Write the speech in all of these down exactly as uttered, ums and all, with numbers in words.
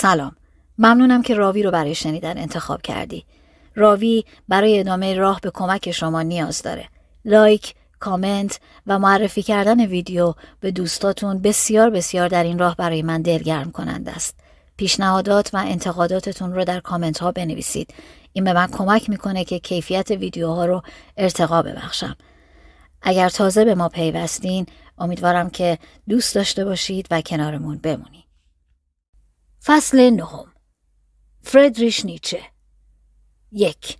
سلام. ممنونم که راوی رو برای شنیدن انتخاب کردی. راوی برای ادامه راه به کمک شما نیاز داره. لایک، کامنت و معرفی کردن ویدیو به دوستاتون بسیار بسیار در این راه برای من دلگرم کننده است. پیشنهادات و انتقاداتتون رو در کامنت ها بنویسید. این به من کمک میکنه که کیفیت ویدیوها رو ارتقا ببخشم. اگر تازه به ما پیوستین، امیدوارم که دوست داشته باشید و کنارمون بمونید. فصل نهم. فردریش نیچه. یک.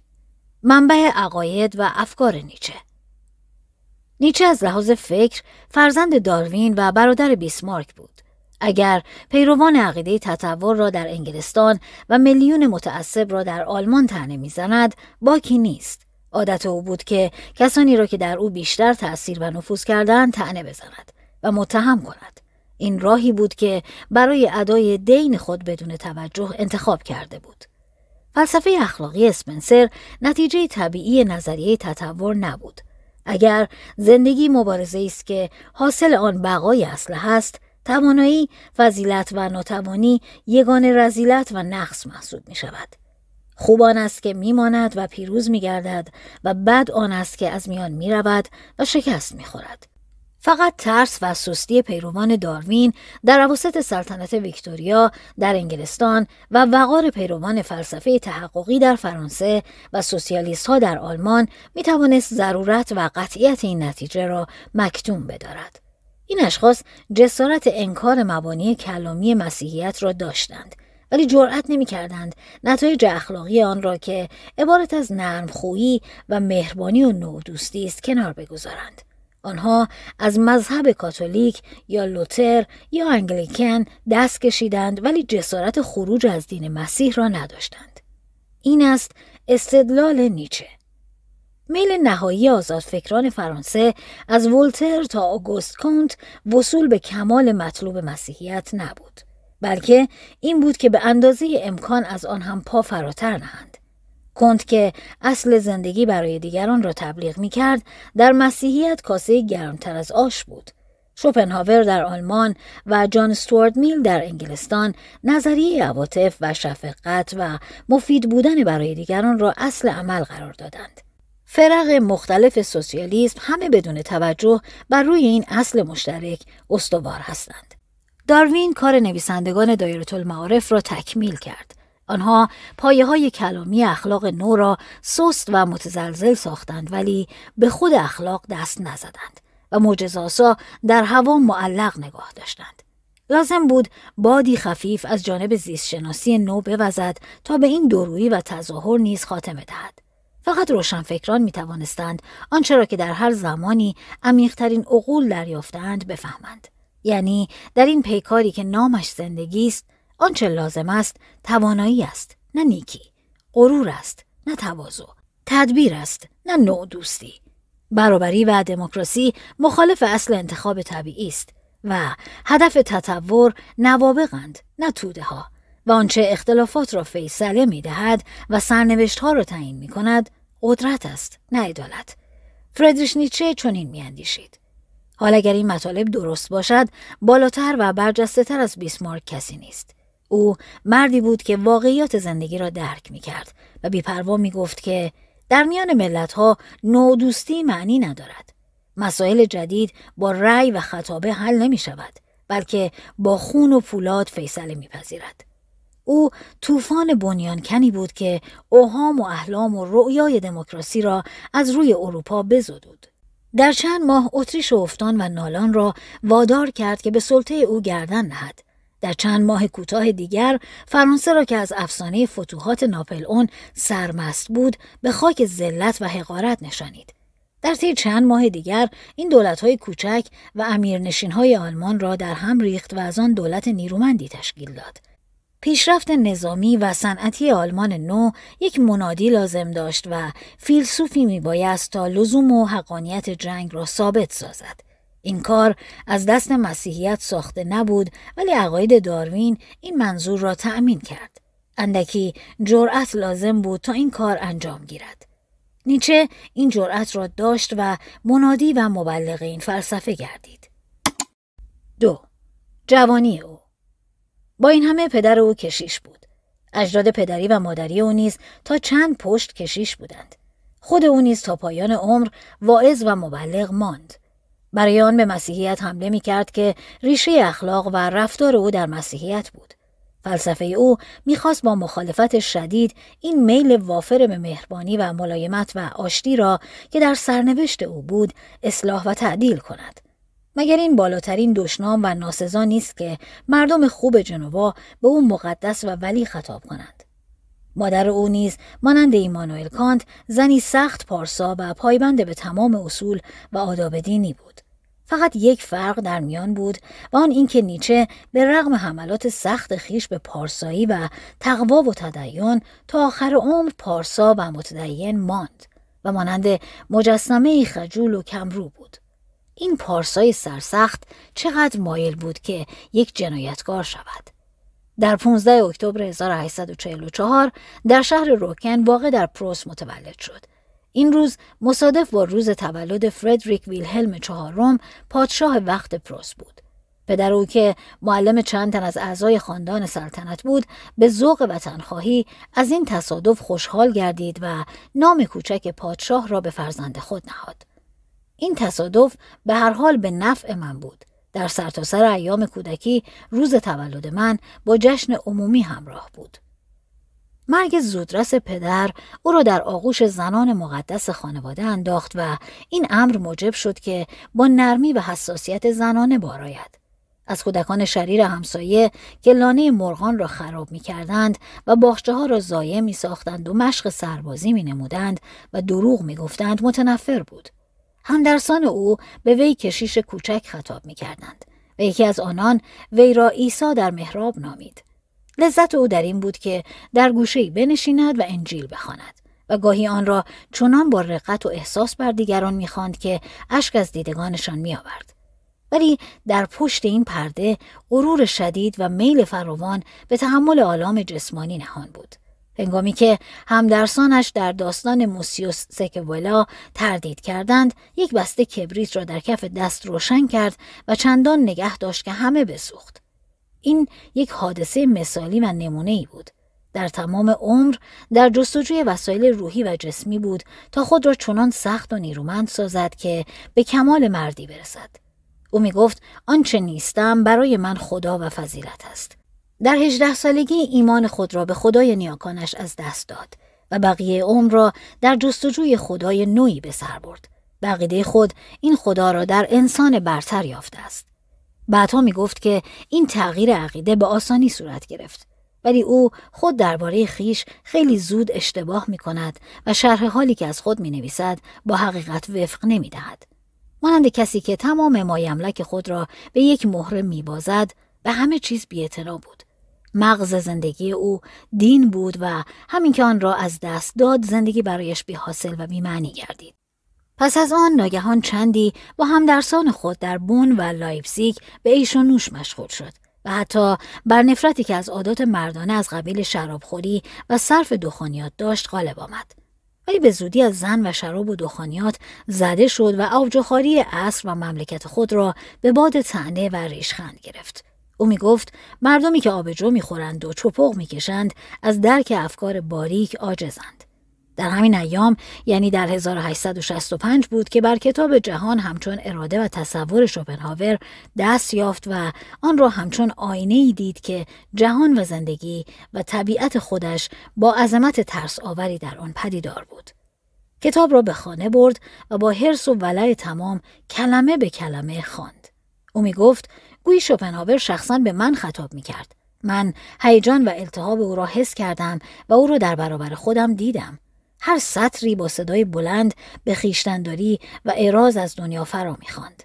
منبع عقاید و افکار نیچه. نیچه از لحاظ فکر فرزند داروین و برادر بیسمارک بود. اگر پیروان عقیده تطور را در انگلستان و میلیون متعصب را در آلمان طعنه می‌زند، باکی نیست. عادت او بود که کسانی را که در او بیشتر تأثیر و نفوذ کردند طعنه بزند و متهم کند. این راهی بود که برای ادای دین خود بدون توجه انتخاب کرده بود. فلسفه اخلاقی اسپنسر نتیجه طبیعی نظریه تطور نبود. اگر زندگی مبارزه‌ای است که حاصل آن بقای اصله است، توانایی، فضیلت و ناتوانی یگانه رذیلت و نقص محسوب می شود. خوب آن است که می ماند و پیروز می گردد و بد آن است که از میان می رود و شکست می خورد. فقط ترس و سستی پیروان داروین در اواسط سلطنت ویکتوریا در انگلستان و وقار پیروان فلسفه تحققی در فرانسه و سوسیالیست ها در آلمان می توانست ضرورت و قطعیت این نتیجه را مکتوم بدارد. این اشخاص جسارت انکار مبانی کلامی مسیحیت را داشتند، ولی جرأت نمی‌کردند نتایج اخلاقی آن را که عبارت از نرمخویی و مهربانی و نودوستی است کنار بگذارند. آنها از مذهب کاتولیک یا لوتر یا انگلیکن دست کشیدند، ولی جسارت خروج از دین مسیح را نداشتند. این است استدلال نیچه. میل نهایی آزادفکران فرانسه از ولتر تا آگوست کونت وصول به کمال مطلوب مسیحیت نبود، بلکه این بود که به اندازه امکان از آن هم پا فراتر نهند. کونت که اصل زندگی برای دیگران را تبلیغ می کرد، در مسیحیت کاسه گرمتر از آش بود. شوپنهاور در آلمان و جان استوارت میل در انگلستان نظریه عواطف و شفقت و مفید بودن برای دیگران را اصل عمل قرار دادند. فرق مختلف سوسیالیسم همه بدون توجه بر روی این اصل مشترک استوار هستند. داروین کار نویسندگان دایرةالمعارف را تکمیل کرد. آنها پایه‌های کلامی اخلاق نو را سست و متزلزل ساختند، ولی به خود اخلاق دست نزدند و معجزه‌آسا در هوا معلق نگاه داشتند. لازم بود بادی خفیف از جانب زیستشناسی نو بوزد تا به این دورویی و تظاهر نیز خاتمه دهد. فقط روشنفکران می توانستند آنچه را که در هر زمانی عمیق‌ترین عقول دریافتند بفهمند. یعنی در این پیکاری که نامش زندگی است، آنچه لازم است توانایی است نه نیکی، غرور است نه تواضع، تدبیر است نه نودوستی. برابری و دموکراسی مخالف اصل انتخاب طبیعی است و هدف تطور نوابغند نه توده ها، و آنچه اختلافات را فیصله می دهد و سرنوشت‌ها را تعیین می کند قدرت است نه عدالت. فردریش نیچه چنین می اندیشید. حال اگر این مطالب درست باشد، بالاتر و برجسته‌تر از بیسمارک کسی نیست. او مردی بود که واقعیات زندگی را درک می کرد و بی‌پروا می گفت که در میان ملت‌ها نودوستی معنی ندارد. مسائل جدید با رأی و خطابه حل نمی شود، بلکه با خون و فولاد فیصله می پذیرد. او طوفان بنیانکنی بود که اوهام و احلام و رؤیای دموکراسی را از روی اروپا بزدود. در چند ماه اتریش و افتان و نالان را وادار کرد که به سلطه او گردن نهد. در چند ماه کوتاه دیگر فرانسه را که از افسانه فتوحات ناپلئون سرمست بود به خاک ذلت و حقارت نشانید. در طی چند ماه دیگر این دولت‌های کوچک و امیرنشین‌های آلمان را در هم ریخت و از آن دولت نیرومندی تشکیل داد. پیشرفت نظامی و صنعتی آلمان نو یک منادی لازم داشت و فیلسوفی میبایست تا لزوم و حقانیت جنگ را ثابت سازد. این کار از دست مسیحیت ساخته نبود، ولی عقاید داروین این منظور را تأمین کرد. اندکی جرأت لازم بود تا این کار انجام گیرد. نیچه این جرأت را داشت و منادی و مبلغ این فلسفه گردید. دو. جوانی او. با این همه پدر او کشیش بود. اجداد پدری و مادری او نیز تا چند پشت کشیش بودند. خود او نیز تا پایان عمر واعظ و مبلغ ماند. برای آن به مسیحیت حمله می کرد که ریشه اخلاق و رفتار او در مسیحیت بود. فلسفه او می خواست با مخالفت شدید این میل وافر به مهربانی و ملایمت و آشتی را که در سرنوشت او بود اصلاح و تعدیل کند. مگر این بالاترین دشنام و ناسزا نیست که مردم خوب جنوا به او مقدس و ولی خطاب کنند. مادر او نیز مانند ایمانوئل کانت زنی سخت پارسا و پایبند به تمام اصول و آداب دینی بود. فقط یک فرق در میان بود و آن اینکه نیچه به رغم حملات سخت خیش به پارسایی و تقوا و تدین تا آخر عمر پارسا و متدین ماند و مانند مجسمه خجول و کمرو بود. این پارسای سرسخت چقدر مایل بود که یک جنایتکار شود. در پانزده اکتبر هزار و هشتصد و چهل و چهار در شهر روکن واقع در پروس متولد شد. این روز مصادف با روز تولد فردریک ویلهلم چهارم پادشاه وقت پروس بود. پدر او که معلم چند تن از اعضای خاندان سلطنت بود، به ذوق وطنخواهی از این تصادف خوشحال گردید و نام کوچک پادشاه را به فرزند خود نهاد. این تصادف به هر حال به نفع من بود. در سرتاسر سر ایام کودکی روز تولد من با جشن عمومی همراه بود. مرگ زودرس پدر او را در آغوش زنان مقدس خانواده انداخت و این امر موجب شد که با نرمی و حساسیت زنانه بارآید. از کودکان شریر همسایه که لانه مرغان را خراب می کردند و باغچه ها را ضایع می ساختند و مشق سربازی می نمودند و دروغ می گفتند متنفر بود. همدرسان او به وی کشیش کوچک خطاب می کردند و یکی از آنان وی را عیسی در محراب نامید. لذت او در این بود که در گوشه‌ای بنشیند و انجیل بخواند و گاهی آن را چنان با رقت و احساس بر دیگران می‌خواند که اشک از دیدگانشان می‌آورد. ولی در پشت این پرده غرور شدید و میل فراوان به تحمل آلام جسمانی نهان بود. هنگامی که همدرسانش در داستان موسیوس سکولا تردید کردند، یک بسته کبریت را در کف دست روشن کرد و چندان نگه داشت که همه بسوخت. این یک حادثه مثالی و نمونه‌ای بود. در تمام عمر در جستجوی وسایل روحی و جسمی بود تا خود را چنان سخت و نیرومند سازد که به کمال مردی برسد. او می گفت آنچه نیستم برای من خدا و فضیلت است. در هجده سالگی ایمان خود را به خدای نیاکانش از دست داد و بقیه عمر را در جستجوی خدای نوعی به سر برد. به عقیده خود این خدا را در انسان برتر یافته است. بعدها می گفت که این تغییر عقیده به آسانی صورت گرفت. ولی او خود درباره خیش خیلی زود اشتباه می کند و شرح حالی که از خود می نویسد با حقیقت وفق نمی دهد. مانند کسی که تمام مایملک خود را به یک مهره می بازد و همه چیز بی‌اعتنا بود. مغز زندگی او دین بود و همین که آن را از دست داد زندگی برایش بی حاصل و بی معنی گردید. پس از آن ناگهان چندی با همدرسان خود در بون و لایپزیگ به عیش و نوش مشغول شد و حتی بر نفرتی که از عادات مردانه از قبیل شرابخوری و صرف دخانیات داشت غالب آمد. ولی به زودی از زن و شراب و دخانیات زده شد و آبجوخواری عصر و مملکت خود را به باد طعنه و ریشخند گرفت. او می گفت مردمی که آبجو می خورند و چپق می کشند از درک افکار باریک عاجزند. در همین ایام، یعنی در هزار و هشتصد و شصت و پنج بود که بر کتاب جهان همچون اراده و تصور شوپنهاور دست یافت و آن را همچون آینه‌ای دید که جهان و زندگی و طبیعت خودش با عظمت ترس آوری در آن پدیدار بود. کتاب را به خانه برد و با حرص و ولع تمام کلمه به کلمه خواند. او می گفت گویی شوپنهاور شخصاً به من خطاب می کرد. من هیجان و التهاب او را حس کردم و او را در برابر خودم دیدم. هر سطری با صدای بلند به خویشتنداری و اعراض از دنیا فرا می‌خواند.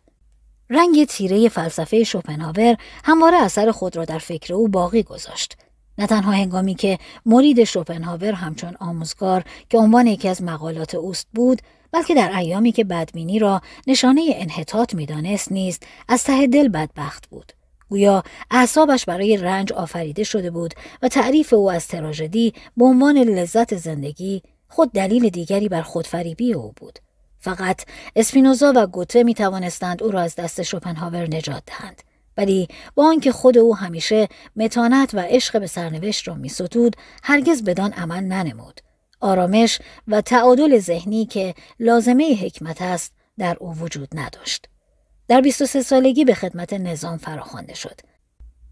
رنگ تیره فلسفه شوپنهاور همواره اثر خود را در فکر او باقی گذاشت. نه تنها هنگامی که مرید شوپنهاور همچون آموزگار که عنوان یکی از مقالات اوست بود، بلکه در ایامی که بدبینی را نشانه انحطاط می‌دانست نیز از ته دل بدبخت بود. گویا اعصابش برای رنج آفریده شده بود و تعریف او از تراژدی به عنوان لذت زندگی خود دلیل دیگری بر خودفریبی او بود. فقط اسپینوزا و گوته می توانستند او را از دست شوپنهاور نجات دهند. ولی با آنکه خود او همیشه متانت و عشق به سرنوشت را می‌ستود، هرگز بدان عمل ننمود. آرامش و تعادل ذهنی که لازمه حکمت است در او وجود نداشت. در بیست و سه سالگی به خدمت نظام فراخوانده شد.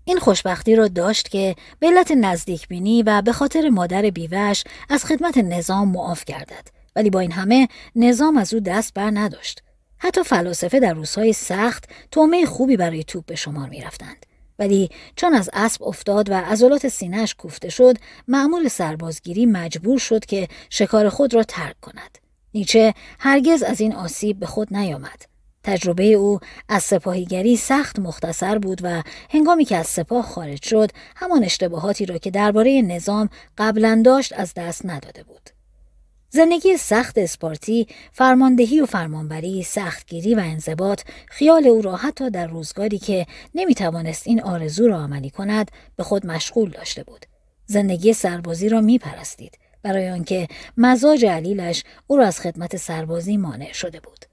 این خوشبختی را داشت که به علت نزدیک بینی و به خاطر مادر بیوه‌اش از خدمت نظام معاف گردد، ولی با این همه نظام از او دست بر نداشت. حتی فلاسفه در روزهای سخت طعمه خوبی برای توپ به شمار می رفتند. ولی چون از اسب افتاد و عضلات سینه‌اش کوفته شد، مأمور سربازگیری مجبور شد که شکار خود را ترک کند. نیچه هرگز از این آسیب به خود نیامد. تجربه او از سپاهیگری سخت مختصر بود و هنگامی که از سپاه خارج شد، همان اشتباهاتی را که درباره نظام قبلا داشت از دست نداده بود. زندگی سخت اسپارتی، فرماندهی و فرمانبری، سختگیری و انضباط خیال او را حتی در روزگاری که نمیتوانست این آرزو را عملی کند به خود مشغول داشته بود. زندگی سربازی را میپرستید، برای آنکه مزاج علیلش او را از خدمت سربازی مانع شده بود.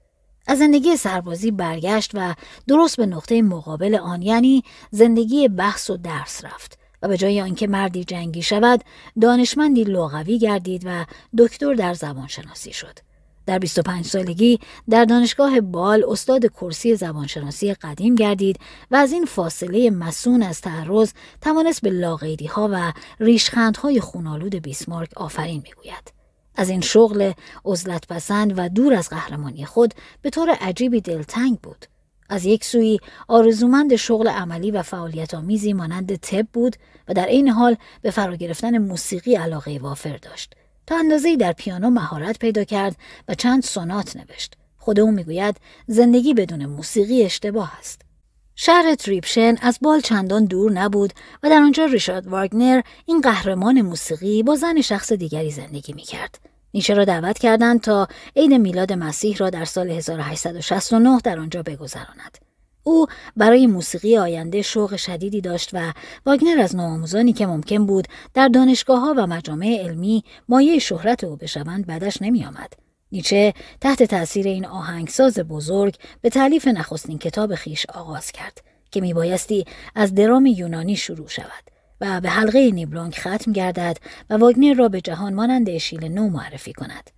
از زندگی سربازی برگشت و درست به نقطه مقابل آن، یعنی زندگی بحث و درس رفت و به جای آنکه مردی جنگی شود، دانشمندی لغوی گردید و دکتر در زبانشناسی شد. در بیست و پنج سالگی در دانشگاه بال استاد کرسی زبانشناسی قدیم گردید و از این فاصله مسون از تعرض توانست به لاقیدی‌ها و ریشخندهای خونالود بیسمارک آفرین می‌گوید. از این شغل عزلت پسند و دور از قهرمانی خود به طور عجیبی دلتنگ بود. از یک سوی آرزومند شغل عملی و فعالیت‌آمیزی مانند طب بود و در این حال به فرا گرفتن موسیقی علاقه وافر داشت. تا اندازه‌ای در پیانو مهارت پیدا کرد و چند سونات نوشت. خود او میگوید زندگی بدون موسیقی اشتباه است. شهر تریپشن از بال چندان دور نبود و در آنجا ریچارد واگنر، این قهرمان موسیقی، با زن شخص دیگری زندگی میکرد. نیچه را دعوت کردند تا عید میلاد مسیح را در سال هزار و هشتصد و شصت و نه در آنجا بگذراند. او برای موسیقی آینده شوق شدیدی داشت و واگنر از نوآموزانی که ممکن بود در دانشگاه‌ها و مجامع علمی مایه شهرت او بشوند بدش نمی‌آمد. نیچه تحت تأثیر این آهنگساز بزرگ به تألیف نخستین کتاب خیش آغاز کرد که میبایستی از درام یونانی شروع شود و به حلقه نیبلانک ختم گردد و واگنر را به جهان مانند اشیل نو معرفی کند.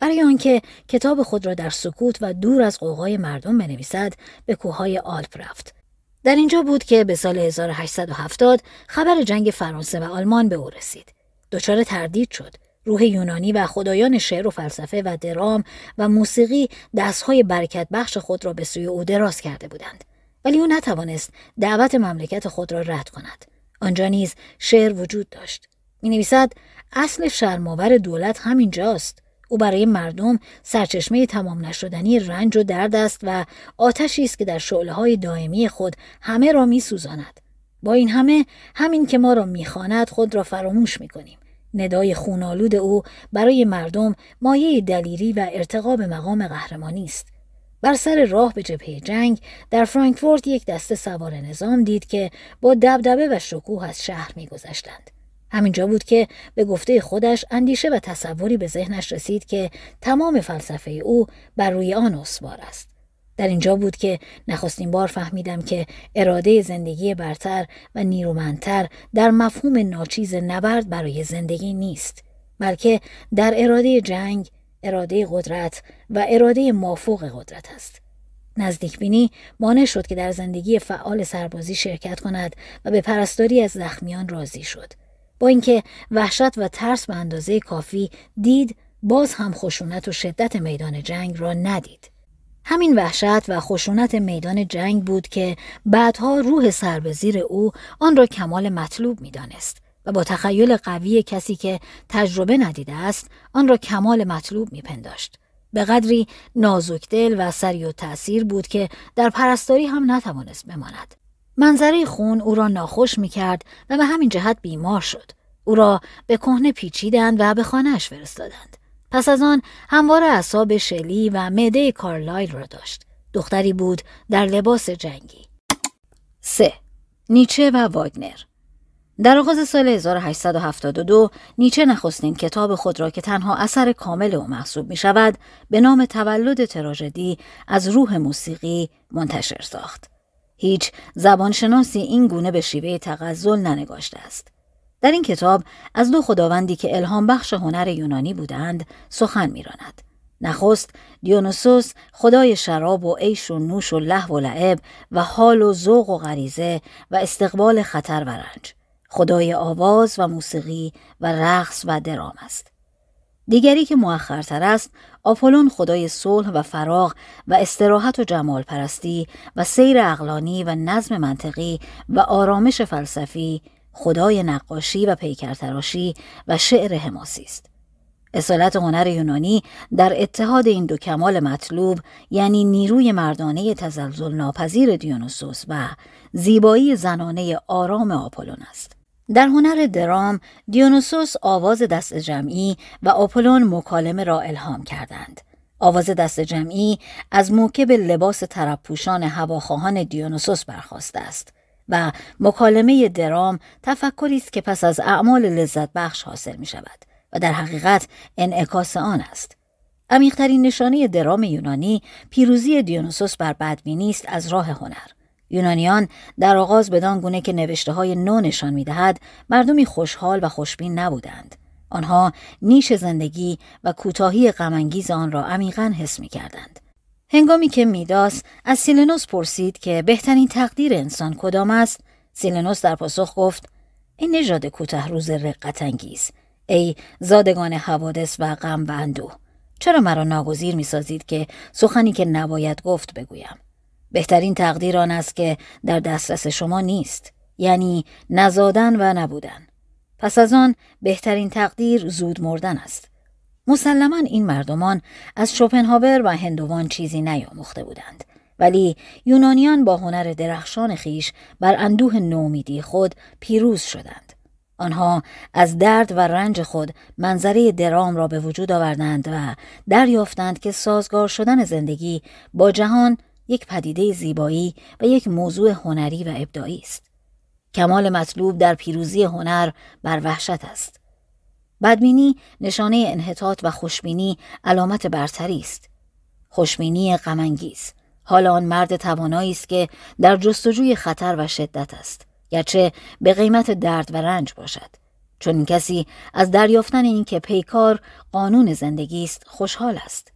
برای آنکه کتاب خود را در سکوت و دور از غوغای مردم بنویسد، به کوههای آلپ رفت. در اینجا بود که به سال هزار و هشتصد و هفتاد خبر جنگ فرانسه و آلمان به او رسید. دچار تردید شد. روح یونانی و خدایان شعر و فلسفه و درام و موسیقی دستهای برکت بخش خود را به سوی او دراز کرده بودند، ولی او نتوانست دعوت مملکت خود را رد کند. آنجا نیز شعر وجود داشت. می نویسد اصل شرم‌آور دولت همین جاست. او برای مردم سرچشمه تمام نشدنی رنج و درد است و آتشی است که در شعله‌های دائمی خود همه را می سوزاند. با این همه همین که ما را می خواند خود را فراموش می کنیم. ندای خونالود او برای مردم مایه دلیری و ارتقا به مقام قهرمانی است. بر سر راه به جبهه جنگ در فرانکفورت یک دسته سوار نظام دید که با دبدبه و شکوه از شهر می‌گذشتند. همینجا بود که به گفته خودش اندیشه و تصوری به ذهنش رسید که تمام فلسفه او بر روی آن استوار است. در اینجا بود که نخستین بار فهمیدم که اراده زندگی برتر و نیرومندتر در مفهوم ناچیز نبرد برای زندگی نیست، بلکه در اراده جنگ، اراده قدرت و اراده مافوق قدرت است. نزدیک بینی مانع شد که در زندگی فعال سربازی شرکت کند و به پرستاری از زخمیان راضی شد. با اینکه وحشت و ترس به اندازه کافی دید، باز هم خشونت و شدت میدان جنگ را ندید. همین وحشت و خشونت میدان جنگ بود که بعدها روح سر به زیر او آن را کمال مطلوب می دانست و با تخیل قوی کسی که تجربه ندیده است آن را کمال مطلوب می پنداشت. به قدری نازکدل و سریع تأثیر بود که در پرستاری هم نتوانست بماند. منظره خون او را ناخوش می کرد و به همین جهت بیمار شد. او را به کهنه پیچیدند و به خانه‌اش فرستادند. پس از آن هموار اعصاب شلی و معده کارلایل را داشت. دختری بود در لباس جنگی. سه. نیچه و واگنر. در آغاز سال هزار و هشتصد و هفتاد و دو نیچه نخستین کتاب خود را که تنها اثر کامل او محسوب می شود به نام تولد تراژدی از روح موسیقی منتشر ساخت. هیچ زبانشناسی این گونه به شیوه تغزل ننگاشته است. در این کتاب از دو خداوندی که الهام بخش هنر یونانی بودند سخن می‌راند. نخست دیونوسوس، خدای شراب و عیش و نوش و لهو و لعب و حال و ذوق و غریزه و استقبال خطر و رنج، خدای آواز و موسیقی و رقص و درام است. دیگری که مؤخرتر است، آپولون، خدای صلح و فراغ و استراحت و جمال پرستی و سیر عقلانی و نظم منطقی و آرامش فلسفی، خدای نقاشی و پیکرتراشی و شعر حماسی است. اصالت هنر یونانی در اتحاد این دو کمال مطلوب، یعنی نیروی مردانه تزلزل ناپذیر دیونوسوس و زیبایی زنانه آرام آپولون است. در هنر درام، دیونوسوس آواز دست جمعی و آپولون مکالمه را الهام کردند. آواز دست جمعی از موکب لباس طرب پوشان هواخواهان دیونوسوس برخاسته است و مکالمه درام تفکری است که پس از اعمال لذت بخش حاصل می شود و در حقیقت انعکاس آن است. عمیق‌ترین نشانه درام یونانی پیروزی دیونوسوس بر بدبینی است از راه هنر. یونانیان در آغاز بدان گونه که نوشته‌های نو نشان می‌دهد، مردمی خوشحال و خوشبین نبودند. آنها نیش زندگی و کوتاهی غم‌انگیز آن را عمیقاً حس می‌کردند. هنگامی که میداس از سیلنوس پرسید که بهترین تقدیر انسان کدام است، سیلنوس در پاسخ گفت: این نژاد کوتاه‌روز رقت‌انگیز، ای زادگان حوادث و غم و اندوه، چرا مرا ناگزیر می‌سازید که سخنی که نباید گفت بگویم؟ بهترین تقدیر آن است که در دسترس شما نیست، یعنی نزادن و نبودن. پس از آن بهترین تقدیر زود مردن است. مسلماً این مردمان از شوپنهاور و هندوان چیزی نیاموخته بودند، ولی یونانیان با هنر درخشان خیش بر اندوه نومیدی خود پیروز شدند. آنها از درد و رنج خود منظره درام را به وجود آوردند و دریافتند که سازگار شدن زندگی با جهان یک پدیده زیبایی و یک موضوع هنری و ابداعی است. کمال مطلوب در پیروزی هنر بر وحشت است. بدبینی نشانه انحطاط و خوشبینی علامت برتری است. خوشبینی غم‌انگیز حال آن مرد توانایی است که در جستجوی خطر و شدت است، گرچه به قیمت درد و رنج باشد. چون این کسی از دریافتن این که پیکار قانون زندگی است خوشحال است.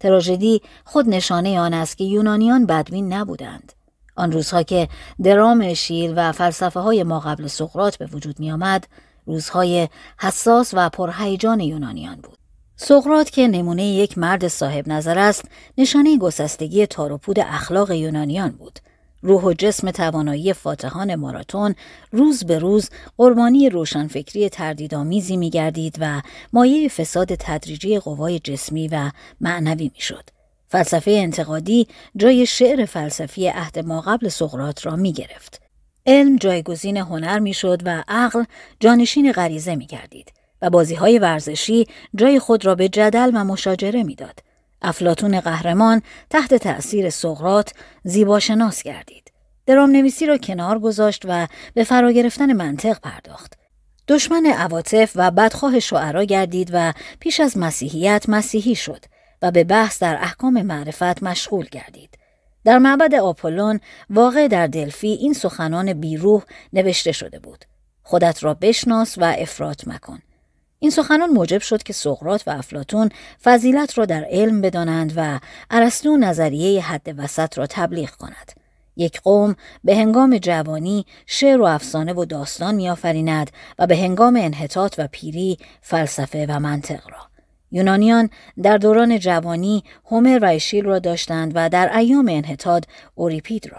تراژدی خود نشانه آن است که یونانیان بدبین نبودند. آن روزها که درام اشیل و فلسفه های ما قبل سقراط به وجود می آمد، روزهای حساس و پرهیجان یونانیان بود. سقراط که نمونه یک مرد صاحب نظر است، نشانه گسستگی تاروپود اخلاق یونانیان بود. روح و جسم توانایی فاتحان ماراتون روز به روز قربانی روشنفکری تردیدآمیزی می‌گردید و مایه فساد تدریجی قوای جسمی و معنوی می‌شد. فلسفه انتقادی جای شعر فلسفی عهد ما قبل سقراط را می‌گرفت. علم جایگزین هنر می‌شد و عقل جانشین غریزه می‌گردید و بازی‌های ورزشی جای خود را به جدل و مشاجره می‌داد. افلاطون قهرمان تحت تأثیر سقراط زیباشناس گردید. درام نویسی را کنار گذاشت و به فرا گرفتن منطق پرداخت. دشمن عواطف و بدخواه شعرا گردید و پیش از مسیحیت مسیحی شد و به بحث در احکام معرفت مشغول گردید. در معبد آپولون واقع در دلفی این سخنان بیروح نوشته شده بود: خودت را بشناس و افراط مکن. این سخنان موجب شد که سقراط و افلاطون فضیلت را در علم بدانند و ارسطو نظریه حد وسط را تبلیغ کند. یک قوم به هنگام جوانی شعر و افسانه و داستان می‌آفریند و به هنگام انحطاط و پیری فلسفه و منطق را. یونانیان در دوران جوانی هومر و اشیل را داشتند و در ایام انحطاط اوریپید را.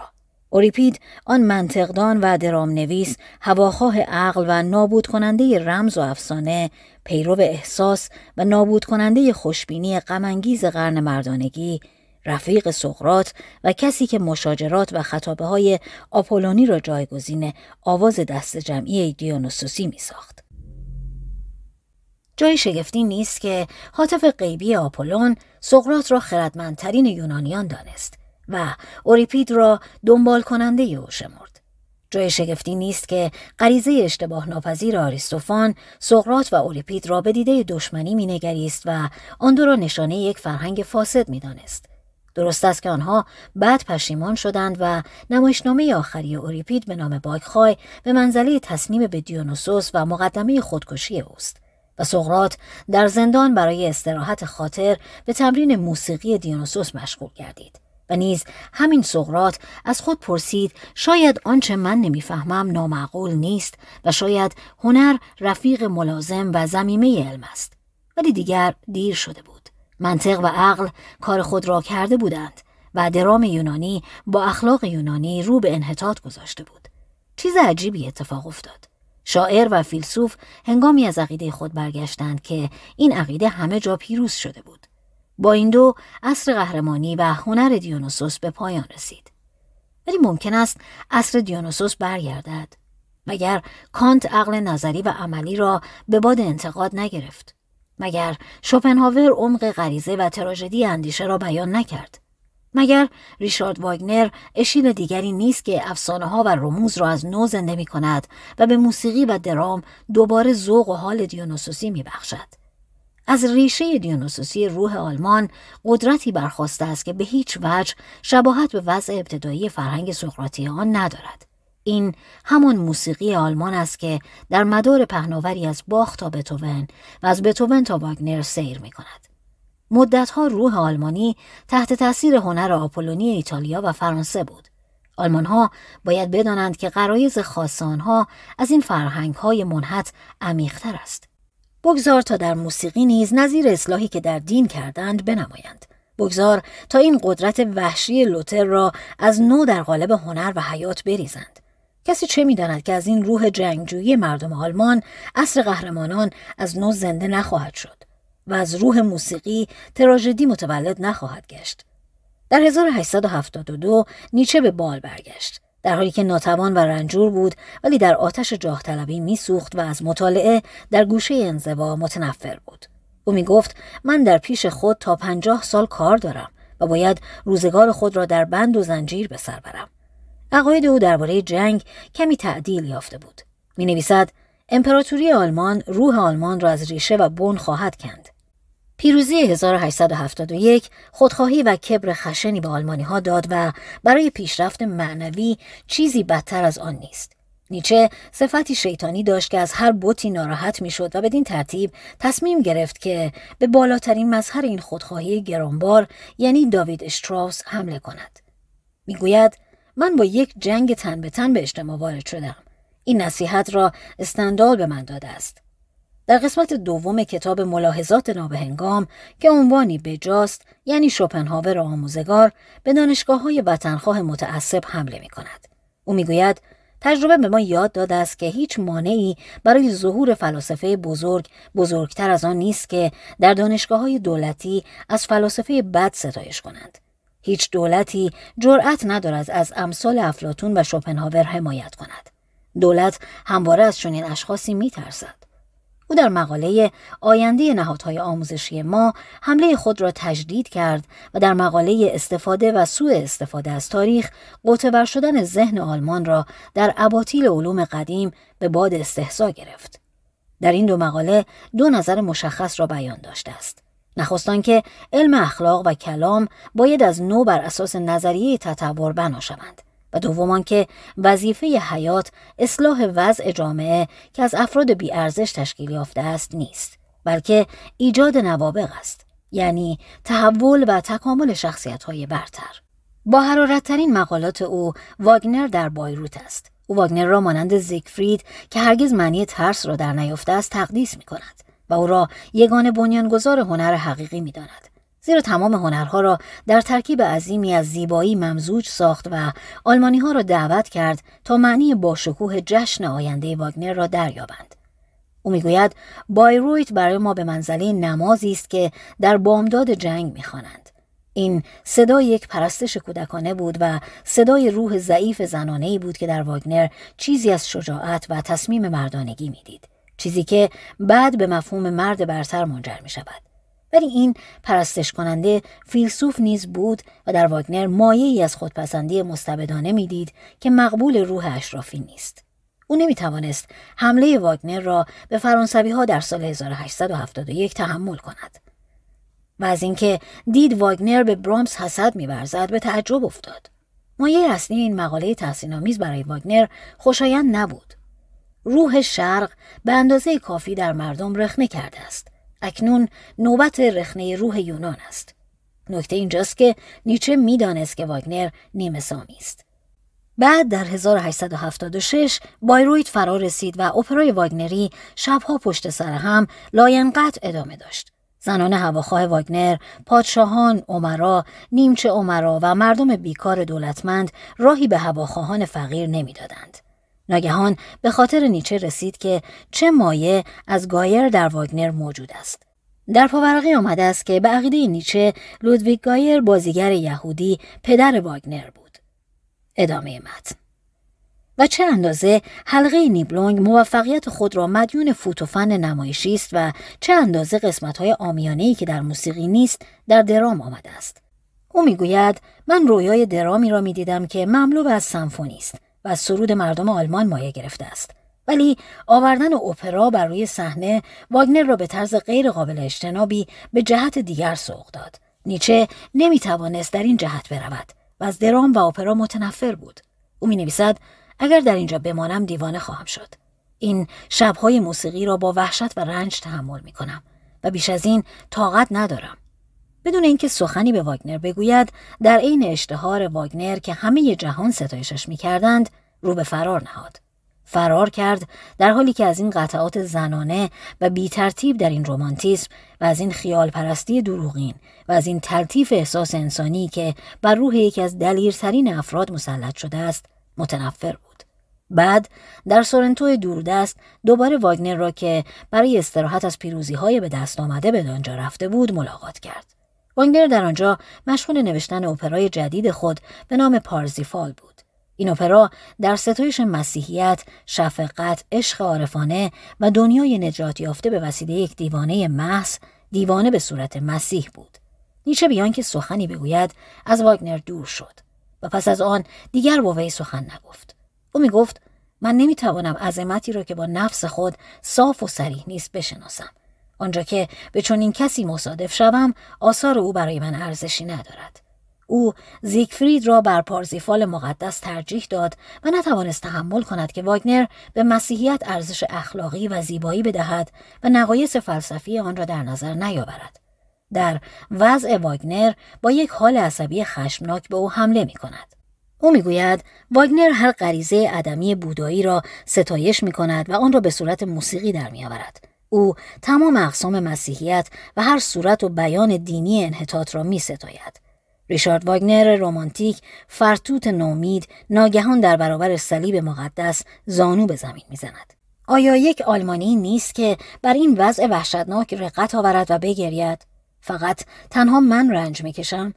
اوریپید آن منطقدان و درام نویس، هواخواه عقل و نابود کننده رمز و افسانه، پیرو احساس و نابود کننده خوشبینی غم‌انگیز قرن مردانگی، رفیق سقراط و کسی که مشاجرات و خطابه های آپولونی را جایگزین آواز دست جمعی دیونوسوسی می ساخت. جای شگفتی نیست که هاتف غیبی آپولون سقراط را خردمندترین یونانیان دانست و اوریپید را دنبال کننده او شمرد. جای شگفتی نیست که غریزه اشتباه ناپذیر آریستوفان سقراط و اوریپید را به دیده دشمنی می نگریست و آن دو را نشانه یک فرهنگ فاسد می دانست. درست است که آنها بعد پشیمان شدند و نمایشنامه آخری اوریپید به نام باگخوای به منزله تصمیم به دیونوسوس و مقدمه خودکشی اوست و سقراط در زندان برای استراحت خاطر به تمرین موسیقی دیونوسوس مشغول گردید و نیز همین سقراط از خود پرسید شاید آنچه من نمیفهمم نامعقول نیست و شاید هنر رفیق ملازم و ضمیمه علم است، ولی دیگر دیر شده بود. منطق و عقل کار خود را کرده بودند و درام یونانی با اخلاق یونانی رو به انحطاط گذاشته بود. چیز عجیبی اتفاق افتاد. شاعر و فیلسوف هنگامی از عقیده خود برگشتند که این عقیده همه جا پیروز شده بود. با این دو عصر قهرمانی و هنر دیونوسوس به پایان رسید. ولی ممکن است عصر دیونوسوس برگردد مگر کانت عقل نظری و عملی را به باد انتقاد نگرفت؟ مگر شوپنهاور عمق غریزه و تراژدی اندیشه را بیان نکرد؟ مگر ریشارد واگنر اشیل دیگری نیست که افسانه ها و رموز را از نو زنده می کند و به موسیقی و درام دوباره ذوق و حال دیونوسوسی می بخشد؟ از ریشه دیونوسوسی روح آلمان قدرتی برخواسته است که به هیچ وجه شباهت به وضع ابتدایی فرهنگ سقراطی آن ندارد. این همان موسیقی آلمان است که در مدار پهناوری از باخ تا بتوون و از بتوون تا واگنر سیر می کند. مدتها روح آلمانی تحت تأثیر هنر آپولونی ایتالیا و فرانسه بود. آلمانها باید بدانند که غرایز خاص آنها از این فرهنگ‌های منحت عمیق‌تر است. بگذار تا در موسیقی نیز نظیر اصلاحی که در دین کردند بنمایند. بگذار تا این قدرت وحشی لوتر را از نو در قالب هنر و حیات بریزند. کسی چه می‌داند که از این روح جنگجویی مردم آلمان عصر قهرمانان از نو زنده نخواهد شد و از روح موسیقی تراژدی متولد نخواهد گشت. در هزار و هشتصد و هفتاد و دو نیچه به بال برگشت. در حالی که ناتوان و رنجور بود، ولی در آتش جاه طلبی میسوخت و از مطالعه در گوشه انزوا متنفر بود. او می گفت من در پیش خود تا پنجاه سال کار دارم و باید روزگار خود را در بند و زنجیر به سر برم. عقاید او درباره جنگ کمی تعدیل یافته بود. می نویسد امپراتوری آلمان روح آلمان را از ریشه و بن خواهد کند. پیروزی هزار و هشتصد و هفتاد و یک خودخواهی و کبر خشنی به آلمانی‌ها داد و برای پیشرفت معنوی چیزی بدتر از آن نیست. نیچه صفتی شیطانی داشت که از هر بتی ناراحت می‌شد و بدین ترتیب تصمیم گرفت که به بالاترین مظهر این خودخواهی گرانبار یعنی داوید اشتراوس حمله کند. می‌گوید من با یک جنگ تن به تن به اجتماع وارد شدم. این نصیحت را استندال به من داده است. در قسمت دوم کتاب ملاحظات نابهنگام که عنوانی بجاست یعنی شوپنهاور آموزگار به دانشگاه‌های وطنخواه متعصب حمله می‌کند. او می‌گوید تجربه به ما یاد داده است که هیچ مانعی برای ظهور فلاسفه بزرگ بزرگتر از آن نیست که در دانشگاه‌های دولتی از فلاسفه بد ستایش کنند. هیچ دولتی جرأت ندارد از امثال افلاطون و شوپنهاور حمایت کند. دولت همواره از چنین اشخاصی می‌ترسد. او در مقاله آینده نهادهای آموزشی ما حمله خود را تجدید کرد و در مقاله استفاده و سوء استفاده از تاریخ قوطه‌ور شدن ذهن آلمان را در اباطیل علوم قدیم به باد استحضا گرفت. در این دو مقاله دو نظر مشخص را بیان داشته است. نخست آنکه علم اخلاق و کلام باید از نو بر اساس نظریه تطور بنا شوند و دوم آنکه وظیفه حیات اصلاح وضع جامعه که از افراد بی‌ارزش تشکیل یافته است نیست، بلکه ایجاد نوابغ است، یعنی تحول و تکامل شخصیت‌های برتر. با حرارت‌ترین مقالات او واگنر در بایروت است. او واگنر را مانند زیگفرید که هرگز معنی ترس را در نیافته است تقدیس می‌کند و او را یگانه بنیانگذار هنر حقیقی می‌داند، زیرا تمام هنرها را در ترکیب عظیمی از زیبایی ممزوج ساخت و آلمانی‌ها را دعوت کرد تا معنی باشکوه جشن آینده واگنر را دریابند. او می‌گوید بایرویت برای ما به منزله نمازی است که در بامداد جنگ می‌خوانند. این صدای یک پرستش کودکانه بود و صدای روح ضعیف زنانه‌ای بود که در واگنر چیزی از شجاعت و تصمیم مردانگی می‌دید، چیزی که بعد به مفهوم مرد برتر منجر می‌شود. ولی این پرستش کننده فیلسوف نیز بود و در واگنر مایه‌ای از خودپسندی مستبدانه میدید که مقبول روح اشرافی نیست. او نمیتوانست حمله واگنر را به فرانسوی‌ها در سال هزار و هشتصد و هفتاد و یک تحمل کند. و از اینکه دید واگنر به برامس حسد می‌ورزد به تعجب افتاد. مایه اصلی این مقاله تحسین‌آمیز برای واگنر خوشایند نبود. روح شرق به اندازه کافی در مردم رخنه کرده است. اکنون نوبت رخنه روح یونان است. نکته اینجاست که نیچه می‌دانست که واگنر نیمه سامی است. بعد در هزار و هشتصد و هفتاد و شش بایرویت فرا رسید و اپرای واگنری شبها پشت سر هم لاینقطع ادامه داشت. زنان هواخواه واگنر، پادشاهان، امرا، نیمچه امرا و مردم بیکار دولتمند راهی به هواخواهان فقیر نمیدادند. ناگهان به خاطر نیچه رسید که چه مایه از گایر در واگنر موجود است. در پاورقی آمده است که به عقیده نیچه لودویگ گایر بازیگر یهودی پدر واگنر بود. ادامه متن. و چه اندازه حلقه نیبلونگ موفقیت خود را مدیون فوت و فن نمایشی است و چه اندازه قسمت‌های عامیانه‌ای که در موسیقی نیست در درام آمده است. او می‌گوید من رویای درامی را می‌دیدم که مملو از سمفونی است و از سرود مردم آلمان مایه گرفته است، ولی آوردن اپرا بر روی صحنه واگنر را به طرز غیر قابل اجتنابی به جهت دیگر سوق داد. نیچه نمی‌توانست در این جهت برود و از درام و اپرا متنفر بود. او می‌نویسد اگر در اینجا بمانم دیوانه خواهم شد. این شب‌های موسیقی را با وحشت و رنج تحمل می‌کنم و بیش از این طاقت ندارم. بدون اینکه سخنی به واگنر بگوید، در عین اشتهار واگنر که همه جهان ستایشش می‌کردند، رو به فرار نهاد. فرار کرد در حالی که از این قطعات زنانه و بی‌ترتیب در این رمانتیسم و از این خیال پرستی دروغین و از این تلطیف احساس انسانی که بر روح یکی از دلیرترین افراد مسلط شده است، متنفر بود. بعد در سورنتو دوردست دوباره واگنر را که برای استراحت از پیروزی‌های به دست آمده به آنجا رفته بود ملاقات کرد. واگنر در آنجا مشغول نوشتن اپرای جدید خود به نام پارزیفال بود. این اپرا در ستایش مسیحیت، شفقت، عشق عارفانه و دنیای نجات یافته به وسیله یک دیوانه محض، دیوانه به صورت مسیح بود. نیچه بیان که سخنی بگوید از واگنر دور شد و پس از آن دیگر با وی سخن نگفت. او می گفت من نمی توانم عظمتی را که با نفس خود صاف و صریح نیست بشناسم. آنجا که به چنین کسی مصادف شوم، آثار او برای من ارزشی ندارد. او زیگفرید را بر پارزیفال مقدس ترجیح داد و نتوانست تحمل کند که واگنر به مسیحیت ارزش اخلاقی و زیبایی بدهد و نقایص فلسفی آن را در نظر نیاورد. در وضع واگنر با یک حال عصبی خشمناک به او حمله می کند. او میگوید واگنر هر غریزه آدمی بودایی را ستایش میکند و آن را به صورت موسیقی در میآورد. او تمام اقسام مسیحیت و هر صورت و بیان دینی انحطاط را میستاید. ریشارد واگنر رمانتیک فرتوت نومید ناگهان در برابر صلیب مقدس زانو به زمین میزند. آیا یک آلمانی نیست که بر این وضع وحشتناک رقت آورد و بگرید؟ فقط تنها من رنج میکشم؟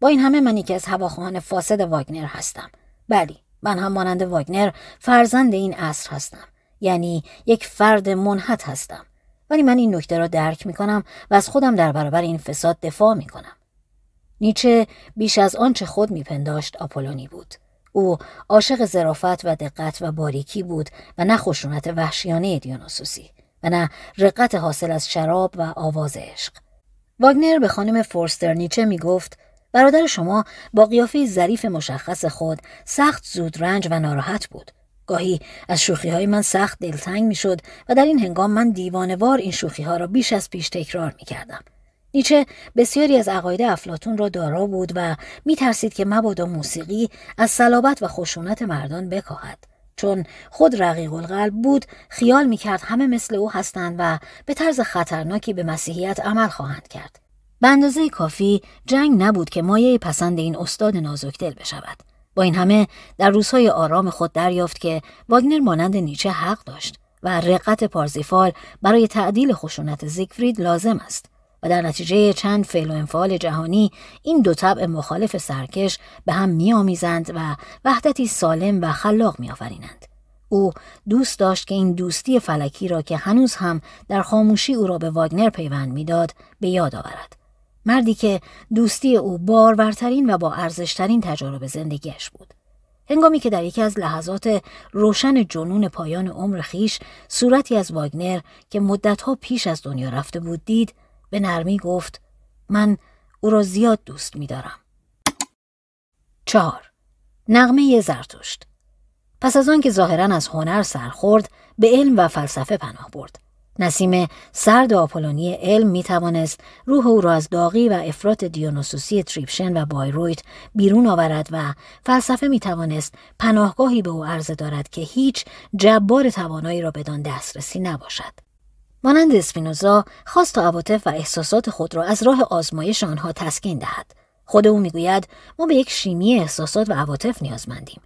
با این همه من یکی از هواخواهان فاسد واگنر هستم. بلی، من هم مانند واگنر فرزند این عصر هستم. یعنی یک فرد منحط هستم. ولی من این نکته را درک می کنم و از خودم در برابر این فساد دفاع می کنم. نیچه بیش از آنچه خود می پنداشت آپولونی بود. او عاشق ظرافت و دقت و باریکی بود و نه خشونت وحشیانه دیونوسوسی و نه رقت حاصل از شراب و آواز عشق. واگنر به خانم فورستر نیچه می گفت برادر شما با قیافه ظریف مشخص خود سخت زود رنج و ناراحت بود. گاهی از شوخی‌های من سخت دلتنگ می‌شد و در این هنگام من دیوانه‌وار این شوخی‌ها را بیش از پیش تکرار می‌کردم. نیچه بسیاری از عقاید افلاطون را دارا بود و می‌ترسید که مبادا موسیقی از صلابت و خشونت مردان بکاهد. چون خود رقیق القلب بود، خیال می‌کرد همه مثل او هستند و به طرز خطرناکی به مسیحیت عمل خواهند کرد. به اندازه کافی جنگ نبود که مایه پسند این استاد نازکدل بشود. با این همه در روزهای آرام خود دریافت که واگنر مانند نیچه حق داشت و رقت پارزیفال برای تعدیل خشونت زیگفرید لازم است و در نتیجه چند فعل و انفعال جهانی این دو طبع مخالف سرکش به هم می‌آمیزند و وحدتی سالم و خلاق می‌آفرینند. او دوست داشت که این دوستی فلکی را که هنوز هم در خاموشی او را به واگنر پیوند می‌داد به یاد آورد. مردی که دوستی او بارورترین و با ارزشترین تجارب زندگیش بود. هنگامی که در یکی از لحظات روشن جنون پایان عمر خیش صورتی از واگنر که مدتها پیش از دنیا رفته بود دید، به نرمی گفت من او را زیاد دوست می دارم. چهار. نغمه زرتشت. پس از آن که ظاهراً از هنر سرخورد، به علم و فلسفه پناه برد. نسیم سرد و آپولونی علم می توانست روح او را از داغی و افراط دیونوسوسی تریپشن و بایرویت بیرون آورد و فلسفه می توانست پناهگاهی به او عرضه دارد که هیچ جبار توانایی را بدان دسترسی نباشد. مانند اسپینوزا خواست تا عواطف و احساسات خود را از راه آزمایش آنها تسکین دهد. خود او می گوید ما به یک شیمی احساسات و عواطف نیازمندیم.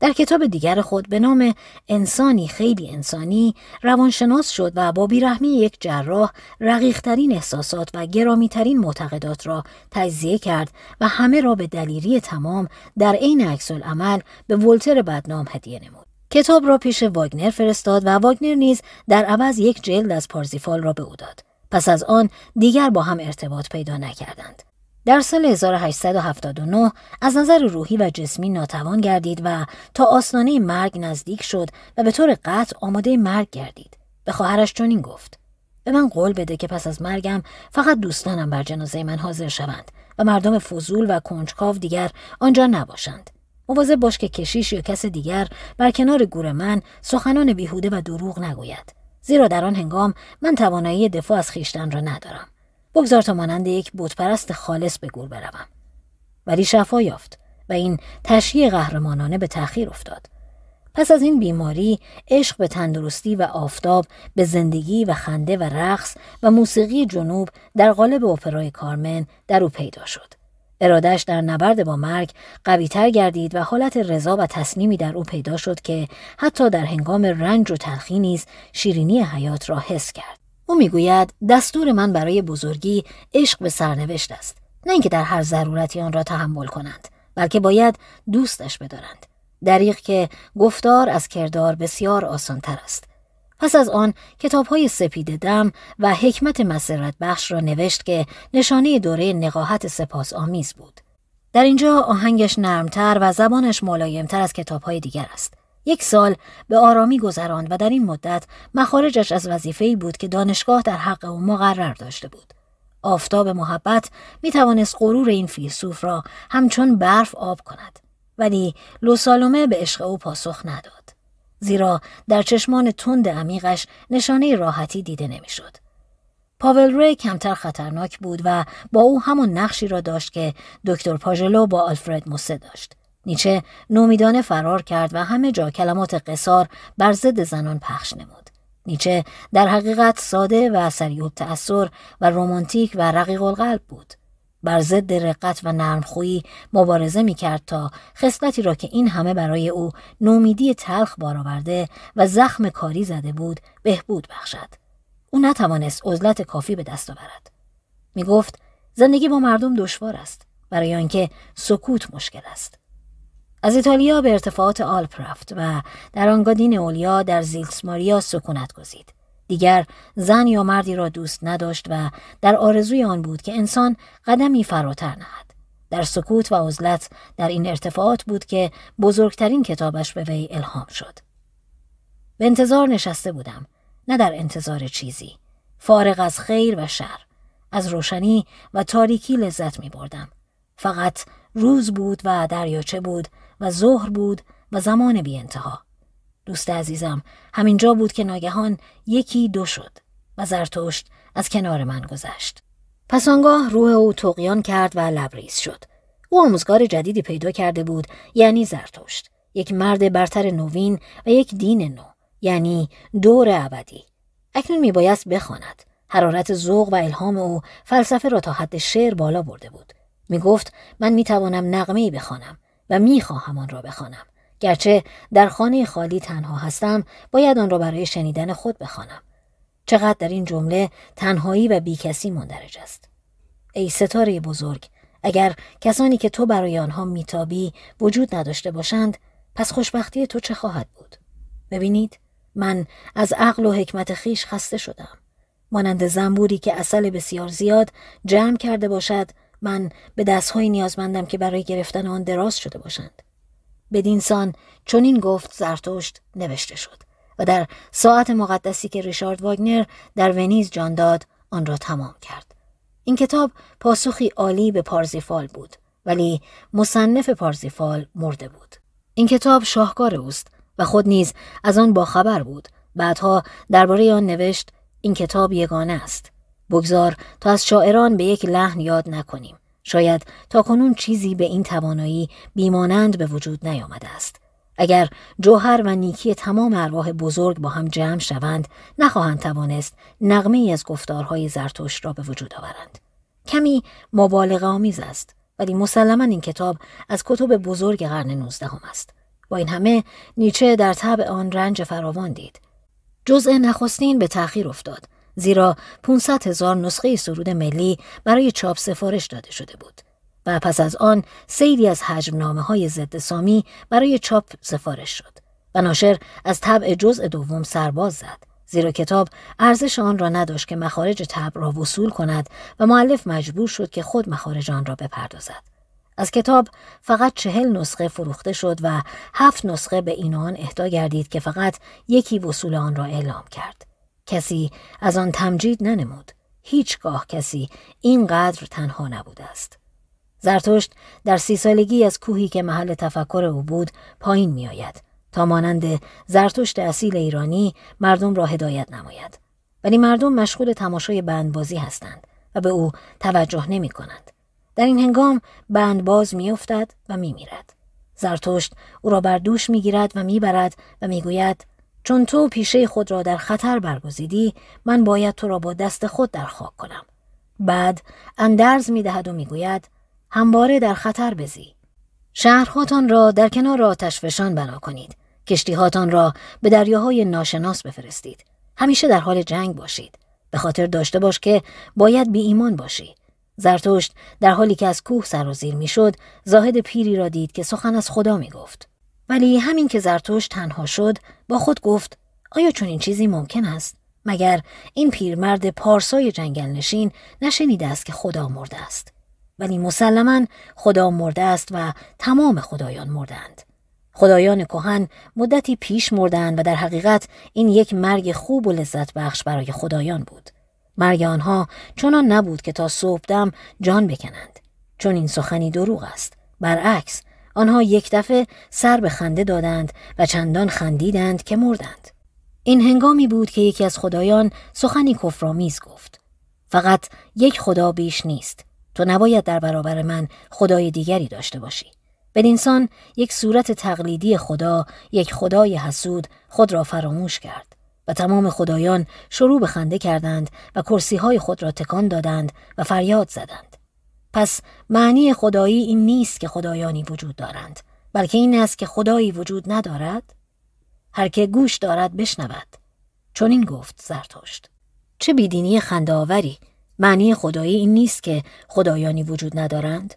در کتاب دیگر خود به نام انسانی خیلی انسانی روانشناس شد و با بیرحمی یک جراح رقیق‌ترین احساسات و گرامی‌ترین معتقدات را تجزیه کرد و همه را به دلیری تمام در عین عکس‌العمل به ولتر بدنام هدیه نمود. کتاب را پیش واگنر فرستاد و واگنر نیز در عوض یک جلد از پارزیفال را به او داد. پس از آن دیگر با هم ارتباط پیدا نکردند. در سال هزار و هشتصد و هفتاد و نه از نظر روحی و جسمی ناتوان گردید و تا آستانه مرگ نزدیک شد و به طور قطع آماده مرگ گردید. به خواهرش چنین گفت: به من قول بده که پس از مرگم فقط دوستانم بر جنازه من حاضر شوند و مردم فضول و کنجکاو دیگر آنجا نباشند. مواظب باش که کشیش یا کس دیگر بر کنار گور من سخنان بیهوده و دروغ نگوید، زیرا در آن هنگام من توانایی دفاع از خویشتن را ندارم. بگذار تا مانند یک بتپرست خالص به گور بروم. ولی شفا یافت و این تشییع قهرمانانه به تأخیر افتاد. پس از این بیماری عشق به تندرستی و آفتاب، به زندگی و خنده و رقص و موسیقی جنوب در قالب اپرای کارمن در او پیدا شد. ارادش در نبرد با مرگ قوی‌تر گردید و حالت رضا و تسلیمی در او پیدا شد که حتی در هنگام رنج و تلخی نیز شیرینی حیات را حس کرد. او میگوید دستور من برای بزرگی عشق به سرنوشت است، نه اینکه در هر ضرورتی آن را تحمل کنند، بلکه باید دوستش بدارند. دریغ که گفتار از کردار بسیار آسانتر است. پس از آن کتاب‌های سپید دم و حکمت مسرت بخش را نوشت که نشانه دوره نقاهت سپاس آمیز بود. در اینجا آهنگش نرمتر و زبانش ملایمتر از کتاب‌های دیگر است. یک سال به آرامی گذراند و در این مدت مخارجش از وظیفه‌ای بود که دانشگاه در حق او مقرر داشته بود. آفتاب محبت می‌توانست غرور این فیلسوف را همچون برف آب کند، ولی لوسالومه به عشق او پاسخ نداد، زیرا در چشمان تند عمیقش نشانه راحتی دیده نمی‌شد. پاول ری کمتر خطرناک بود و با او همان نقشی را داشت که دکتر پاژلو با آلفرد موسه داشت. نیچه نومیدانه فرار کرد و همه جا کلمات قصار بر ضد زنان پخش نمود. نیچه در حقیقت ساده و سریع تأثر و رمانتیک و رقیق القلب بود. بر ضد رقت و نرمخویی مبارزه می کرد تا خصلتی را که این همه برای او نومیدی تلخ بار آورده و زخم کاری زده بود بهبود بخشد. او نتوانست عزلت کافی به دست آورد. می گفت زندگی با مردم دشوار است، برای آنکه سکوت مشکل است. از ایتالیا به ارتفاعات آلپ رفت و در آنگادین اولیا در زیلسماریا سکونت گزید. دیگر زن یا مردی را دوست نداشت و در آرزوی آن بود که انسان قدمی فراتر نهد. در سکوت و عزلت در این ارتفاعات بود که بزرگترین کتابش به وی الهام شد. به انتظار نشسته بودم، نه در انتظار چیزی، فارغ از خیر و شر، از روشنی و تاریکی لذت می بردم. فقط روز بود و دریاچه بود و ظهر بود و زمان بی انتها. دوست عزیزم همینجا بود که ناگهان یکی دو شد و زرتشت از کنار من گذشت. پس آنگاه روح او طغیان کرد و لبریز شد. او آموزگار جدیدی پیدا کرده بود، یعنی زرتشت، یک مرد برتر نوین و یک دین نو، یعنی دور ابدی. اکنون میبایست بخواند. حرارت ذوق و الهام او فلسفه را تا حد شعر بالا برده بود. میگفت من میتوانم نغمه‌ای بخوانم و میخواهم آن را بخوانم. گرچه در خانه خالی تنها هستم، باید آن را برای شنیدن خود بخوانم. چقدر در این جمله تنهایی و بیکسی مندرج است. ای ستاره بزرگ، اگر کسانی که تو برای آنها میتابی وجود نداشته باشند، پس خوشبختی تو چه خواهد بود؟ ببینید، من از عقل و حکمت خیش خسته شدم. مانند زنبوری که عسل بسیار زیاد جمع کرده باشد، من به دست‌های نیازمندم که برای گرفتن آن دراز شده باشند. بدینسان چون این گفت زرتشت نوشته شد و در ساعت مقدسی که ریشارد واگنر در ونیز جان داد آن را تمام کرد. این کتاب پاسخی عالی به پارزیفال بود، ولی مصنف پارزیفال مرده بود. این کتاب شاهکار اوست و خود نیز از آن باخبر بود. بعدها درباره آن نوشت: این کتاب یگانه است. بگذار تا از شاعران به یک لحن یاد نکنیم. شاید تاکنون چیزی به این توانایی بیمانند به وجود نیامده است. اگر جوهر و نیکی تمام ارواح بزرگ با هم جمع شوند، نخواهند توانست نغمه‌ای از گفتارهای زرتشت را به وجود آورند. کمی مبالغه آمیز است، ولی مسلماً این کتاب از کتب بزرگ قرن نوزدهم است. با این همه نیچه در طبع آن رنج فراوان دید. جزء نخستین به تأخیر افتاد، زیرا پانصد هزار نسخه سرود ملی برای چاپ سفارش داده شده بود و پس از آن سیلی از هجونامه‌های ضد سامی برای چاپ سفارش شد و ناشر از طبع جزء دوم سرباز زد، زیرا کتاب ارزش آن را نداشت که مخارج طبع را وصول کند و مؤلف مجبور شد که خود مخارج آن را بپردازد. از کتاب فقط چهل نسخه فروخته شد و هفت نسخه به این و آن اهدا گردید که فقط یکی وصول آن را اعلام کرد. کسی از آن تمجید ننمود. هیچگاه کسی اینقدر تنها نبوده است. زرتشت در سی سالگی از کوهی که محل تفکر او بود پایین می آید تا مانند زرتشت اصیل ایرانی مردم را هدایت نماید. ولی مردم مشغول تماشای بندبازی هستند و به او توجه نمی کنند. در این هنگام بندباز می افتد و می میرد. زرتشت او را بر دوش می گیرد و می برد و می گوید: چون تو پیشه خود را در خطر برگزیدی، من باید تو را با دست خود در خاک کنم. بعد اندرز می دهد و می گوید: همواره در خطر بزی. شهرهاتان را در کنار آتشفشان بنا کنید. کشتیهاتان را به دریاهای ناشناس بفرستید. همیشه در حال جنگ باشید. به خاطر داشته باش که باید بی ایمان باشی. زرتشت در حالی که از کوه سرازیر می شد، زاهد پیری را دید که سخن از خدا می گفت. ولی همین که زرتشت تنها شد، با خود گفت: آیا چون این چیزی ممکن است؟ مگر این پیرمرد پارسای جنگل نشین نشنیده است که خدا مرده است؟ ولی مسلماً خدا مرده است و تمام خدایان مردند. خدایان کهن مدتی پیش مردند و در حقیقت این یک مرگ خوب و لذت بخش برای خدایان بود. مرگ آنها چنان نبود که تا صبح دم جان بکنند. چون این سخنی دروغ است. برعکس، آنها یک دفعه سر به خنده دادند و چندان خندیدند که مردند. این هنگامی بود که یکی از خدایان سخنی کفرآمیز گفت: فقط یک خدا بیش نیست. تو نباید در برابر من خدای دیگری داشته باشی. بدینسان یک صورت تقلیدی خدا، یک خدای حسود، خود را فراموش کرد و تمام خدایان شروع به خنده کردند و کرسیهای خود را تکان دادند و فریاد زدند. پس معنی خدایی این نیست که خدایانی وجود دارند، بلکه این است که خدایی وجود ندارد. هر که گوش دارد بشنود. چون این گفت زرتشت: چه بیدینی خنده‌آوری! معنی خدایی این نیست که خدایانی وجود ندارند.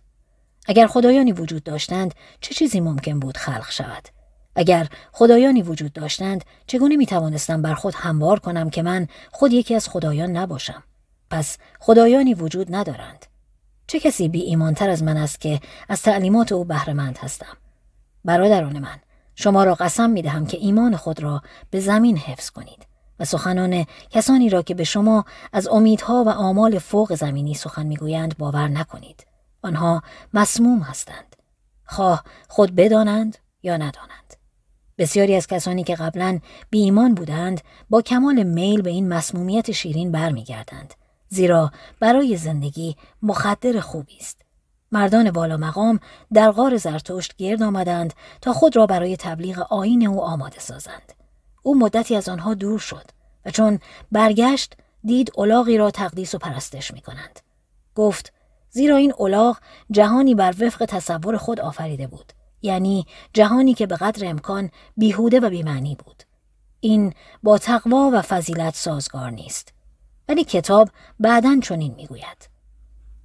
اگر خدایانی وجود داشتند، چه چیزی ممکن بود خلق شود؟ اگر خدایانی وجود داشتند، چگونه می توانستم بر خود هموار کنم که من خود یکی از خدایان نباشم؟ پس خدایانی وجود ندارند. چه کسی بی ایمانتر از من است که از تعلیمات او بهره‌مند هستم؟ برادران من، شما را قسم می دهم که ایمان خود را به زمین حفظ کنید و سخنان کسانی را که به شما از امیدها و آمال فوق زمینی سخن می گویند باور نکنید. آنها مسموم هستند، خواه خود بدانند یا ندانند. بسیاری از کسانی که قبلاً بی ایمان بودند، با کمال میل به این مسمومیت شیرین برمیگردند، زیرا برای زندگی مخدر خوبی است. مردان بالا مقام در غار زرتشت گرد آمدند تا خود را برای تبلیغ آیین او آماده سازند. او مدتی از آنها دور شد و چون برگشت دید الاغی را تقدیس و پرستش می کنند. گفت: زیرا این الاغ جهانی بر وفق تصور خود آفریده بود، یعنی جهانی که به قدر امکان بیهوده و بیمعنی بود. این با تقوا و فضیلت سازگار نیست. ولی کتاب بعداً چنین میگوید: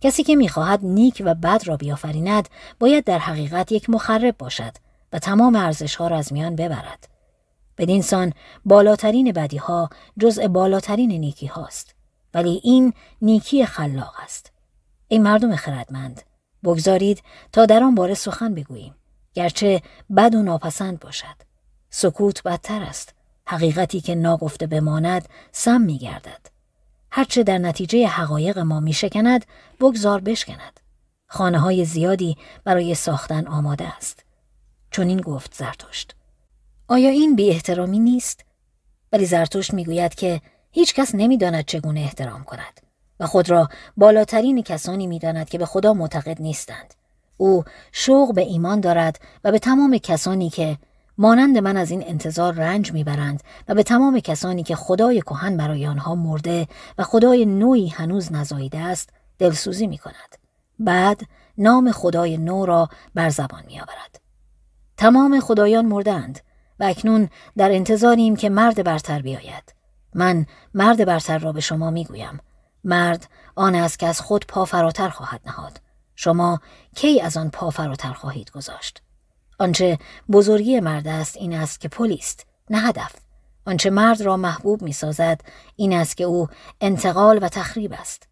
کسی که میخواهد نیک و بد را بیافریند، باید در حقیقت یک مخرب باشد و تمام ارزشها را از میان ببرد. بدینسان بالاترین بدیها جزء بالاترین نیکی هاست، ولی این نیکی خلاق است. ای مردم خردمند، بگذارید تا در آن باره سخن بگوییم، گرچه بد و ناپسند باشد. سکوت بدتر است. حقیقتی که ناگفته بماند سم میگردد. هرچه در نتیجه حقایق ما می شکند، بگذار بشکند. خانه های زیادی برای ساختن آماده است. چون این گفت زرتشت. آیا این بی احترامی نیست؟ ولی زرتشت می گوید که هیچ کس نمی داند چگونه احترام کند و خود را بالاترین کسانی می داند که به خدا معتقد نیستند. او شوق به ایمان دارد و به تمام کسانی که مانند من از این انتظار رنج میبرند و به تمام کسانی که خدای کهن برای آنها مرده و خدای نوعی هنوز نزاییده است دلسوزی میکند. بعد نام خدای نو را بر زبان میآورد. تمام خدایان مردند و اکنون در انتظاریم که مرد برتر بیاید. من مرد برتر را به شما میگویم. مرد آن است که از خود پا فراتر خواهد نهاد. شما کی از آن پا فراتر خواهید گذاشت؟ آنچه بزرگی مرد است این است که پل است، نه هدف. آنچه مرد را محبوب می سازد این است که او انتقال و تخریب است.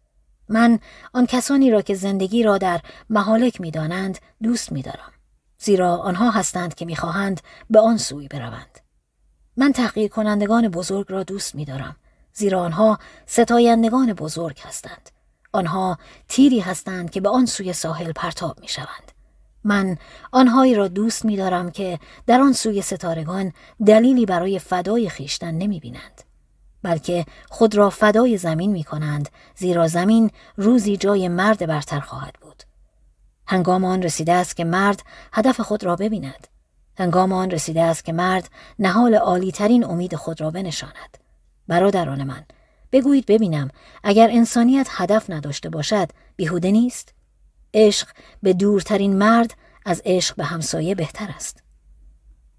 من آن کسانی را که زندگی را در مهالک می دانند دوست می دارم. زیرا آنها هستند که می خواهند به آن سوی بروند. من تحقیر کنندگان بزرگ را دوست می دارم. زیرا آنها ستایندگان بزرگ هستند. آنها تیری هستند که به آن سوی ساحل پرتاب می شوند. من آنهایی را دوست می دارم که در آن سوی ستارگان دلیلی برای فدای خیشتن نمی بینند. بلکه خود را فدای زمین می کنند زیرا زمین روزی جای مرد برتر خواهد بود. هنگام آن رسیده است که مرد هدف خود را ببیند. هنگام آن رسیده است که مرد نهال عالی ترین امید خود را بنشاند. برادران من، بگویید ببینم اگر انسانیت هدف نداشته باشد بیهوده نیست؟ عشق به دورترین مرد از عشق به همسایه بهتر است.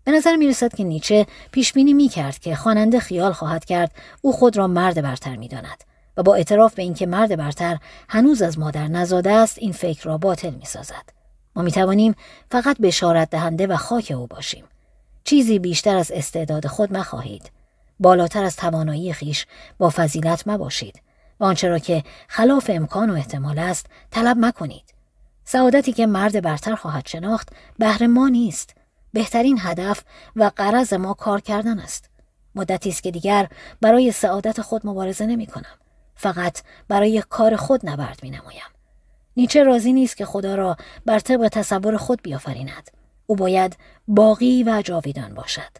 به نظر می رسد که نیچه پیشبینی می کرد که خواننده خیال خواهد کرد او خود را مرد برتر می داند و با اعتراف به اینکه مرد برتر هنوز از مادر نزاده است این فکر را باطل می سازد. ما می توانیم فقط بشارت دهنده و خاک او باشیم. چیزی بیشتر از استعداد خود مخواهید. بالاتر از توانایی خیش با فضیلت مباشید و آنچه را که خلاف امکان و احتمال است طلب مکنید. سعادتی که مرد برتر خواهد شناخت بهر ما نیست. بهترین هدف و غرض ما کار کردن است. مدتی است که دیگر برای سعادت خود مبارزه نمی کنم. فقط برای کار خود نبرد می نمایم. نیچه راضی نیست که خدا را بر طبق تصور خود بیافریند. او باید باقی و جاویدان باشد.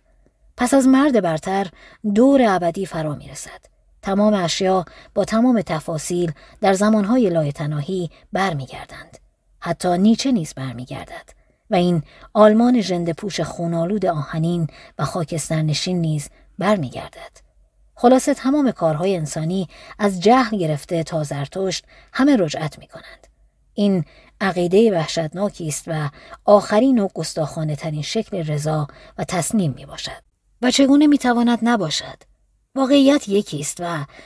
پس از مرد برتر دور ابدی فرا می رسد. تمام اشیا با تمام تفاصیل در زمانهای لایتناهی بر می گردند. حتی نیچه نیز بر می گردد و این آلمان ژنده‌پوش خونالود آهنین و خاکسترنشین نیز بر می گردد. خلاصه تمام کارهای انسانی از جهل گرفته تا زرتشت همه رجعت می کنند. این عقیده وحشتناکی است و آخرین و گستاخانه ترین شکل رضا و تسلیم می باشد. و چگونه می تواند نباشد؟ واقعیت یکی است و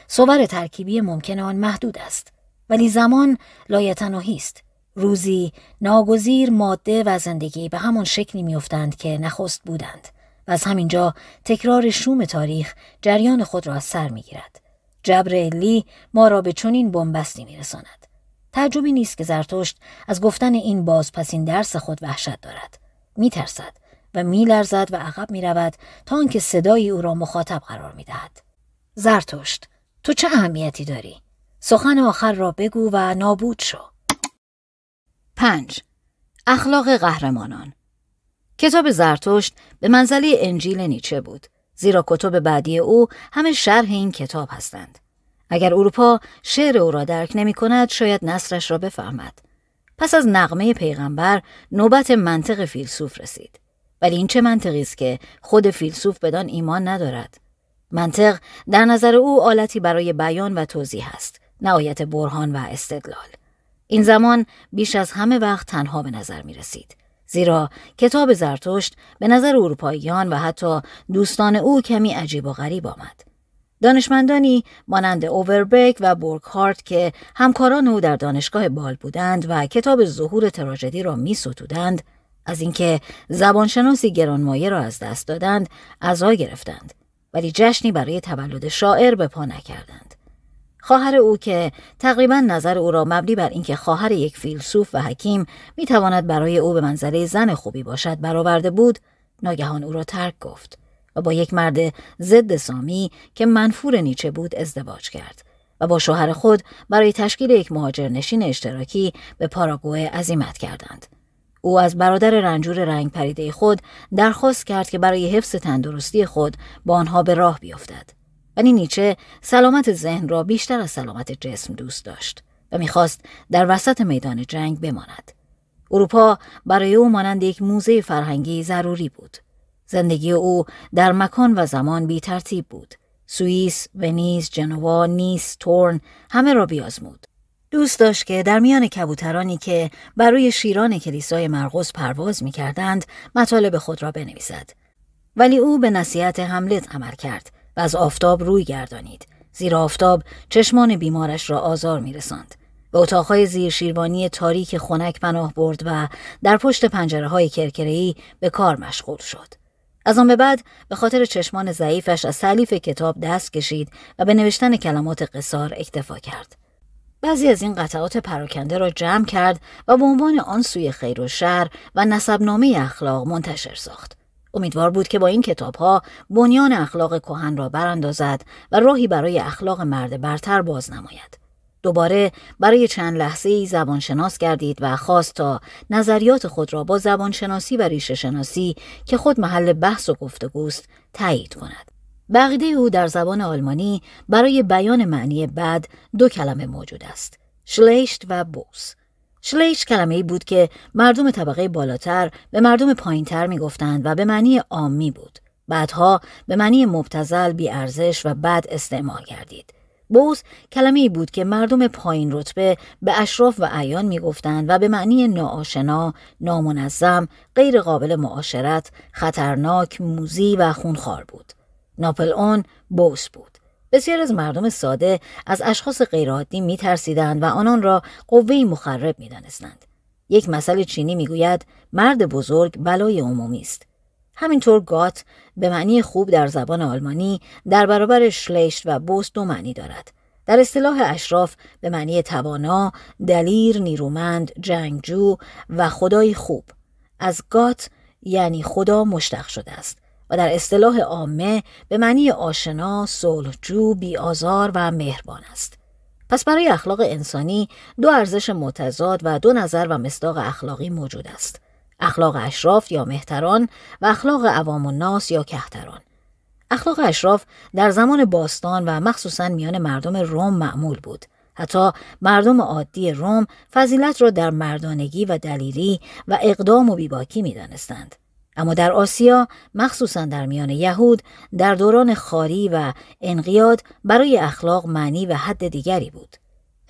صور ترکیبی ممکن آن محدود است. ولی زمان لایتناهی است. روزی ناگزیر ماده و زندگی به همان شکلی میافتند که نخست بودند و از همینجا تکرار شوم تاریخ جریان خود را از سر میگیرد. جبر علی ما را به چنین بنبستی میرساند. تعجبی نیست که زرتشت از گفتن این بازپسین درس خود وحشت دارد. میترسد و میلرزد و عقب میرود تا آنکه صدای او را مخاطب قرار میدهد. زرتشت، تو چه اهمیتی داری؟ سخن آخر را بگو و نابود شو. پنج. اخلاق قهرمانان. کتاب زرتشت به منزله انجیل نیچه بود، زیرا کتب بعدی او همه شرح این کتاب هستند. اگر اروپا شعر او را درک نمی کند شاید نثرش را بفهمد. پس از نغمه پیغمبر نوبت منطق فیلسوف رسید. ولی این چه منطقی است که خود فیلسوف بدان ایمان ندارد؟ منطق در نظر او آلتی برای بیان و توضیح است، نه آیت برهان و استدلال. این زمان بیش از همه وقت تنها به نظر می رسید. زیرا کتاب زرتشت به نظر اروپاییان و حتی دوستان او کمی عجیب و غریب آمد. دانشمندانی مانند اووربرگ و بورگهارت که همکاران او در دانشگاه بال بودند و کتاب ظهور تراژدی را می ستودند، از اینکه زبانشناسی گرانمایه را از دست دادند، عزا گرفتند. ولی جشنی برای تولد شاعر به پا نکردند. خواهر او که تقریبا نظر او را مبنی بر اینکه خواهر یک فیلسوف و حکیم میتواند برای او به منزله زن خوبی باشد برآورده بود، ناگهان او را ترک گفت و با یک مرد ضد سامی که منفور نیچه بود ازدواج کرد و با شوهر خود برای تشکیل یک مهاجرنشین اشتراکی به پاراگوئه عزیمت کردند. او از برادر رنجور رنگ پریده خود درخواست کرد که برای حفظ تندرستی خود با آنها به راه بیفتد. ولی نیچه سلامت ذهن را بیشتر از سلامت جسم دوست داشت و می‌خواست در وسط میدان جنگ بماند. اروپا برای او مانند یک موزه فرهنگی ضروری بود. زندگی او در مکان و زمان بی ترتیب بود. سوئیس، ونیز، جنوا، نیس، تورن همه را بیازمود. دوست داشت که در میان کبوترانی که بر روی شیران کلیسای مرقس پرواز می‌کردند مطالب خود را بنویسد. ولی او به نصیحت هملت عمل کرد و از آفتاب روی گردانید، زیرا آفتاب چشمان بیمارش را آزار می‌رساند. به اتاق‌های زیر شیروانی تاریک خنک پناه برد و در پشت پنجره‌های کرکره‌ای به کار مشغول شد. از آن به بعد به خاطر چشمان ضعیفش از تألیف کتاب دست کشید و به نوشتن کلمات قصار اکتفا کرد. بعضی از این قطعات پراکنده را جمع کرد و به عنوان آن سوی خیر و شر و نسبنامه اخلاق منتشر ساخت. امیدوار بود که با این کتاب‌ها بنیان اخلاق کهن را براندازد و راهی برای اخلاق مرد برتر باز نماید. دوباره برای چند لحظه‌ای زبانشناس گردید و خواست تا نظریات خود را با زبانشناسی و ریشه‌شناسی که خود محل بحث و گفتگوست تایید کند. بقیده او در زبان آلمانی برای بیان معنی بد دو کلمه موجود است: شلیشت و بوس. شلیشت کلمه‌ای بود که مردم طبقه بالاتر به مردم پایینتر می‌گفتند و به معنی عامی بود. بعدها به معنی مبتذل، بی‌ارزش و بد استعمال گردید. بوس کلمه‌ای بود که مردم پایین رتبه به اشراف و اعیان می‌گفتند و به معنی ناآشنا، نامنظم، غیر قابل معاشرت، خطرناک، موذی و خونخوار بود. ناپل اون بوس بود. بسیار از مردم ساده از اشخاص غیرعادی می‌ترسیدند و آنان را قوه‌ای مخرب می‌دانستند. یک مثل چینی می‌گوید مرد بزرگ بلای عمومی است. همینطور گات به معنی خوب در زبان آلمانی در برابر شلیشت و بوس دو معنی دارد. در اصطلاح اشراف به معنی توانا، دلیر، نیرومند، جنگجو و خدای خوب. از گات یعنی خدا مشتق شده است و در اصطلاح عامه به معنی آشنا، صلحجو، بی‌آزار و مهربان است. پس برای اخلاق انسانی دو ارزش متضاد و دو نظر و مصداق اخلاقی موجود است: اخلاق اشراف یا مهتران و اخلاق عوام الناس یا کهتران. اخلاق اشراف در زمان باستان و مخصوصاً میان مردم روم معمول بود. حتی مردم عادی روم فضیلت را در مردانگی و دلیری و اقدام و بیباکی می دانستند. اما در آسیا، مخصوصاً در میان یهود، در دوران خاری و انقیاد برای اخلاق معنی و حد دیگری بود.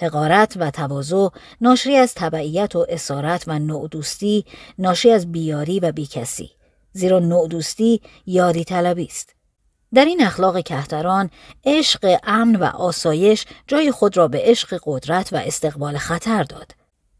حقارت و تواضع ناشی از تبعیت و اسارت و نودوستی ناشی از بیاری و بیکسی، زیرا نودوستی یاری طلبی است. در این اخلاق کهتران عشق امن و آسایش جای خود را به عشق قدرت و استقبال خطر داد.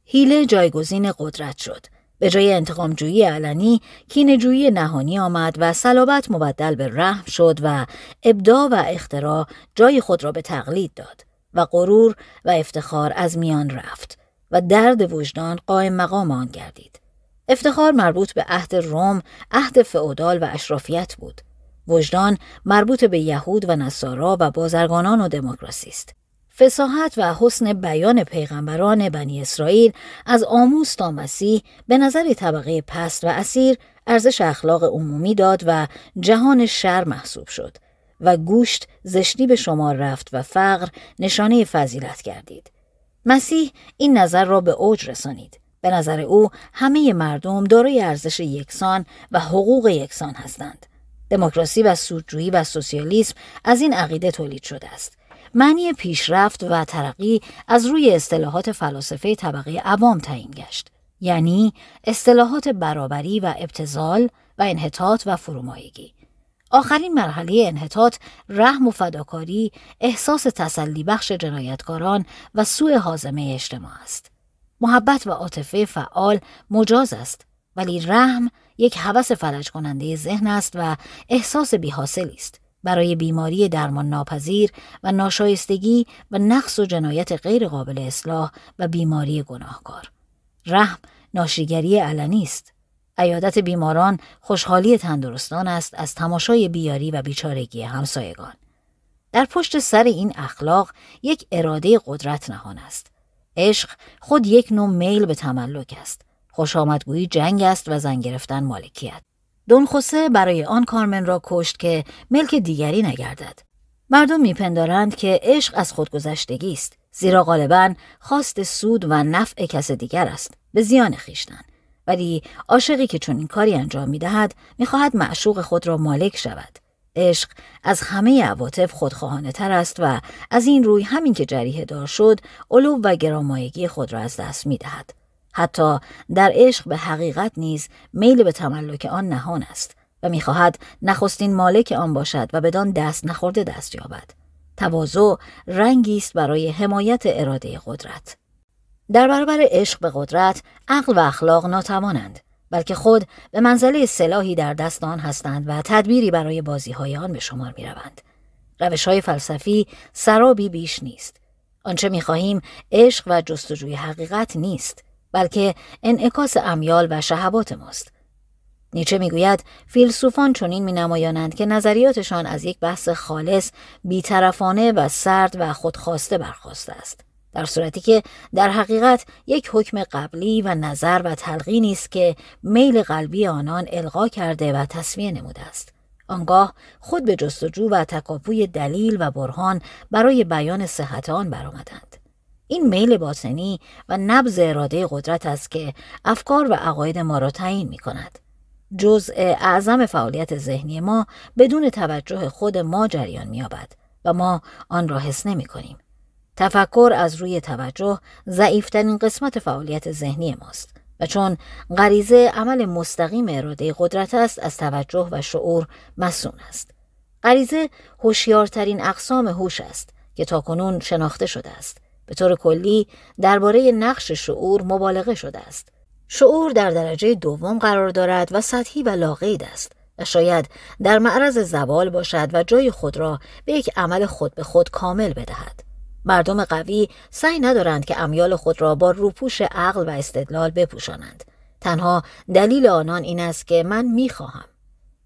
حیله جایگزین قدرت شد. به جای انتقامجویی علنی، کینه‌جویی نهانی آمد و صلابت مبدل به رحم شد و ابداع و اختراع جای خود را به تقلید داد و غرور و افتخار از میان رفت و درد وجدان قائم مقام آن گردید. افتخار مربوط به عهد روم، عهد فئودال و اشرافیت بود. وجدان مربوط به یهود و نصارا و بازرگانان و دموکراسی است. فصاحت و حسن بیان پیغمبران بنی اسرائیل از آموز تا مسیح به نظر طبقه پست و اسیر ارزش اخلاق عمومی داد و جهان شر محسوب شد و گوشت زشتی به شما رفت و فقر نشانه فضیلت گردید. مسیح این نظر را به اوج رسانید. به نظر او همه مردم دارای ارزش یکسان و حقوق یکسان هستند. دموکراسی و سودجویی و سوسیالیسم از این عقیده تولید شده است. معنی پیشرفت و ترقی از روی اصطلاحات فلاسفه طبقه عوام تعیین گشت، یعنی اصطلاحات برابری و ابتذال و انحطاط و فرومایگی. آخرین مرحله انحطاط، رحم و فداکاری، احساس تسلی بخش جنایتکاران و سوء هاضمه اجتماع است. محبت و عاطفه فعال مجاز است، ولی رحم یک هوس فلج کننده ذهن است و احساس بی‌حاصلی است. برای بیماری درمان ناپذیر و ناشایستگی و نقص و جنایت غیر قابل اصلاح و بیماری گناهکار. رحم ناشیگری علنی است. عیادت بیماران خوشحالی تندرستان است از تماشای بیاری و بیچارگی همسایگان. در پشت سر این اخلاق یک اراده قدرت نهان است. عشق خود یک نوع میل به تملک است. خوشامدگویی جنگ است و زن گرفتن مالکیت. دون خوسه برای آن کارمن را کشت که ملک دیگری نگردد. مردم میپندارند که عشق از خودگذشتگی است، زیرا غالباً خواست سود و نفع کس دیگر است به زیان خویشتن. ولی عاشقی که چنین کاری انجام میدهد میخواهد معشوق خود را مالک شود. عشق از همه عواطف خودخواهانه تر است و از این روی همین که جریحه دار شد، علو و گرانمایگی خود را از دست میدهد. حتی در عشق به حقیقت نیز میل به تملک آن نهان است و میخواهد نخستین مالک آن باشد و بدان دست نخورده دست یابد. تواضع رنگی است برای حمایت اراده قدرت. در برابر عشق به قدرت، عقل و اخلاق ناتوانند، بلکه خود به منزله سلاحی در دست آن هستند و تدبیری برای بازی‌های آن به شمار می‌روند. روش‌های فلسفی سرابی بیش نیست. آنچه می‌خواهیم عشق و جستجوی حقیقت نیست، بلکه انعکاس امیال و شهوات ماست. نیچه میگوید فیلسوفان چنین مینمایانند که نظریاتشان از یک بحث خالص، بی‌طرفانه و سرد و خودخواسته برخاسته است، در صورتی که در حقیقت یک حکم قبلی و نظر و تلقینی است که میل قلبی آنان القا کرده و تصفیه نموده است. آنگاه خود به جستجو و تکاپوی دلیل و برهان برای بیان صحت آن برآمدند. این میل باطنی و نبض اراده قدرت است که افکار و عقاید ما را تعیین می کند. جزء اعظم فعالیت ذهنی ما بدون توجه خود ما جریان می یابد و ما آن را حس نمی کنیم. تفکر از روی توجه ضعیفترین قسمت فعالیت ذهنی ماست و چون غریزه عمل مستقیم اراده قدرت است، از توجه و شعور مصون است. غریزه هوشیارترین اقسام هوش است که تاکنون شناخته شده است. به طور کلی درباره نقش شعور مبالغه شده است. شعور در درجه دوم قرار دارد و سطحی و لاقید است و شاید در معرض زوال باشد و جای خود را به یک عمل خود به خود کامل بدهد. مردم قوی سعی ندارند که امیال خود را با روپوش عقل و استدلال بپوشانند. تنها دلیل آنان این است که من میخواهم.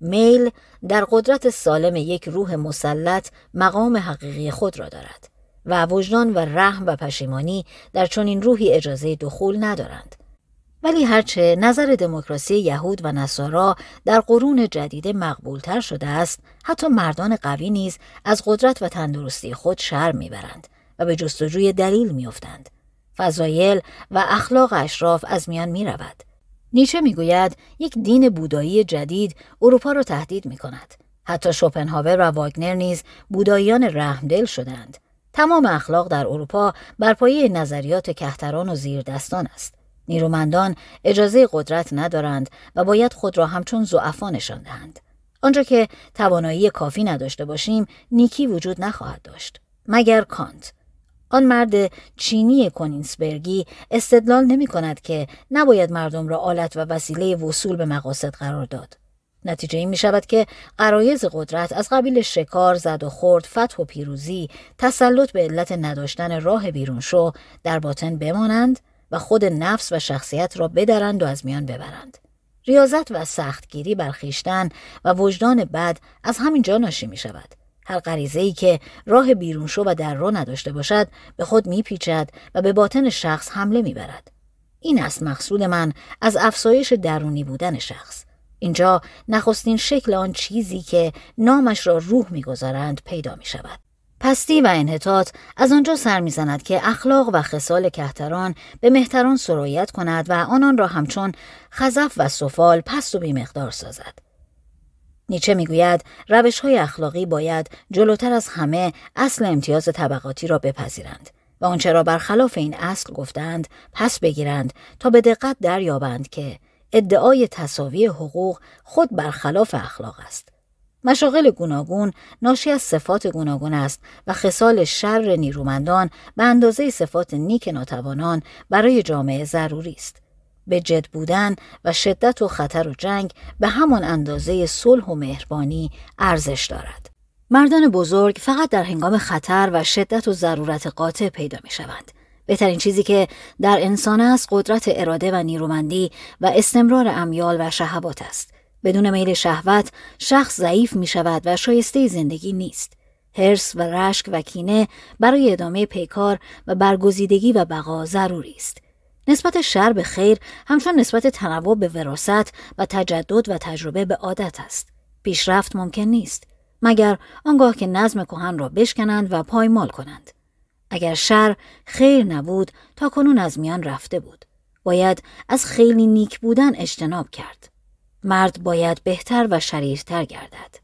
میل در قدرت سالم یک روح مسلط مقام حقیقی خود را دارد و وجدان و رحم و پشیمانی در چنین روحی اجازه دخول ندارند. ولی هرچه نظر دموکراسی یهود و نصارا در قرون جدید مقبولتر شده است، حتی مردان قوی نیز از قدرت و تندرستی خود شرم میبرند و به جستجوی دلیل میافتند. فضایل و اخلاق اشراف از میان میرود. نیچه میگوید یک دین بودایی جدید اروپا را تهدید میکند. حتی شوپنهاور و واگنر نیز بوداییان رحمدل شدند. تمام اخلاق در اروپا بر پایه نظریات کهتران و زیردستان است. نیرومندان اجازه قدرت ندارند و باید خود را همچون ضعفا نشان دهند. آنجا که توانایی کافی نداشته باشیم، نیکی وجود نخواهد داشت. مگر کانت. آن مرد چینی کونینسبرگی استدلال نمی کند که نباید مردم را آلت و وسیله وصول به مقاصد قرار داد. نتیجه این می شود که غرایز قدرت از قبیل شکار، زد و خورد، فتح و پیروزی، تسلط به علت نداشتن راه بیرون شو در باطن بمانند و خود نفس و شخصیت را بدرند و از میان ببرند. ریاضت و سختگیری بر خویشتن و وجدان بد از همین جا ناشی می شود. هر غریزه‌ای که راه بیرون شو و در رو نداشته باشد به خود میپیچد و به باطن شخص حمله میبرد. این است مقصود من از افزایش درونی بودن شخص. اینجا نخستین شکل آن چیزی که نامش را روح میگذارند پیدا میشود. پستی و انحطاط از آنجا سر میزند که اخلاق و خصال کهتران به مهتران سرایت کند و آنان را همچون خزف و سفال پست و بیمقدار سازد. نیچه میگوید روش‌های اخلاقی باید جلوتر از همه اصل امتیاز طبقاتی را بپذیرند و آنچه را برخلاف این اصل گفتند پس بگیرند تا به دقت دریابند که ادعای تساوی حقوق خود برخلاف اخلاق است. مشاغل گوناگون ناشی از صفات گوناگون است و خصال شر نیرومندان به اندازه صفات نیک ناتوانان برای جامعه ضروری است. به جد بودن و شدت و خطر و جنگ به همان اندازه صلح و مهربانی ارزش دارد. مردان بزرگ فقط در هنگام خطر و شدت و ضرورت قاطع پیدا می شوند. بهترین چیزی که در انسان است قدرت اراده و نیرومندی و استمرار امیال و شهوات است. بدون میل شهوت شخص ضعیف می شود و شایسته زندگی نیست. حرص و رشک و کینه برای ادامه پیکار و برگزیدگی و بقا ضروری است. نسبت شر به خیر همچون نسبت تنوع به وراثت و تجدد و تجربه به عادت است. پیشرفت ممکن نیست مگر آنگاه که نظم کهن را بشکنند و پایمال کنند. اگر شر خیر نبود تا کنون از میان رفته بود. باید از خیلی نیک بودن اجتناب کرد. مرد باید بهتر و شریرتر گردد.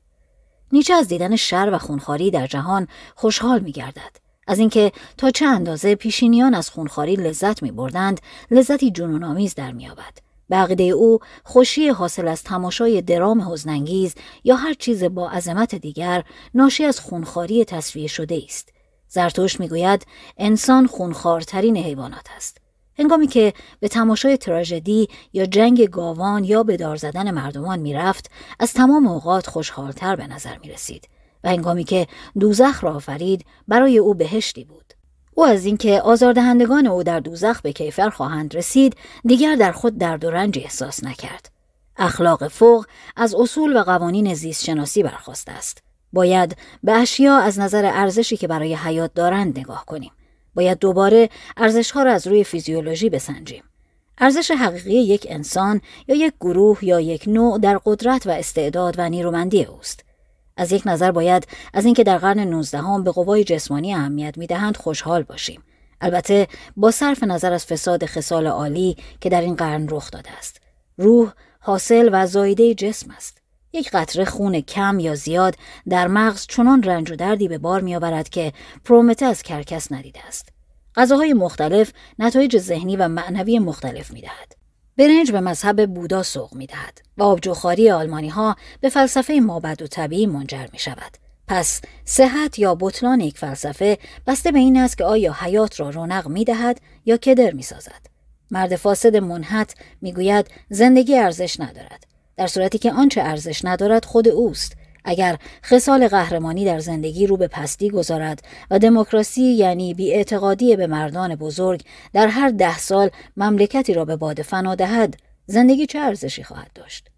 نیچه از دیدن شر و خونخواری در جهان خوشحال می گردد. از اینکه تا چه اندازه پیشینیان از خونخواری لذت می بردند، لذتی جنون‌آمیز در می آورد. به عقیده او خوشی حاصل از تماشای درام حزن‌انگیز یا هر چیز با عظمت دیگر ناشی از خونخواری تصفیه شده است. زرتشت می گوید انسان خونخوارترین حیوانات است. هنگامی که به تماشای تراژدی یا جنگ گاوان یا به دار زدن مردمان می رفت، از تمام اوقات خوشحالتر به نظر می رسید و هنگامی که دوزخ را آفرید برای او بهشتی بود. او از اینکه آزاردهندگان او در دوزخ به کیفر خواهند رسید دیگر در خود درد و رنج احساس نکرد. اخلاق فوق از اصول و قوانین زیست شناسی برخواسته است. باید به اشیا از نظر ارزشی که برای حیات دارند نگاه کنیم. باید دوباره ارزش‌ها را از روی فیزیولوژی بسنجیم. ارزش حقیقی یک انسان یا یک گروه یا یک نوع در قدرت و استعداد و نیرومندی اوست. از یک نظر باید از اینکه در قرن نوزدهم به قوای جسمانی اهمیت می‌دهند خوشحال باشیم. البته با صرف نظر از فساد خصال عالی که در این قرن رخ داده است. روح حاصل و زایده جسم است. یک قطره خون کم یا زیاد در مغز چنان رنج و دردی به بار می‌آورد که پرومته از کرکس ندیده است. غذاهای مختلف نتایج ذهنی و معنوی مختلف می‌دهد. برنج به مذهب بودا سوق می‌دهد و آبجوخواری آلمانی‌ها به فلسفه مابعد و طبیعی منجر می‌شود. پس صحت یا بطلان یک فلسفه بسته به این است که آیا حیات را رونق می‌دهد یا کدر می‌سازد. مرد فاسد منحت می‌گوید زندگی ارزش ندارد، در صورتی که آنچه ارزش ندارد خود اوست. اگر خصال قهرمانی در زندگی رو به پستی گذارد و دموکراسی یعنی بی‌اعتقادی به مردان بزرگ در هر ده سال مملکتی را به باد فنا دهد، زندگی چه ارزشی خواهد داشت؟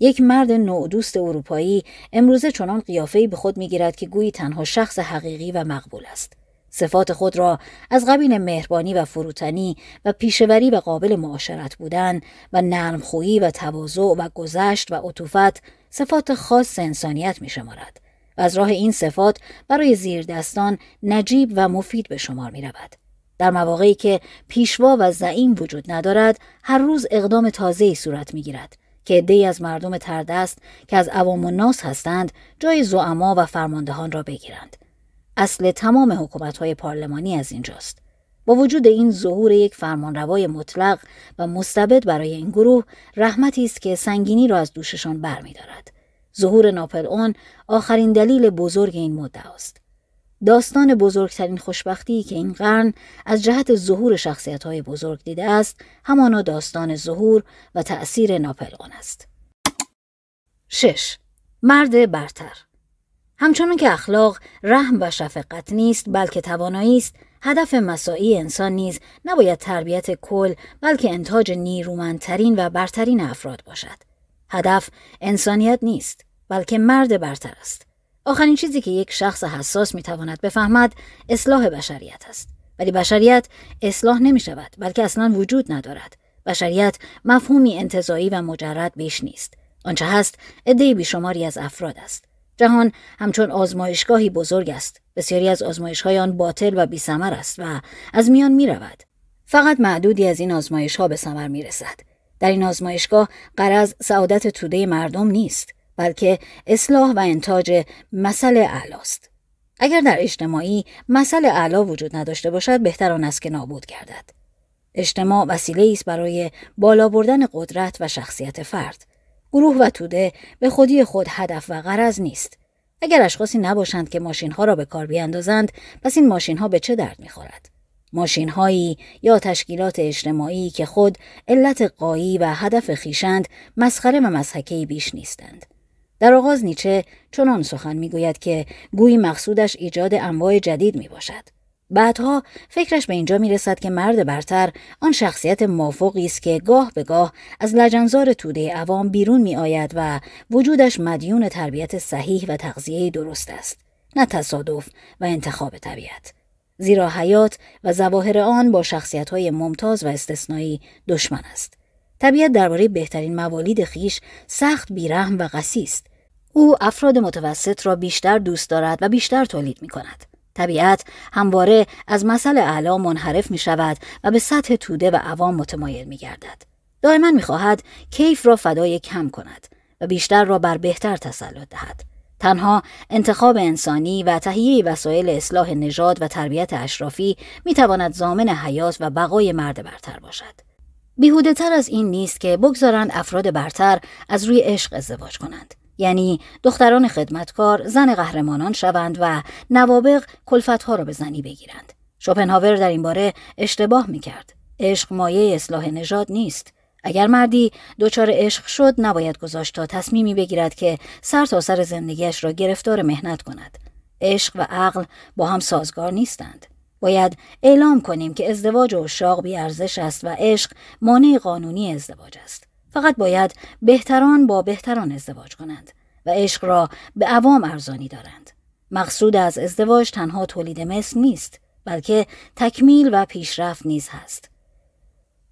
یک مرد نودوست اروپایی امروزه چنان قیافه‌ای به خود می‌گیرد که گویی تنها شخص حقیقی و مقبول است. صفات خود را از قبیل مهربانی و فروتنی و پیشوری و قابل معاشرت بودن و نرمخویی و تواضع و گذشت و عطوفت صفات خاص انسانیت می شمارد و از راه این صفات برای زیردستان نجیب و مفید به شمار می رود. در مواقعی که پیشوا و زعیم وجود ندارد، هر روز اقدام تازه‌ای صورت می گیرد که عده‌ای از مردم تردست که از عوام الناس هستند جای زعما و فرماندهان را بگیرند. اصل تمام حکومت‌های پارلمانی از اینجاست. با وجود این ظهور یک فرمانروای مطلق و مستبد برای این گروه رحمتی است که سنگینی را از دوششان برمی‌دارد. ظهور ناپلئون آخرین دلیل بزرگ این مدعا است. داستان بزرگترین خوشبختی که این قرن از جهت ظهور شخصیت‌های بزرگ دیده است، همانا داستان ظهور و تأثیر ناپلئون است. شش. مرد برتر. همچنان که اخلاق رحم و شفقت نیست بلکه توانایی است، هدف مساعی انسان نیز نباید تربیت کل بلکه انتاج نیرومندترین و برترین افراد باشد. هدف انسانیت نیست بلکه مرد برتر است. آخرین چیزی که یک شخص حساس میتواند بفهمد اصلاح بشریت است، ولی بشریت اصلاح نمیشود بلکه اصلاً وجود ندارد. بشریت مفهومی انتزاعی و مجرد بیش نیست. آنچه هست عده‌ای بیشماری از افراد است. جهان همچون آزمایشگاهی بزرگ است. بسیاری از آزمایش‌های آن باطل و بی‌ثمر است و از میان می‌رود. فقط معدودی از این آزمایش‌ها به ثمر می‌رسد. در این آزمایشگاه غرض سعادت توده مردم نیست، بلکه اصلاح و انتاج مسئله اعلی است. اگر در اجتماعی مسئله اعلی وجود نداشته باشد، بهتر آن است که نابود گردد. اجتماع وسیله‌ای است برای بالا بردن قدرت و شخصیت فرد. گروه و توده به خودی خود هدف و غرض نیست. اگر اشخاصی نباشند که ماشین‌ها را به کار بیاندازند، پس این ماشین‌ها به چه درد می‌خورد؟ ماشین‌هایی یا تشکیلات اجتماعی که خود علت غایی و هدف خیشند، مسخره و مسحکه‌ای بیش نیستند. در آغاز نیچه چنان سخن می‌گوید که گویی مقصودش ایجاد انواع جدید می‌باشد. بعدها فکرش به اینجا میرسد که مرد برتر آن شخصیت مافوقی است که گاه به گاه از لجنزار توده عوام بیرون می آید و وجودش مدیون تربیت صحیح و تغذیه درست است. نه تصادف و انتخاب طبیعت، زیرا حیات و ظواهر آن با شخصیت‌های ممتاز و استثنایی دشمن است. طبیعت درباره بهترین موالید خویش سخت بیرحم و قسی است. او افراد متوسط را بیشتر دوست دارد و بیشتر تولید می‌کند. طبیعت همواره از مسائل اعلی منحرف می‌شود و به سطح توده و عوام متمایل می‌گردد. دائما می‌خواهد کیف را فدای کم کند و بیشتر را بر بهتر تسلط دهد. تنها انتخاب انسانی و تهیه وسایل اصلاح نژاد و تربیت اشرافی می‌تواند ضامن حیات و بقای مرد برتر باشد. بیهوده‌تر از این نیست که بگذارند افراد برتر از روی عشق ازدواج کنند، یعنی دختران خدمتکار زن قهرمانان شوند و نوابغ کلفت‌ها را به زنی بگیرند. شوپنهاور در این باره اشتباه می‌کرد. عشق مایه اصلاح نژاد نیست. اگر مردی دچار عشق شد، نباید گذاشت تا تصمیمی بگیرد که سر تا سر زندگیش را گرفتار محنت کند. عشق و عقل با هم سازگار نیستند. باید اعلام کنیم که ازدواج عشاق بی‌ارزش است و عشق مانع قانونی ازدواج است. فقط باید بهتران با بهتران ازدواج کنند و عشق را به عوام ارزانی دارند. مقصود از ازدواج تنها تولید مثل نیست، بلکه تکمیل و پیشرفت نیز هست.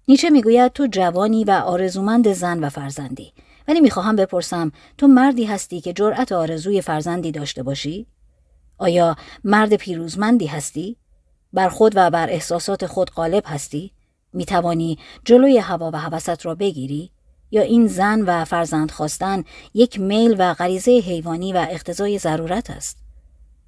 نیچه میگوید تو جوانی و آرزومند زن و فرزندی، ولی میخواهم بپرسم تو مردی هستی که جرأت آرزوی فرزندی داشته باشی؟ آیا مرد پیروزمندی هستی؟ بر خود و بر احساسات خود غالب هستی؟ میتوانی جلوی هوا و هوست را بگیری؟ یا این زن و فرزند خواستن یک میل و غریزه حیوانی و اقتضای ضرورت است؟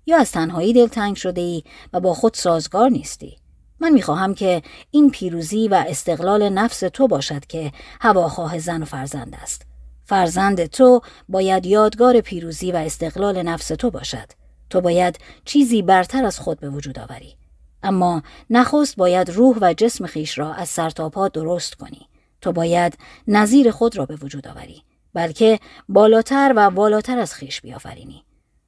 یا از تنهایی دلتنگ شده ای و با خود سازگار نیستی؟ من میخواهم که این پیروزی و استقلال نفس تو باشد که هواخواه زن و فرزند است. فرزند تو باید یادگار پیروزی و استقلال نفس تو باشد. تو باید چیزی برتر از خود به وجود آوری. اما نخست باید روح و جسم خیش را از سر تا پا درست کنی. تو باید نظیر خود را به وجود آوری، بلکه بالاتر و والاتر از خیش بیافرینی.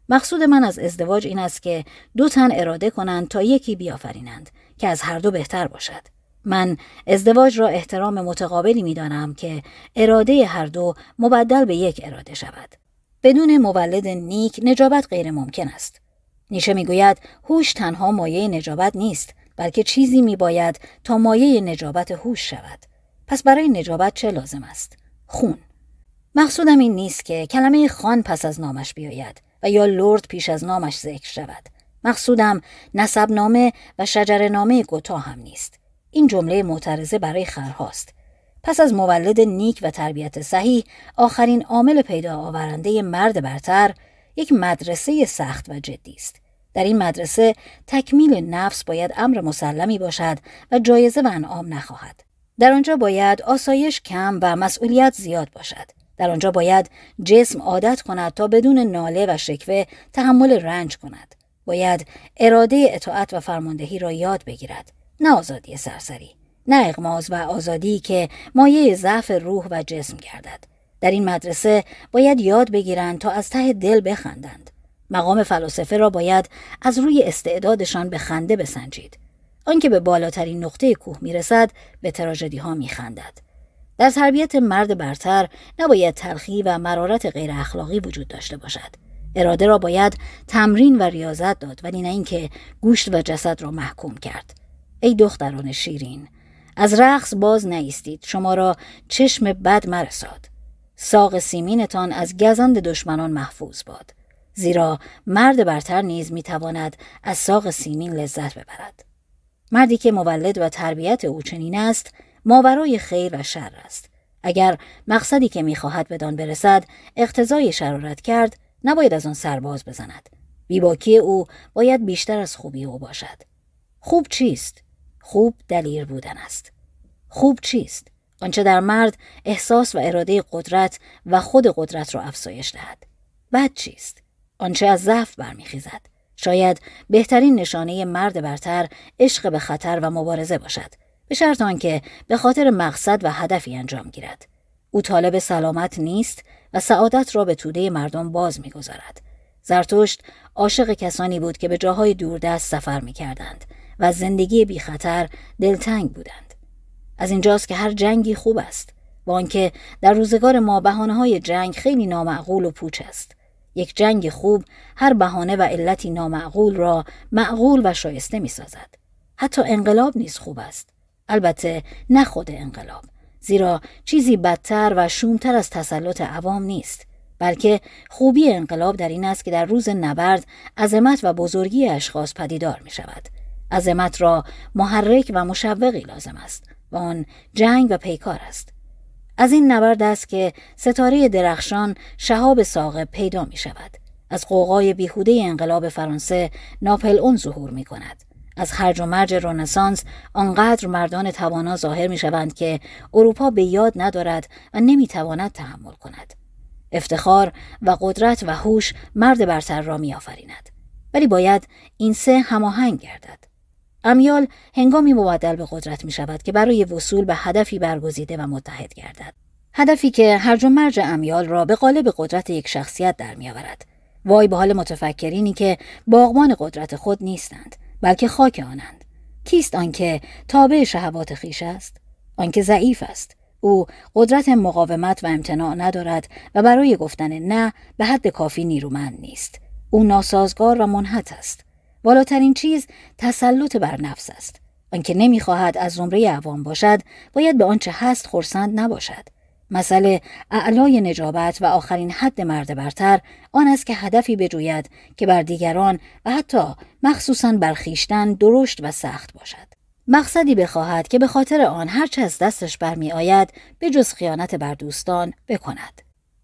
مقصود من از ازدواج این است که دو تن اراده کنند تا یکی بیافرینند که از هر دو بهتر باشد. من ازدواج را احترام متقابلی می دانم که اراده هر دو مبدل به یک اراده شود. بدون مولد نیک نجابت غیر ممکن است. نیچه می گوید هوش تنها مایه نجابت نیست، بلکه چیزی می باید تا مایه نجابت هوش شود. پس برای نجابت چه لازم است؟ خون. مقصودم این نیست که کلمه خان پس از نامش بیاید و یا لرد پیش از نامش ذکر شود. مقصودم نسب نامه و شجر نامه گوتا هم نیست. این جمله معترضه برای خرهاست. پس از مولد نیک و تربیت صحیح، آخرین عامل پیدا آورنده مرد برتر یک مدرسه سخت و جدی است. در این مدرسه تکمیل نفس باید امر مسلمی باشد و جایزه و انعام نخواهد. در آنجا باید آسایش کم و مسئولیت زیاد باشد. در آنجا باید جسم عادت کند تا بدون ناله و شکوه تحمل رنج کند. باید اراده اطاعت و فرماندهی را یاد بگیرد، نه آزادی سرسری، نه اغماز و آزادی که مایه ضعف روح و جسم گردد. در این مدرسه باید یاد بگیرند تا از ته دل بخندند. مقام فلاسفه را باید از روی استعدادشان به خنده بسنجید. آنکه به بالاترین نقطه کوه میرسد به تراژدی ها میخندد. در تربیت مرد برتر نباید تلخی و مرارت غیر اخلاقی وجود داشته باشد. اراده را باید تمرین و ریاضت داد، ولی نه اینکه گوشت و جسد را محکوم کرد. ای دختران شیرین، از رقص باز نایستید، شما را چشم بد مرساد. ساق سیمینتان از گزند دشمنان محفوظ باد، زیرا مرد برتر نیز میتواند از ساق سیمین لذت ببرد. مردی که مولد و تربیت او چنین است، ماورای خیر و شر است. اگر مقصدی که میخواهد بدان برسد اقتضای شرارت کرد، نباید از آن سرباز بزند. بیباکی او باید بیشتر از خوبی او باشد. خوب چیست؟ خوب دلیر بودن است. خوب چیست؟ آنچه در مرد احساس و اراده قدرت و خود قدرت را افزایش دهد. بد چیست؟ آنچه از ضعف برمیخیزد. شاید بهترین نشانه مرد برتر عشق به خطر و مبارزه باشد، به شرط آنکه به خاطر مقصد و هدفی انجام گیرد. او طالب سلامت نیست و سعادت را به توده مردم باز می‌گذارد. زرتشت عاشق کسانی بود که به جاهای دوردست سفر می‌کردند و از زندگی بی خطر دلتنگ بودند. از اینجاست که هر جنگی خوب است، با آنکه در روزگار ما بهانه‌های جنگ خیلی نامعقول و پوچ است. یک جنگ خوب هر بهانه و علتی نامعقول را معقول و شایسته می سازد. حتی انقلاب نیز خوب است. البته نه خود انقلاب، زیرا چیزی بدتر و شومتر از تسلط عوام نیست، بلکه خوبی انقلاب در این است که در روز نبرد عظمت و بزرگی اشخاص پدیدار می شود. عظمت را محرک و مشوقی لازم است و آن جنگ و پیکار است. از این نبرد است که ستاره درخشان شهاب ثاقب پیدا می شود. از قوقای بیهوده انقلاب فرانسه ناپلئون ظهور می کند. از خرج و مرج رنسانس آنقدر مردان توانا ظاهر می شوند که اروپا به یاد ندارد و نمی تواند تحمل کند. افتخار و قدرت و هوش مرد برتر را می آفریند. ولی باید این سه هماهنگ گردد. امیال هنگامی مبدل به قدرت می شود که برای وصول به هدفی برگزیده و متحد گردد. هدفی که هرج و مرج امیال را به قالب قدرت یک شخصیت در می آورد. وای به حال متفکرینی که باغبان قدرت خود نیستند، بلکه خاک آنند. کیست آنکه تابع شهوات خویش است؟ آنکه ضعیف است. او قدرت مقاومت و امتناع ندارد و برای گفتن نه به حد کافی نیرومند نیست. او ناسازگار و منحط است. بالاترین چیز تسلط بر نفس است. آنکه نمیخواهد از زمره عوام باشد، باید به آنچه هست خرسند نباشد. مسئله اعلای نجابت و آخرین حد مرد برتر آن است که هدفی بجوید که بر دیگران و حتی مخصوصاً بر خویشتن درشت و سخت باشد. مقصدی بخواهد که به خاطر آن هرچه از دستش برمی آید به جز خیانت بر دوستان بکند.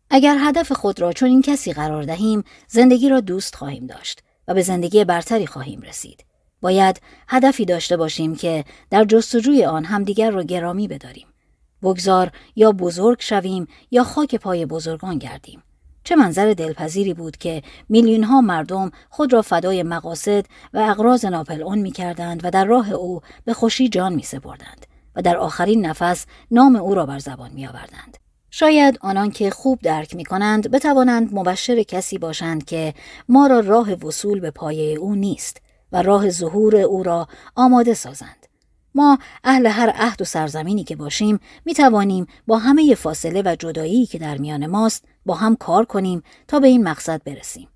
اگر هدف خود را چون این کسی قرار دهیم، زندگی را دوست خواهیم داشت و به زندگی برتری خواهیم رسید. باید هدفی داشته باشیم که در جستجوی آن همدیگر را گرامی بداریم. بگذار یا بزرگ شویم یا خاک پای بزرگان گردیم. چه منظر دلپذیری بود که میلیونها مردم خود را فدای مقاصد و اغراض ناپلئون می کردند و در راه او به خوشی جان می سپردند و در آخرین نفس نام او را بر زبان می آوردند. شاید آنان که خوب درک می کنند بتوانند مبشر کسی باشند که ما را راه وصول به پایه او نیست و راه ظهور او را آماده سازند. ما اهل هر عهد و سرزمینی که باشیم می توانیم با همه فاصله و جدایی که در میان ماست با هم کار کنیم تا به این مقصد برسیم.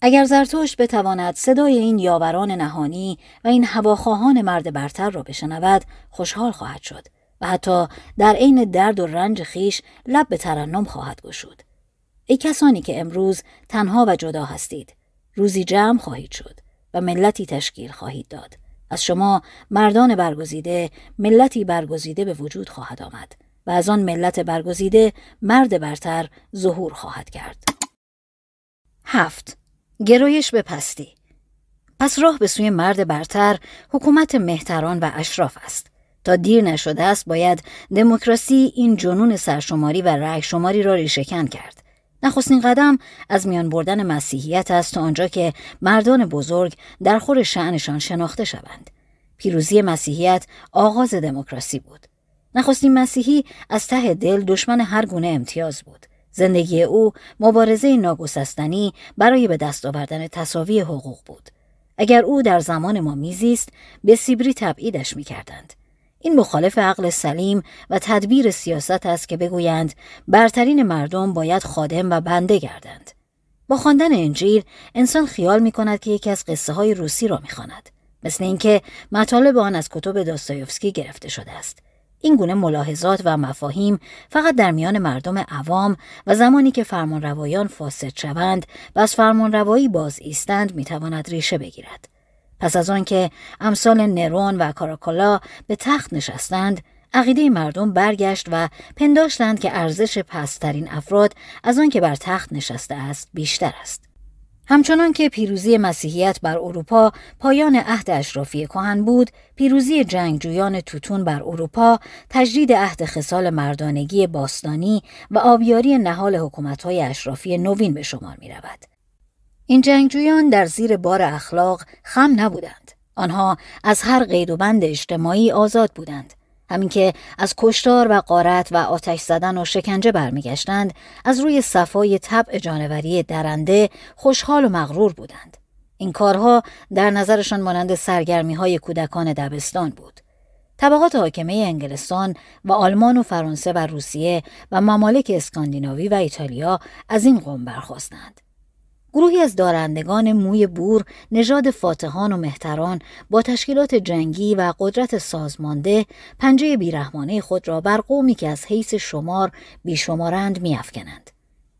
اگر زرتشت بتواند صدای این یاوران نهانی و این هواخواهان مرد برتر را بشنود، خوشحال خواهد شد و حتی در عین درد و رنج خیش لب به ترنم خواهد گشود. ای کسانی که امروز تنها و جدا هستید، روزی جمع خواهید شد و ملتی تشکیل خواهید داد. از شما مردان برگزیده ملتی برگزیده به وجود خواهد آمد و از آن ملت برگزیده مرد برتر ظهور خواهد کرد. هفت. گرایش به پستی. پس راه به سوی مرد برتر حکومت مهتران و اشراف است. تا دیر نشده است باید دموکراسی این جنون سرشماری و رأی شماری را ریشه‌کن کرد. نخستین قدم از میان بردن مسیحیت است تا آنجا که مردان بزرگ در خور شأنشان شناخته شوند. پیروزی مسیحیت آغاز دموکراسی بود. نخستین مسیحی از ته دل دشمن هر گونه امتیاز بود. زندگی او مبارزه ناگسستنی برای به دست آوردن تساوی حقوق بود. اگر او در زمان ما میزیست، به سیبری تبعیدش میکردند. این مخالف عقل سلیم و تدبیر سیاست است که بگویند برترین مردم باید خادم و بنده گردند. با خواندن انجیل انسان خیال می کند که یکی از قصه های روسی را می خواند، مثل اینکه مطالب آن از کتب داستایوفسکی گرفته شده است. این گونه ملاحظات و مفاهیم فقط در میان مردم عوام و زمانی که فرمانروایان فاسد شوند و از فرمانروایی باز ایستند می تواند ریشه بگیرد. پس از آن که امثال نرون و کاراکولا به تخت نشستند، عقیده مردم برگشت و پنداشتند که ارزش پست‌ترین افراد از آن که بر تخت نشسته است بیشتر است. همچنان که پیروزی مسیحیت بر اروپا پایان عهد اشرافی کهن بود، پیروزی جنگجویان توتون بر اروپا تجدید عهد خصال مردانگی باستانی و آبیاری نهال حکومت‌های اشرافی نوین به شمار می‌رود. این جنگجویان در زیر بار اخلاق خم نبودند. آنها از هر قید و بند اجتماعی آزاد بودند. همین که از کشتار و غارت و آتش زدن و شکنجه برمیگشتند، از روی صفای طبع جانوری درنده خوشحال و مغرور بودند. این کارها در نظرشان مانند سرگرمی‌های کودکان دبستان بود. طبقات حاکمه انگلستان و آلمان و فرانسه و روسیه و ممالک اسکاندیناوی و ایتالیا از این قوم برخاستند. گروهی از دارندگان موی بور، نژاد فاتحان و مهتران، با تشکیلات جنگی و قدرت سازمانده پنجه بیرحمانه خود را بر قومی که از حیث شمار بیشمارند می‌افکنند.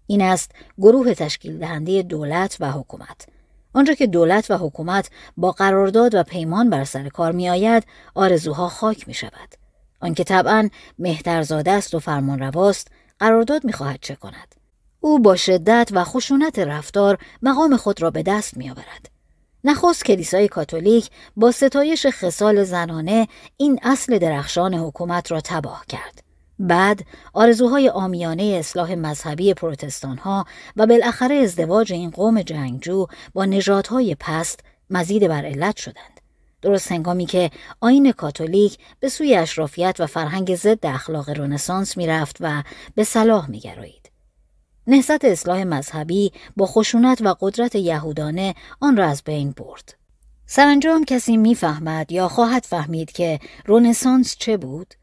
این است گروه تشکیل دهنده دولت و حکومت. آنجا که دولت و حکومت با قرارداد و پیمان بر سر کار می‌آید، آرزوها خاک می‌شود. آنکه طبعاً مهترزاده است و فرمانرواست، قرارداد می‌خواهد چه کند؟ او با شدت و خشونت رفتار مقام خود را به دست می آورد. نخست کلیسای کاتولیک با ستایش خصال زنانه این اصل درخشان حکومت را تباه کرد. بعد آرزوهای عامیانه اصلاح مذهبی پروتستانها و بالاخره ازدواج این قوم جنگجو با نژادهای پست مزید بر علت شدند. درست هنگامی که آیین کاتولیک به سوی اشرافیت و فرهنگ ضد اخلاق رنسانس می رفت و به صلاح می گرایید. نهضت اصلاح مذهبی با خشونت و قدرت یهودانه آن را از بین برد. سرانجام کسی می‌فهمد یا خواهد فهمید که رنسانس چه بود؟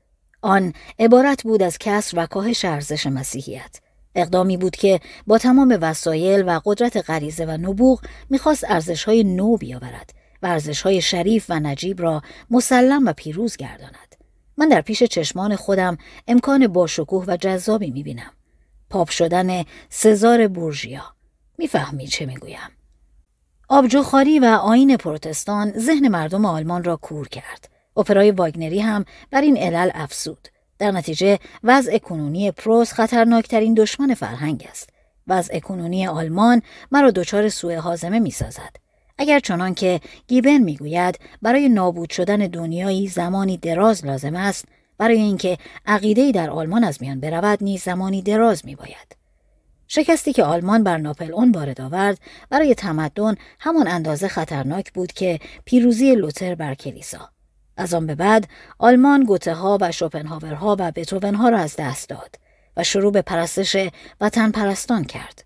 آن عبارت بود از کسر و کاهش ارزش مسیحیت. اقدامی بود که با تمام وسایل و قدرت غریزه و نبوغ می‌خواست ارزش‌های نو بیاورد و ارزش‌های شریف و نجیب را مسلم و پیروز گرداند. من در پیش چشمان خودم امکان باشکوه و جذابی می‌بینم. پاپ شدن سزار بورژیا. میفهمی چه میگویم؟ آبجوخاری و آیین پروتستان ذهن مردم آلمان را کور کرد. اپرای واگنری هم بر این علل افسود. در نتیجه وضع کنونی پروس خطرناکترین دشمن فرهنگ است. وضع کنونی آلمان مرا دچار سوء هاضمه میسازد. اگر چنان که گیبن میگوید برای نابود شدن دنیایی زمانی دراز لازم است، برای اینکه عقیده‌ای در آلمان از میان برود نیز زمانی دراز می‌باید. شکستی که آلمان بر ناپل اون وارد آورد برای تمدن همان اندازه خطرناک بود که پیروزی لوتر بر کلیسا. از آن به بعد آلمان گوته‌ها و شوپنهاورها و بتوون‌ها را از دست داد و شروع به پرستش وطن پرستان کرد.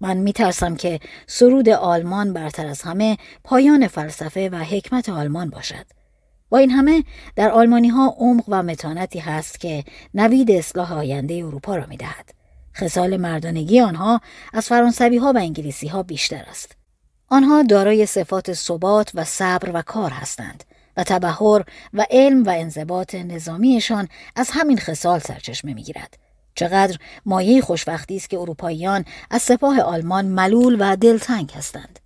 من می‌ترسم که سرود آلمان برتر از همه پایان فلسفه و حکمت آلمان باشد. با این همه در آلمانی‌ها عمق و متانتی هست که نوید اصلاح آینده اروپا را می‌دهد. خصال مردانگی آنها از فرانسوی‌ها و انگلیسی‌ها بیشتر است. آنها دارای صفات ثبات و صبر و کار هستند و تبحر و علم و انضباط نظامیشان از همین خصال سرچشمه می‌گیرد. چقدر مایه خوشبختی است که اروپاییان از سپاه آلمان ملول و دلتنگ هستند.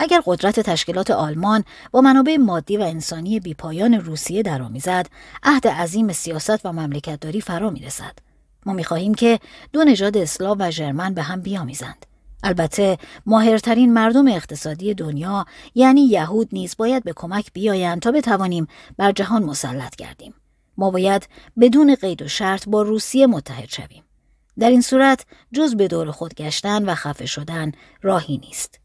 اگر قدرت تشکیلات آلمان با منابع مادی و انسانی بیپایان روسیه درآمیزد، عهد عظیم سیاست و مملکتداری فرا می‌رسد. ما می‌خواهیم که دو نژاد اسلاو و ژرمن به هم بیامیزند. البته ماهرترین مردم اقتصادی دنیا یعنی یهود نیز باید به کمک بیایند تا بتوانیم بر جهان مسلط گردیم. ما باید بدون قید و شرط با روسیه متحد شویم. در این صورت جز به دور خود گشتن و خفه شدن راهی نیست.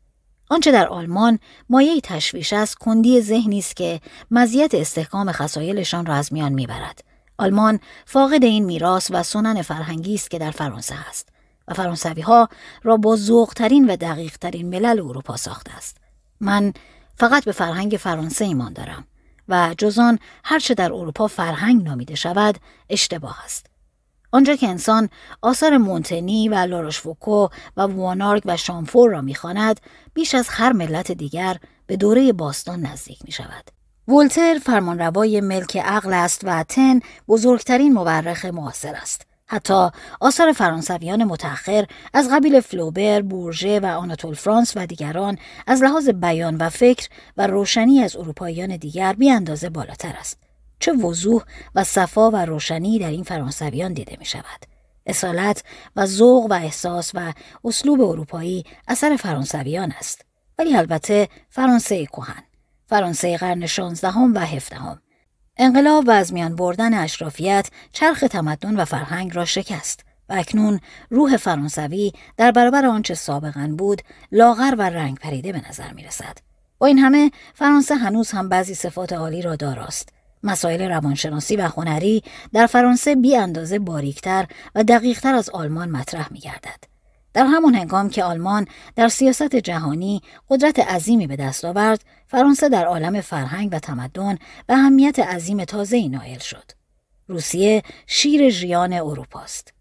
آنچه در آلمان مایه تشویش است کندی ذهنی است که مزیت استحکام خصایلشان را از میان میبرد. آلمان فاقد این میراث و سنن فرهنگی است که در فرانسه است و فرانسوی‌ها را با ذوق‌ترین و دقیق‌ترین ملل اروپا ساخته است. من فقط به فرهنگ فرانسه ایمان دارم و جز آن هر چه در اروپا فرهنگ نامیده شود اشتباه است. آنجا که انسان آثار مونتنی و لاروشفوکو و وانارک و شامفور را می‌خواند، بیش از هر ملت دیگر به دوره باستان نزدیک می‌شود. ولتر فرمانروای ملک عقل است و تن بزرگترین مورخ معاصر است. حتی آثار فرانسویان متأخر از قبیل فلوبر، بورژه و آناتول فرانس و دیگران از لحاظ بیان و فکر و روشنی از اروپاییان دیگر بی اندازه بالاتر است. چه وضوح و صفا و روشنی در این فرانسویان دیده می شود. اصالت و ذوق و احساس و اسلوب اروپایی اثر فرانسویان است. ولی البته فرانسه کهن، فرانسه قرن شانزدهم و هفدهم. انقلاب و از میان بردن اشرافیت چرخ تمدن و فرهنگ را شکست و اکنون روح فرانسوی در برابر آنچه سابقاً بود لاغر و رنگ پریده به نظر می رسد. با این همه فرانسه هنوز هم بعضی صفات عالی را داراست. مسائل روانشناسی و هنری در فرانسه بی اندازه باریکتر و دقیقتر از آلمان مطرح می گردد. در همان هنگام که آلمان در سیاست جهانی قدرت عظیمی به دست آورد، فرانسه در عالم فرهنگ و تمدن به اهمیت عظیم تازه‌ای نائل شد. روسیه شیر ژیان اروپاست.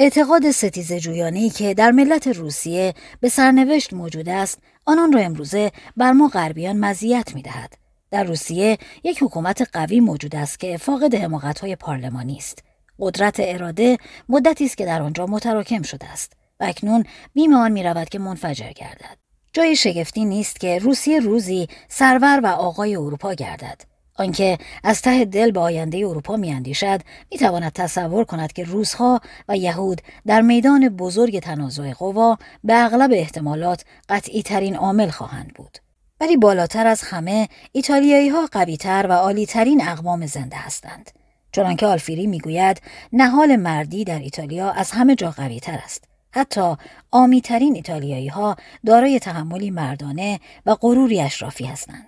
اعتقاد ستیزه جویانه‌ای که در ملت روسیه به سرنوشت موجود است، آنان را امروزه بر ما غربیان مزیت می‌دهد. در روسیه یک حکومت قوی موجود است که فاقد حماقت‌های پارلمانی است. قدرت اراده مدتی است که در آنجا متراکم شده است و اکنون بیم آن می‌رود که منفجر گردد. جای شگفتی نیست که روسیه روزی سرور و آقای اروپا گردد. آنکه از ته دل به آینده اروپا میاندیشد میتواند تصور کند که روس‌ها و یهود در میدان بزرگ تنازع قوا به اغلب احتمالات قطعی ترین عامل خواهند بود. ولی بالاتر از همه ایتالیایی‌ها قوی‌تر و عالی‌ترین اقوام زنده هستند. چنانکه آلفیری میگوید نهال مردی در ایتالیا از همه جا قوی‌تر است. حتی عامی‌ترین ایتالیایی‌ها دارای تحملی مردانه و غروری اشرافی هستند.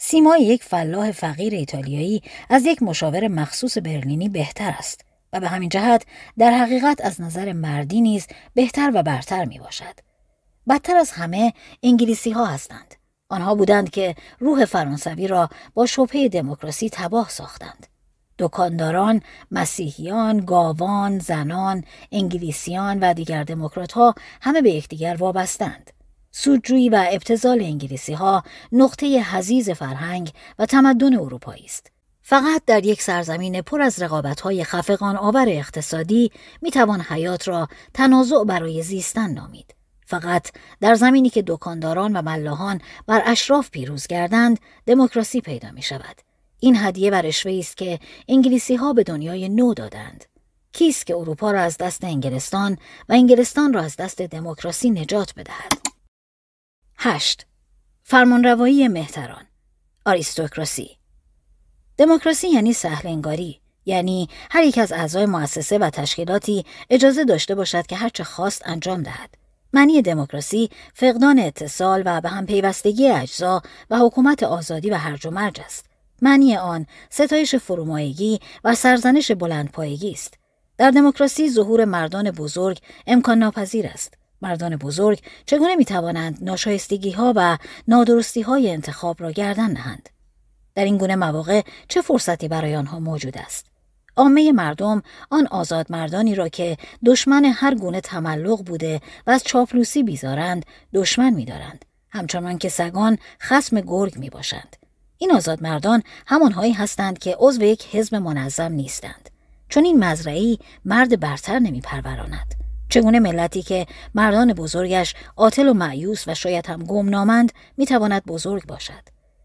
سیمای یک فلاح فقیر ایتالیایی از یک مشاور مخصوص برلینی بهتر است و به همین جهت در حقیقت از نظر مردی نیز بهتر و برتر می باشد. بدتر از همه انگلیسی ها هستند. آنها بودند که روح فرانسوی را با شبهه دموکراسی تباه ساختند. دکانداران، مسیحیان، گاوان، زنان، انگلیسیان و دیگر دموکرات ها همه به یکدیگر وابستند. سودجویی و ابتذال انگلیسی‌ها نقطه حضیض فرهنگ و تمدن اروپایی است. فقط در یک سرزمین پر از رقابت‌های خفقان آور اقتصادی می‌توان حیات را تنازع برای زیستن نامید. فقط در زمینی که دکانداران و ملاحان بر اشراف پیروز گردند، دموکراسی پیدا می‌شود. این هدیه و رشوه‌ای است که انگلیسی‌ها به دنیای نو دادند. کیست که اروپا را از دست انگلستان و انگلستان را از دست دموکراسی نجات بدهد؟ هشت. فرمانروایی مهتران. آریستوکراسی. دموکراسی یعنی سهلنگاری، یعنی هر یک از اعضای مؤسسه و تشکیلاتی اجازه داشته باشد که هرچه خواست انجام دهد. معنی دموکراسی فقدان اتصال و به هم پیوستگی اجزا و حکومت آزادی و هرج و مرج است. معنی آن ستایش فرومایگی و سرزنش بلندپایگی است. در دموکراسی ظهور مردان بزرگ امکان ناپذیر است. مردان بزرگ چگونه می توانند ناشایستگی‌ها و نادرستی‌های انتخاب را گردن نهند؟ در این گونه مواقع چه فرصتی برای آنها موجود است؟ عامه مردم آن آزاد مردانی را که دشمن هر گونه تملق بوده و از چاپلوسی بیزارند دشمن می دارند، همچنان که سگان خصم گرگ می باشند. این آزاد مردان همانهایی هستند که عضو یک حزب منظم نیستند، چون این مزرعی مرد برتر نمی پروراند. چگونه ملتی که مردان بزرگش عاطل و مایوس و شاید هم گمنامند میتواند بزرگ باشد؟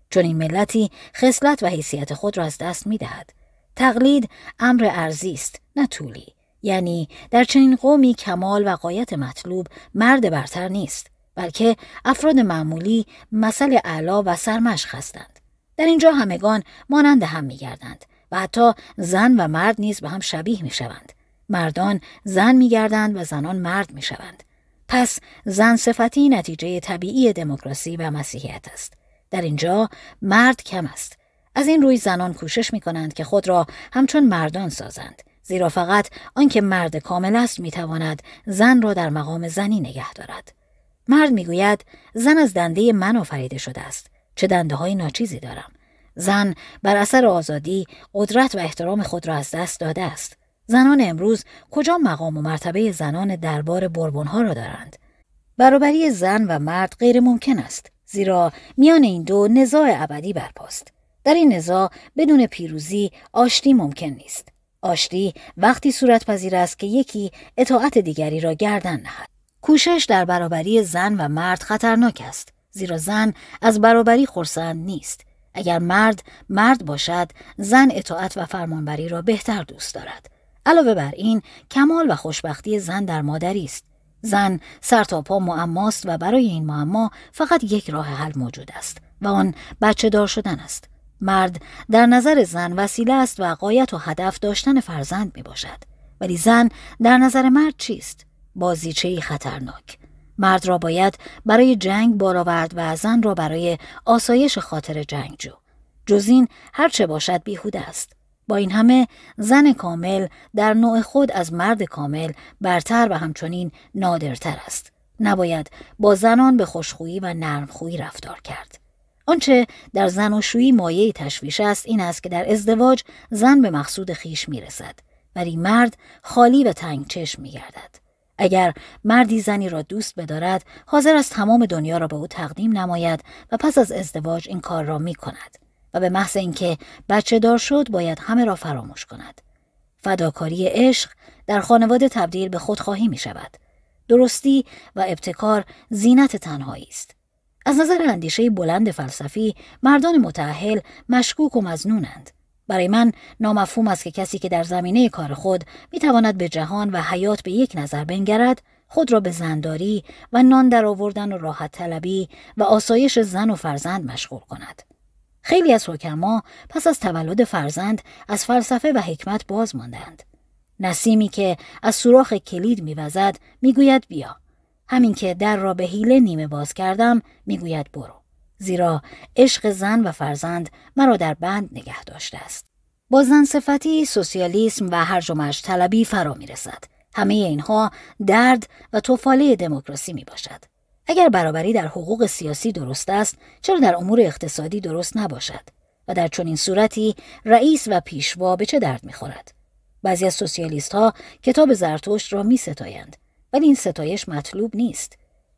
چون این ملتی خصلت و حیثیت خود را از دست میدهد. تقلید امر ارزی است، نه طولی. یعنی در چنین قومی کمال و غایت مطلوب مرد برتر نیست، بلکه افراد معمولی مثل اعلا و سرمشق هستند. در اینجا همگان مانند هم میگردند و حتی زن و مرد نیز به هم شبیه میشوند. مردان زن می‌گردند و زنان مرد می‌شوند. پس زن صفتی نتیجه طبیعی دموکراسی و مسیحیت است. در اینجا مرد کم است. از این روی زنان کوشش می‌کنند که خود را همچون مردان سازند، زیرا فقط آنکه مرد کامل است می‌تواند زن را در مقام زنی نگه دارد. مرد می‌گوید زن از دنده من آفریده شده است. چه دنده‌های ناچیزی دارم. زن بر اثر آزادی، قدرت و احترام خود را از دست داده است. زنان امروز کجا مقام و مرتبه زنان دربار بوربون‌ها را دارند؟ برابری زن و مرد غیر ممکن است، زیرا میان این دو نزاع ابدی برپاست. در این نزاع بدون پیروزی آشتی ممکن نیست. آشتی وقتی صورت پذیر است که یکی اطاعت دیگری را گردن نهد. کوشش در برابری زن و مرد خطرناک است، زیرا زن از برابری خرسند نیست. اگر مرد مرد باشد، زن اطاعت و فرمانبری را بهتر دوست دارد. علاوه بر این، کمال و خوشبختی زن در مادری است. زن سرتاپا معماست و برای این معما فقط یک راه حل موجود است و آن بچه دار شدن است. مرد در نظر زن وسیله است و غایت و هدف داشتن فرزند می باشد. ولی زن در نظر مرد چیست؟ بازیچه‌ای خطرناک. مرد را باید برای جنگ باراورد و زن را برای آسایش خاطر جنگجو. جز این هرچه باشد بیهوده است. با این همه زن کامل در نوع خود از مرد کامل برتر و همچنین نادرتر است. نباید با زنان به خوشخویی و نرمخویی رفتار کرد. آنچه در زن و شویی مایه تشویش است این است که در ازدواج زن به مقصود خیش میرسد. ولی مرد خالی و تنگ چشم می گردد. اگر مردی زنی را دوست بدارد، حاضر است تمام دنیا را به او تقدیم نماید و پس از ازدواج این کار را می کند و به محض اینکه بچه دار شد باید همه را فراموش کند. فداکاری عشق در خانواده تبدیل به خودخواهی می شود. درستی و ابتکار زینت تنهایی است. از نظر اندیشه بلند فلسفی، مردان متأهل مشکوک و مظنونند. برای من نامفهوم است که کسی که در زمینه کار خود میتواند به جهان و حیات به یک نظر بنگرد، خود را به زنداری و نان در آوردن و راحت طلبی و آسایش زن و فرزند مشغول کند. خیلی از حکما پس از تولد فرزند از فلسفه و حکمت باز ماندند. نسیمی که از سوراخ کلید میوزد میگوید بیا. همین که در را به حیله نیمه باز کردم میگوید برو. زیرا عشق زن و فرزند مرا در بند نگه داشته است. با زن صفتی، سوسیالیسم و هرج و مرج طلبی فرا می رسد. همه اینها درد و توفاله دموکراسی می باشد. اگر برابری در حقوق سیاسی درست است، چرا در امور اقتصادی درست نباشد؟ و در چنین صورتی رئیس و پیشوا به چه درد می خورد؟ بعضی از سوسیالیست ها کتاب زرتشت را می ستایند، ولی این ستایش مطلوب نیست.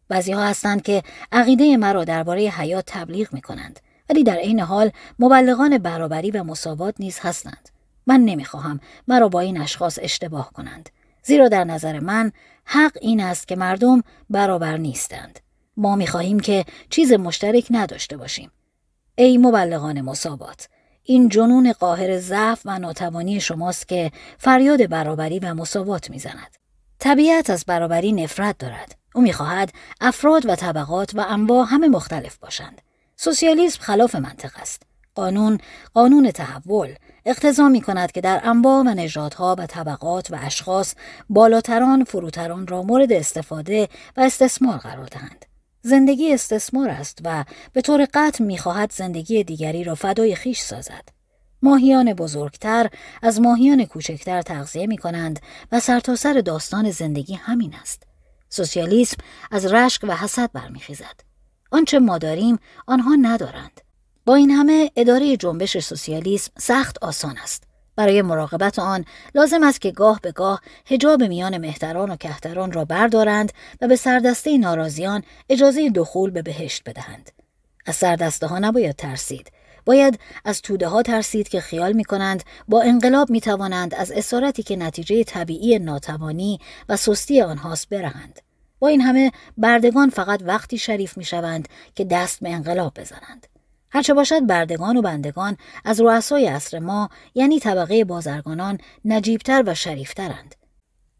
بعضی ها هستند که عقیده مرا درباره حیات تبلیغ می کنند، ولی در عین حال مبلغان برابری و مساوات نیز هستند. من نمیخواهم مرا با این اشخاص اشتباه کنند، زیرا در نظر من حق این است که مردم برابر نیستند. ما میخواهیم که چیز مشترک نداشته باشیم. ای مبلغان مساوات، این جنون قاهر ضعف و ناتوانی شماست که فریاد برابری و مساوات میزند. طبیعت از برابری نفرت دارد. او می‌خواهد افراد و طبقات و انواع همه مختلف باشند. سوسیالیسم خلاف منطق است. قانون، قانون تحول، اقتضا می‌کند که در انواع و نژادها و طبقات و اشخاص بالاتران فروتران را مورد استفاده و استثمار قرار دهند. زندگی استثمار است و به طور قطع می‌خواهد زندگی دیگری را فدای خویش سازد. ماهیان بزرگتر از ماهیان کوچکتر تغذیه می‌کنند و سرتاسر داستان زندگی همین است. سوسیالیسم از رشک و حسد برمیخیزد. آنچه ما داریم آنها ندارند. با این همه اداره جنبش سوسیالیسم سخت آسان است. برای مراقبت آن لازم است که گاه به گاه حجاب میان مهتران و کهتران را بردارند و به سردسته ناراضیان اجازه دخول به بهشت بدهند. از سردسته ها نباید ترسید. باید از توده ها ترسید که خیال می کنند با انقلاب می توانند از اسارتی که نتیجه طبیعی ناتوانی و سستی آنهاست برهند. با این همه بردگان فقط وقتی شریف می شوند که دست به انقلاب بزنند. هرچه باشد بردگان و بندگان از رؤسای عصر ما، یعنی طبقه بازرگانان، نجیبتر و شریفترند.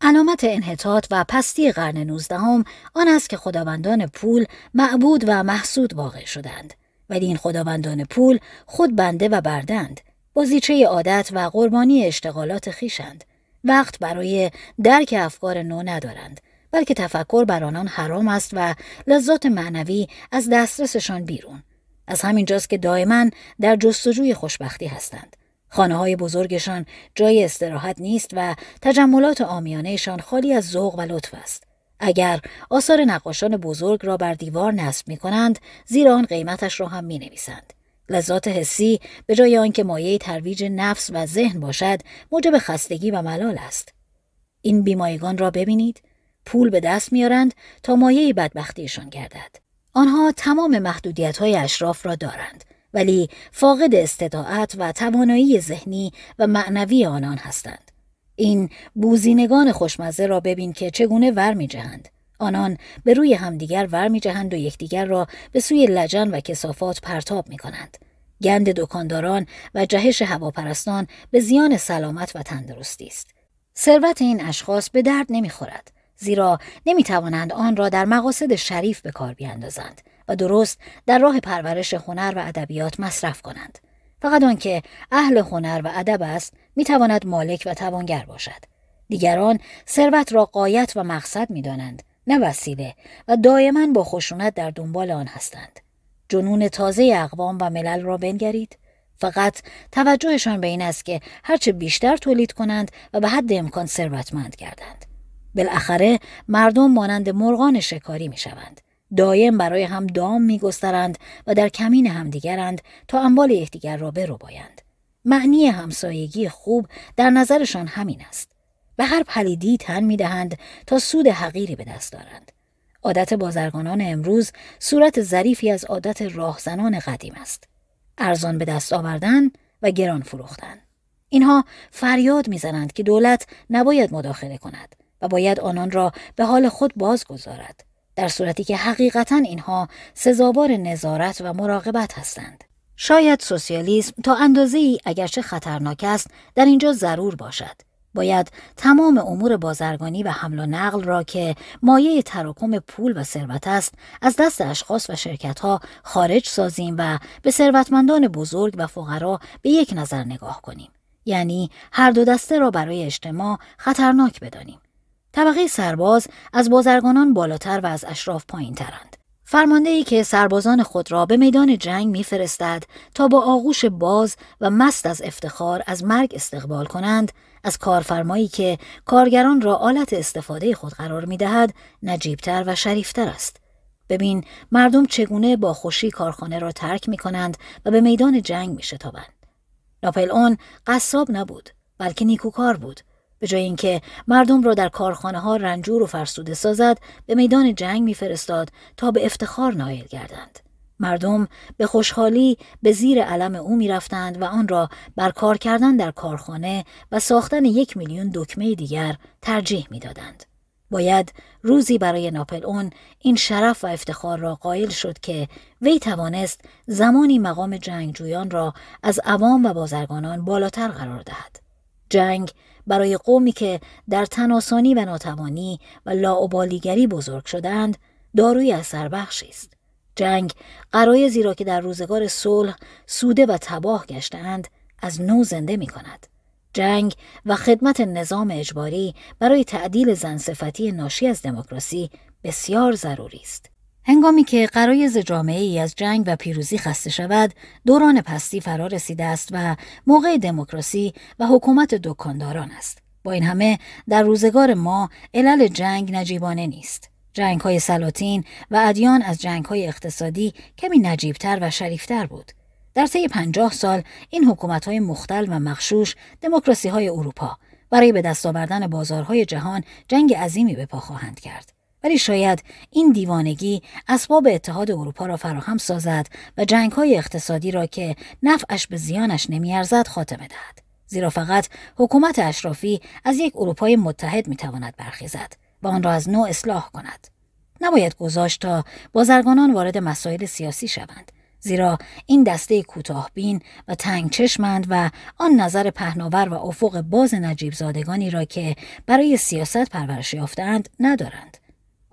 علامت انحطاط و پستی قرن نوزدهم آن است که خداوندان پول معبود و محسود واقع شدند. ولی این خداوندان پول خود بنده و بردند، بازیچه عادت و قربانی اشتغالات خیشند. وقت برای درک افکار نو ندارند، بلکه تفکر بر آنان حرام است و لذات معنوی از دسترسشان بیرون. از همین جاست که دائما در جستجوی خوشبختی هستند. خانه های بزرگشان جای استراحت نیست و تجملات عامیانهشان خالی از ذوق و لطف است. اگر آثار نقاشان بزرگ را بر دیوار نصب می کنند، زیر آن قیمتش را هم می نویسند. لذات حسی به جای آنکه مایه ترویج نفس و ذهن باشد، موجب خستگی و ملال است. این بیمایگان را ببینید، پول به دست میارند تا مایه بدبختیشان گردد. آنها تمام محدودیت‌های اشراف را دارند، ولی فاقد استطاعت و توانایی ذهنی و معنوی آنان هستند. این بوزینگان خوشمزه را ببین که چگونه ور می جهند. آنان به روی همدیگر ور می جهند و یکدیگر را به سوی لجن و کثافات پرتاب می کنند. گند دکانداران و جهش هواپرستان به زیان سلامت و تندرستی است. ثروت این اشخاص به درد نمی خورد، زیرا نمی توانند آن را در مقاصد شریف به کار بیاندازند و درست در راه پرورش هنر و ادبیات مصرف کنند. فقط آنکه اهل هنر و ادب است میتواند مالک و توانگر باشد. دیگران ثروت را غایت و مقصد میدانند، نه وسیله، و دائما با خشونت در دنبال آن هستند. جنون تازه اقوام و ملل را بنگرید. فقط توجهشان به این است که هرچه بیشتر تولید کنند و به حد امکان ثروتمند گردند. بالاخره مردم مانند مرغان شکاری میشوند. دایم برای هم دام می گسترند و در کمین همدیگرند تا انبال یکدیگر را بربایند. معنی همسایگی خوب در نظرشان همین است. به هر پلیدی تن می دهند تا سود حقیری به دست دارند. عادت بازرگانان امروز صورت ظریفی از عادت راهزنان قدیم است. ارزان به دست آوردن و گران فروختن. اینها فریاد می‌زنند که دولت نباید مداخله کند و باید آنان را به حال خود بازگذارد، در صورتی که حقیقتاً اینها سزاوار نظارت و مراقبت هستند. شاید سوسیالیسم تا اندازه‌ای اگرچه خطرناک است در اینجا ضرور باشد. باید تمام امور بازرگانی و حمل و نقل را که مایه تراکم پول و ثروت است از دست اشخاص و شرکت‌ها خارج سازیم و به ثروتمندان بزرگ و فقرا به یک نظر نگاه کنیم. یعنی هر دو دسته را برای اجتماع خطرناک بدانیم. طبقه سرباز از بازرگانان بالاتر و از اشراف پایین‌ترند. فرمانده‌ای که سربازان خود را به میدان جنگ می‌فرستد تا با آغوش باز و مست از افتخار از مرگ استقبال کنند، از کارفرمایی که کارگران را آلت استفاده خود قرار می‌دهد، نجیب‌تر و شریفتر است. ببین مردم چگونه با خوشی کارخانه را ترک می‌کنند و به میدان جنگ می‌شتابند. ناپلئون قصاب نبود، بلکه نیکوکار بود. به جای اینکه مردم را در کارخانه ها رنجور و فرسوده سازد، به میدان جنگ میفرستاد تا به افتخار نائل گردند. مردم به خوشحالی به زیر علم او میرفتند و آن را بر کار کردن در کارخانه و ساختن یک میلیون دکمه دیگر ترجیح میدادند. باید روزی برای ناپلئون این شرف و افتخار را قائل شد که وی توانست زمانی مقام جنگجویان را از عوام و بازرگانان بالاتر قرار دهد. جنگ برای قومی که در تناسانی و ناتوانی و لاابالیگری بزرگ شدند داروی اثر بخشی است. جنگ غرایزی را که در روزگار صلح سوده و تباه گشتند از نو زنده می کند. جنگ و خدمت نظام اجباری برای تعدیل زنصفتی ناشی از دموکراسی بسیار ضروری است. هنگامی که غرایز جامعه‌ای از جنگ و پیروزی خسته شود، دوران پستی فرا رسیده است و موقع دموکراسی و حکومت دکانداران است. با این همه در روزگار ما علل جنگ نجیبانه نیست. جنگ‌های سلاطین و ادیان از جنگ‌های اقتصادی کمی نجیب‌تر و شریفتر بود. در طی پنجاه سال این حکومت‌های مختل و مغشوش دموکراسی‌های اروپا برای به دست آوردن بازارهای جهان جنگ عظیمی به پا خواهند کرد. ولی شاید این دیوانگی اسباب اتحاد اروپا را فراهم سازد و جنگ‌های اقتصادی را که نفعش به زیانش نمی‌ارزد خاتمه دهد. زیرا فقط حکومت اشرافی از یک اروپای متحد می‌تواند برخیزد و آن را از نو اصلاح کند. نباید گذاشت تا بازرگانان وارد مسائل سیاسی شوند. زیرا این دسته کوتاه‌بین و تنگچشمند و آن نظر پهناور و افق باز نجیب زادگانی را که برای سیاست پرورش یافته‌اند ندارند.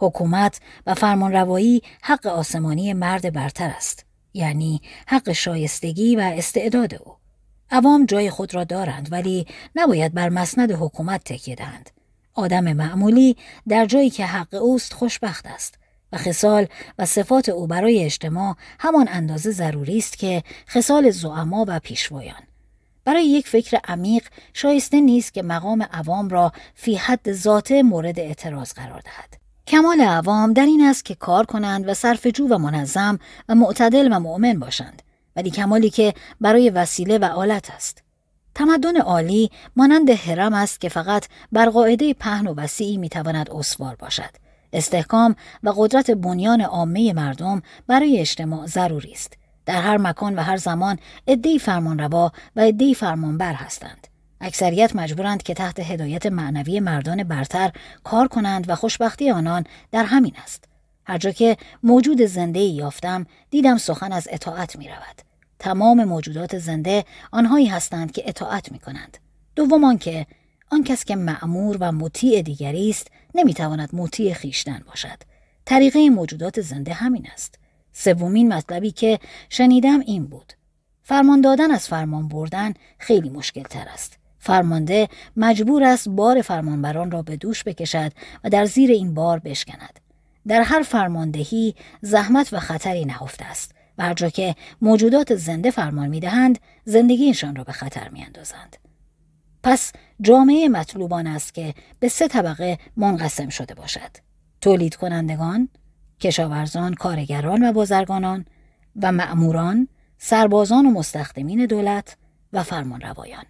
حکومت و فرمانروایی حق آسمانی مرد برتر است، یعنی حق شایستگی و استعداد او. عوام جای خود را دارند ولی نباید بر مسند حکومت تکیه دهند. آدم معمولی در جایی که حق اوست خوشبخت است و خصال و صفات او برای اجتماع همان اندازه ضروری است که خصال زعما و پیشوایان. برای یک فکر عمیق شایسته نیست که مقام عوام را فی حد ذاته مورد اعتراض قرار دهد. کمال عوام در این است که کار کنند و صرفه‌جو و منظم و معتدل و مؤمن باشند، ولی کمالی که برای وسیله و آلت است. تمدن عالی مانند هرم است که فقط بر قاعده پهن و وسیعی میتواند استوار باشد. استحکام و قدرت بنیان عامه مردم برای اجتماع ضروری است. در هر مکان و هر زمان عده‌ای فرمانروا و عده‌ای فرمانبر هستند. اکثریت مجبورند که تحت هدایت معنوی مردان برتر کار کنند و خوشبختی آنان در همین است. هر جا که موجود زنده‌ای یافتم دیدم سخن از اطاعت می رود. تمام موجودات زنده آنهایی هستند که اطاعت می کنند. دوم آنکه آن کس که مأمور و مطیع دیگری است نمی تواند مطیع خیشتن باشد. طریقه موجودات زنده همین است. سومین مطلبی که شنیدم این بود: فرمان دادن از فرمان بردن خیلی مشکل تر است. فرمانده مجبور است بار فرمانبران را به دوش بکشد و در زیر این بار بشکند. در هر فرماندهی زحمت و خطری نهفته است و هر جا که موجودات زنده فرمان می‌دهند زندگیشان را به خطر می‌اندازند. پس جامعه مطلوبان است که به سه طبقه منقسم شده باشد: تولید کنندگان، کشاورزان، کارگران و بازرگانان و مأموران، سربازان و مستخدمین دولت و فرمانروایان.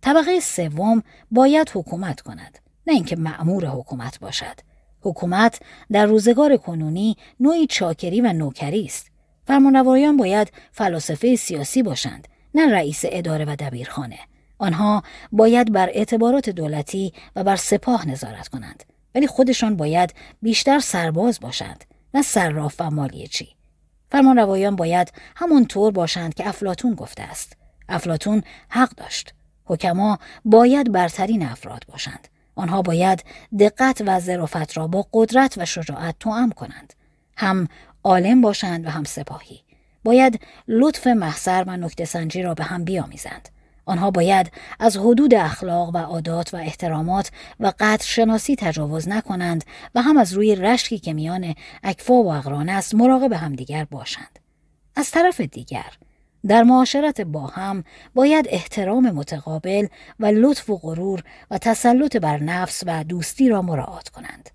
طبقه سوم باید حکومت کند، نه اینکه مأمور حکومت باشد. حکومت در روزگار کنونی نوعی چاکری و نوکری است. فرمانروایان باید فلاسفه سیاسی باشند، نه رئیس اداره و دبیرخانه. آنها باید بر اعتبارات دولتی و بر سپاه نظارت کنند، ولی خودشان باید بیشتر سرباز باشند، نه صراف و مالیه‌چی. فرمانروایان باید همونطور باشند که افلاطون گفته است. افلاطون حق داشت. حکما باید برترین افراد باشند. آنها باید دقت و ظرافت را با قدرت و شجاعت توأم کنند. هم عالم باشند و هم سپاهی. باید لطف محضر و نکته سنجی را به هم بیامیزند. آنها باید از حدود اخلاق و عادات و احترامات و قدرشناسی تجاوز نکنند و هم از روی رشکی که میان اکفا و اقران است مراقب همدیگر باشند. از طرف دیگر، در معاشرت با هم باید احترام متقابل و لطف و غرور و تسلط بر نفس و دوستی را مراعات کنند.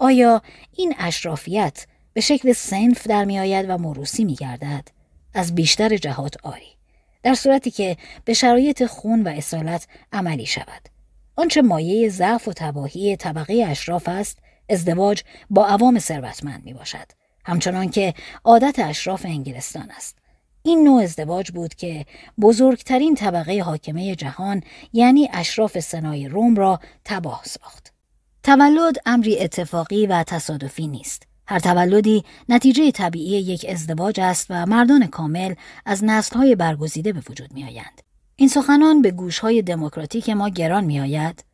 آیا این اشرافیت به شکل صنف در می آید و موروثی می گردد؟ از بیشتر جهات آری، در صورتی که به شرایط خون و اصالت عملی شود. آنچه مایه ضعف و تباهی طبقه اشراف است، ازدواج با عوام ثروتمند می باشد، همچنان که عادت اشراف انگلستان است. این نوع ازدواج بود که بزرگترین طبقه حاکمه جهان، یعنی اشراف سنای روم، را تباه ساخت. تولد امری اتفاقی و تصادفی نیست. هر تولدی نتیجه طبیعی یک ازدواج است و مردان کامل از نسل‌های برگزیده به وجود می‌آیند. این سخنان به گوش‌های دموکراتیک ما گران می‌آید،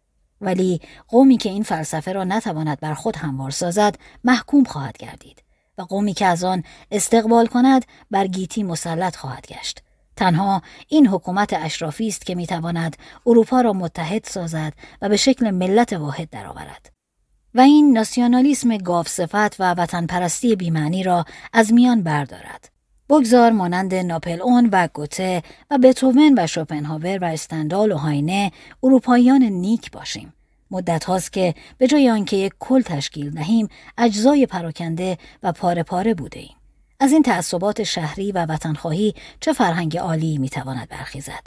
ولی قومی که این فلسفه را نتواند بر خود هموار سازد محکوم خواهد گردید و قومی که از آن استقبال کند بر گیتی مسلط خواهد گشت. تنها این حکومت اشرافی است که می‌تواند اروپا را متحد سازد و به شکل ملت واحد درآورد. و این ناسیونالیسم گاوصفت و وطن پرستی بی‌معنی را از میان بردارد. بگذار مانند ناپلئون و گوته و بتوون و شوپنهاور و استندال و هاینه اروپاییان نیک باشیم. مدت هاست که به جای آنکه یک کل تشکیل دهیم، اجزای پراکنده و پاره پاره بوده ایم. از این تعصبات شهری و وطنخواهی چه فرهنگ عالی میتواند برخیزد؟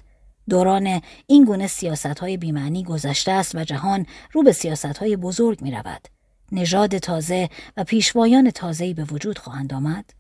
دوران این گونه سیاست‌های بی‌معنی گذشته است و جهان رو به سیاست‌های بزرگ می‌رود. نژاد تازه و پیشوایان تازه‌ای به وجود خواهند آمد.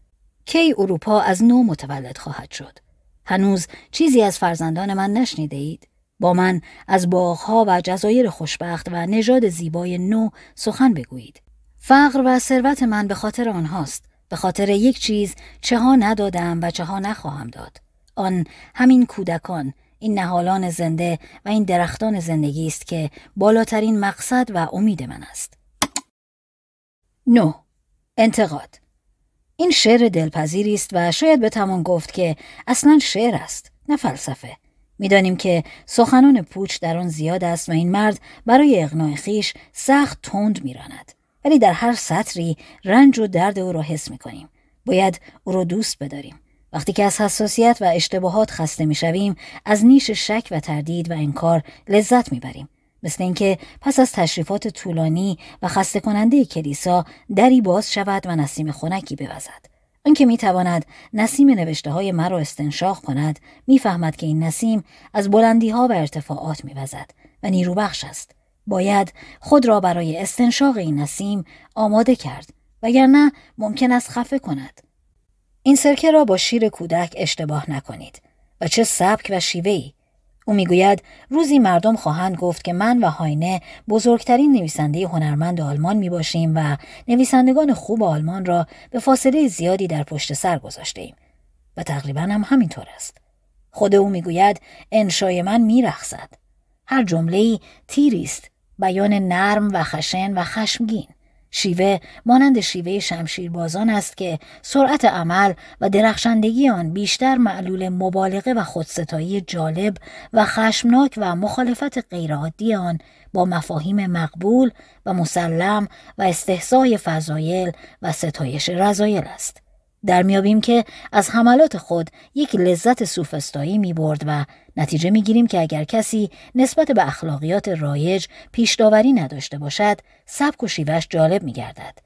کی اروپا از نو متولد خواهد شد؟ هنوز چیزی از فرزندان من نشنیده اید؟ با من از باغ‌ها و جزایر خوشبخت و نژاد زیبای نو سخن بگویید. فقر و ثروت من به خاطر آنهاست. به خاطر یک چیز چه ها ندادم و چه ها نخواهم داد. آن همین کودکان، این نهالان زنده و این درختان زندگی است که بالاترین مقصد و امید من است. نه. انتقاد. این شعر دلپذیری است و شاید بتوان گفت که اصلاً شعر است، نه فلسفه. می‌دانیم که سخنان پوچ در آن زیاد است و این مرد برای اقناع خویش سخت تند می‌راند. ولی در هر سطری رنج و درد او را حس می‌کنیم. باید او را دوست بداریم. وقتی که از حساسیت و اشتباهات خسته میشویم، از نیش شک و تردید و انکار لذت میبریم. مثل اینکه پس از تشریفات طولانی و خسته کننده کلیسا دری باز شود و نسیم خنکی بوزد. آنکه میتواند نسیم نوشته های مرا استنشاق کند، میفهمد که این نسیم از بلندی ها و ارتفاعات میوزد و نیروبخش است. باید خود را برای استنشاق این نسیم آماده کرد، وگرنه ممکن است خفه کند. این سرکه را با شیر کودک اشتباه نکنید. و چه سبک و شیوه‌ای! او میگوید روزی مردم خواهند گفت که من و هاینه بزرگترین نویسنده هنرمند آلمان میباشیم و نویسندگان خوب آلمان را به فاصله زیادی در پشت سر گذاشته ایم. و تقریبا هم همینطور است. خود او میگوید انشای من میرخصد. هر جمله‌ای تیری است، بیان نرم و خشن و خشمگین. شیوه مانند شیوه شمشیربازان است که سرعت عمل و درخشندگی آن بیشتر معلول مبالغه و خودستایی جالب و خشمناک و مخالفت غیرعادی آن با مفاهیم مقبول و مسلم و استحصای فضایل و ستایش رضایل است. در میابیم که از حملات خود یک لذت سوفسطایی میبرد و نتیجه میگیریم که اگر کسی نسبت به اخلاقیات رایج پیش داوری نداشته باشد، سبک و شیوهش جالب میگردد.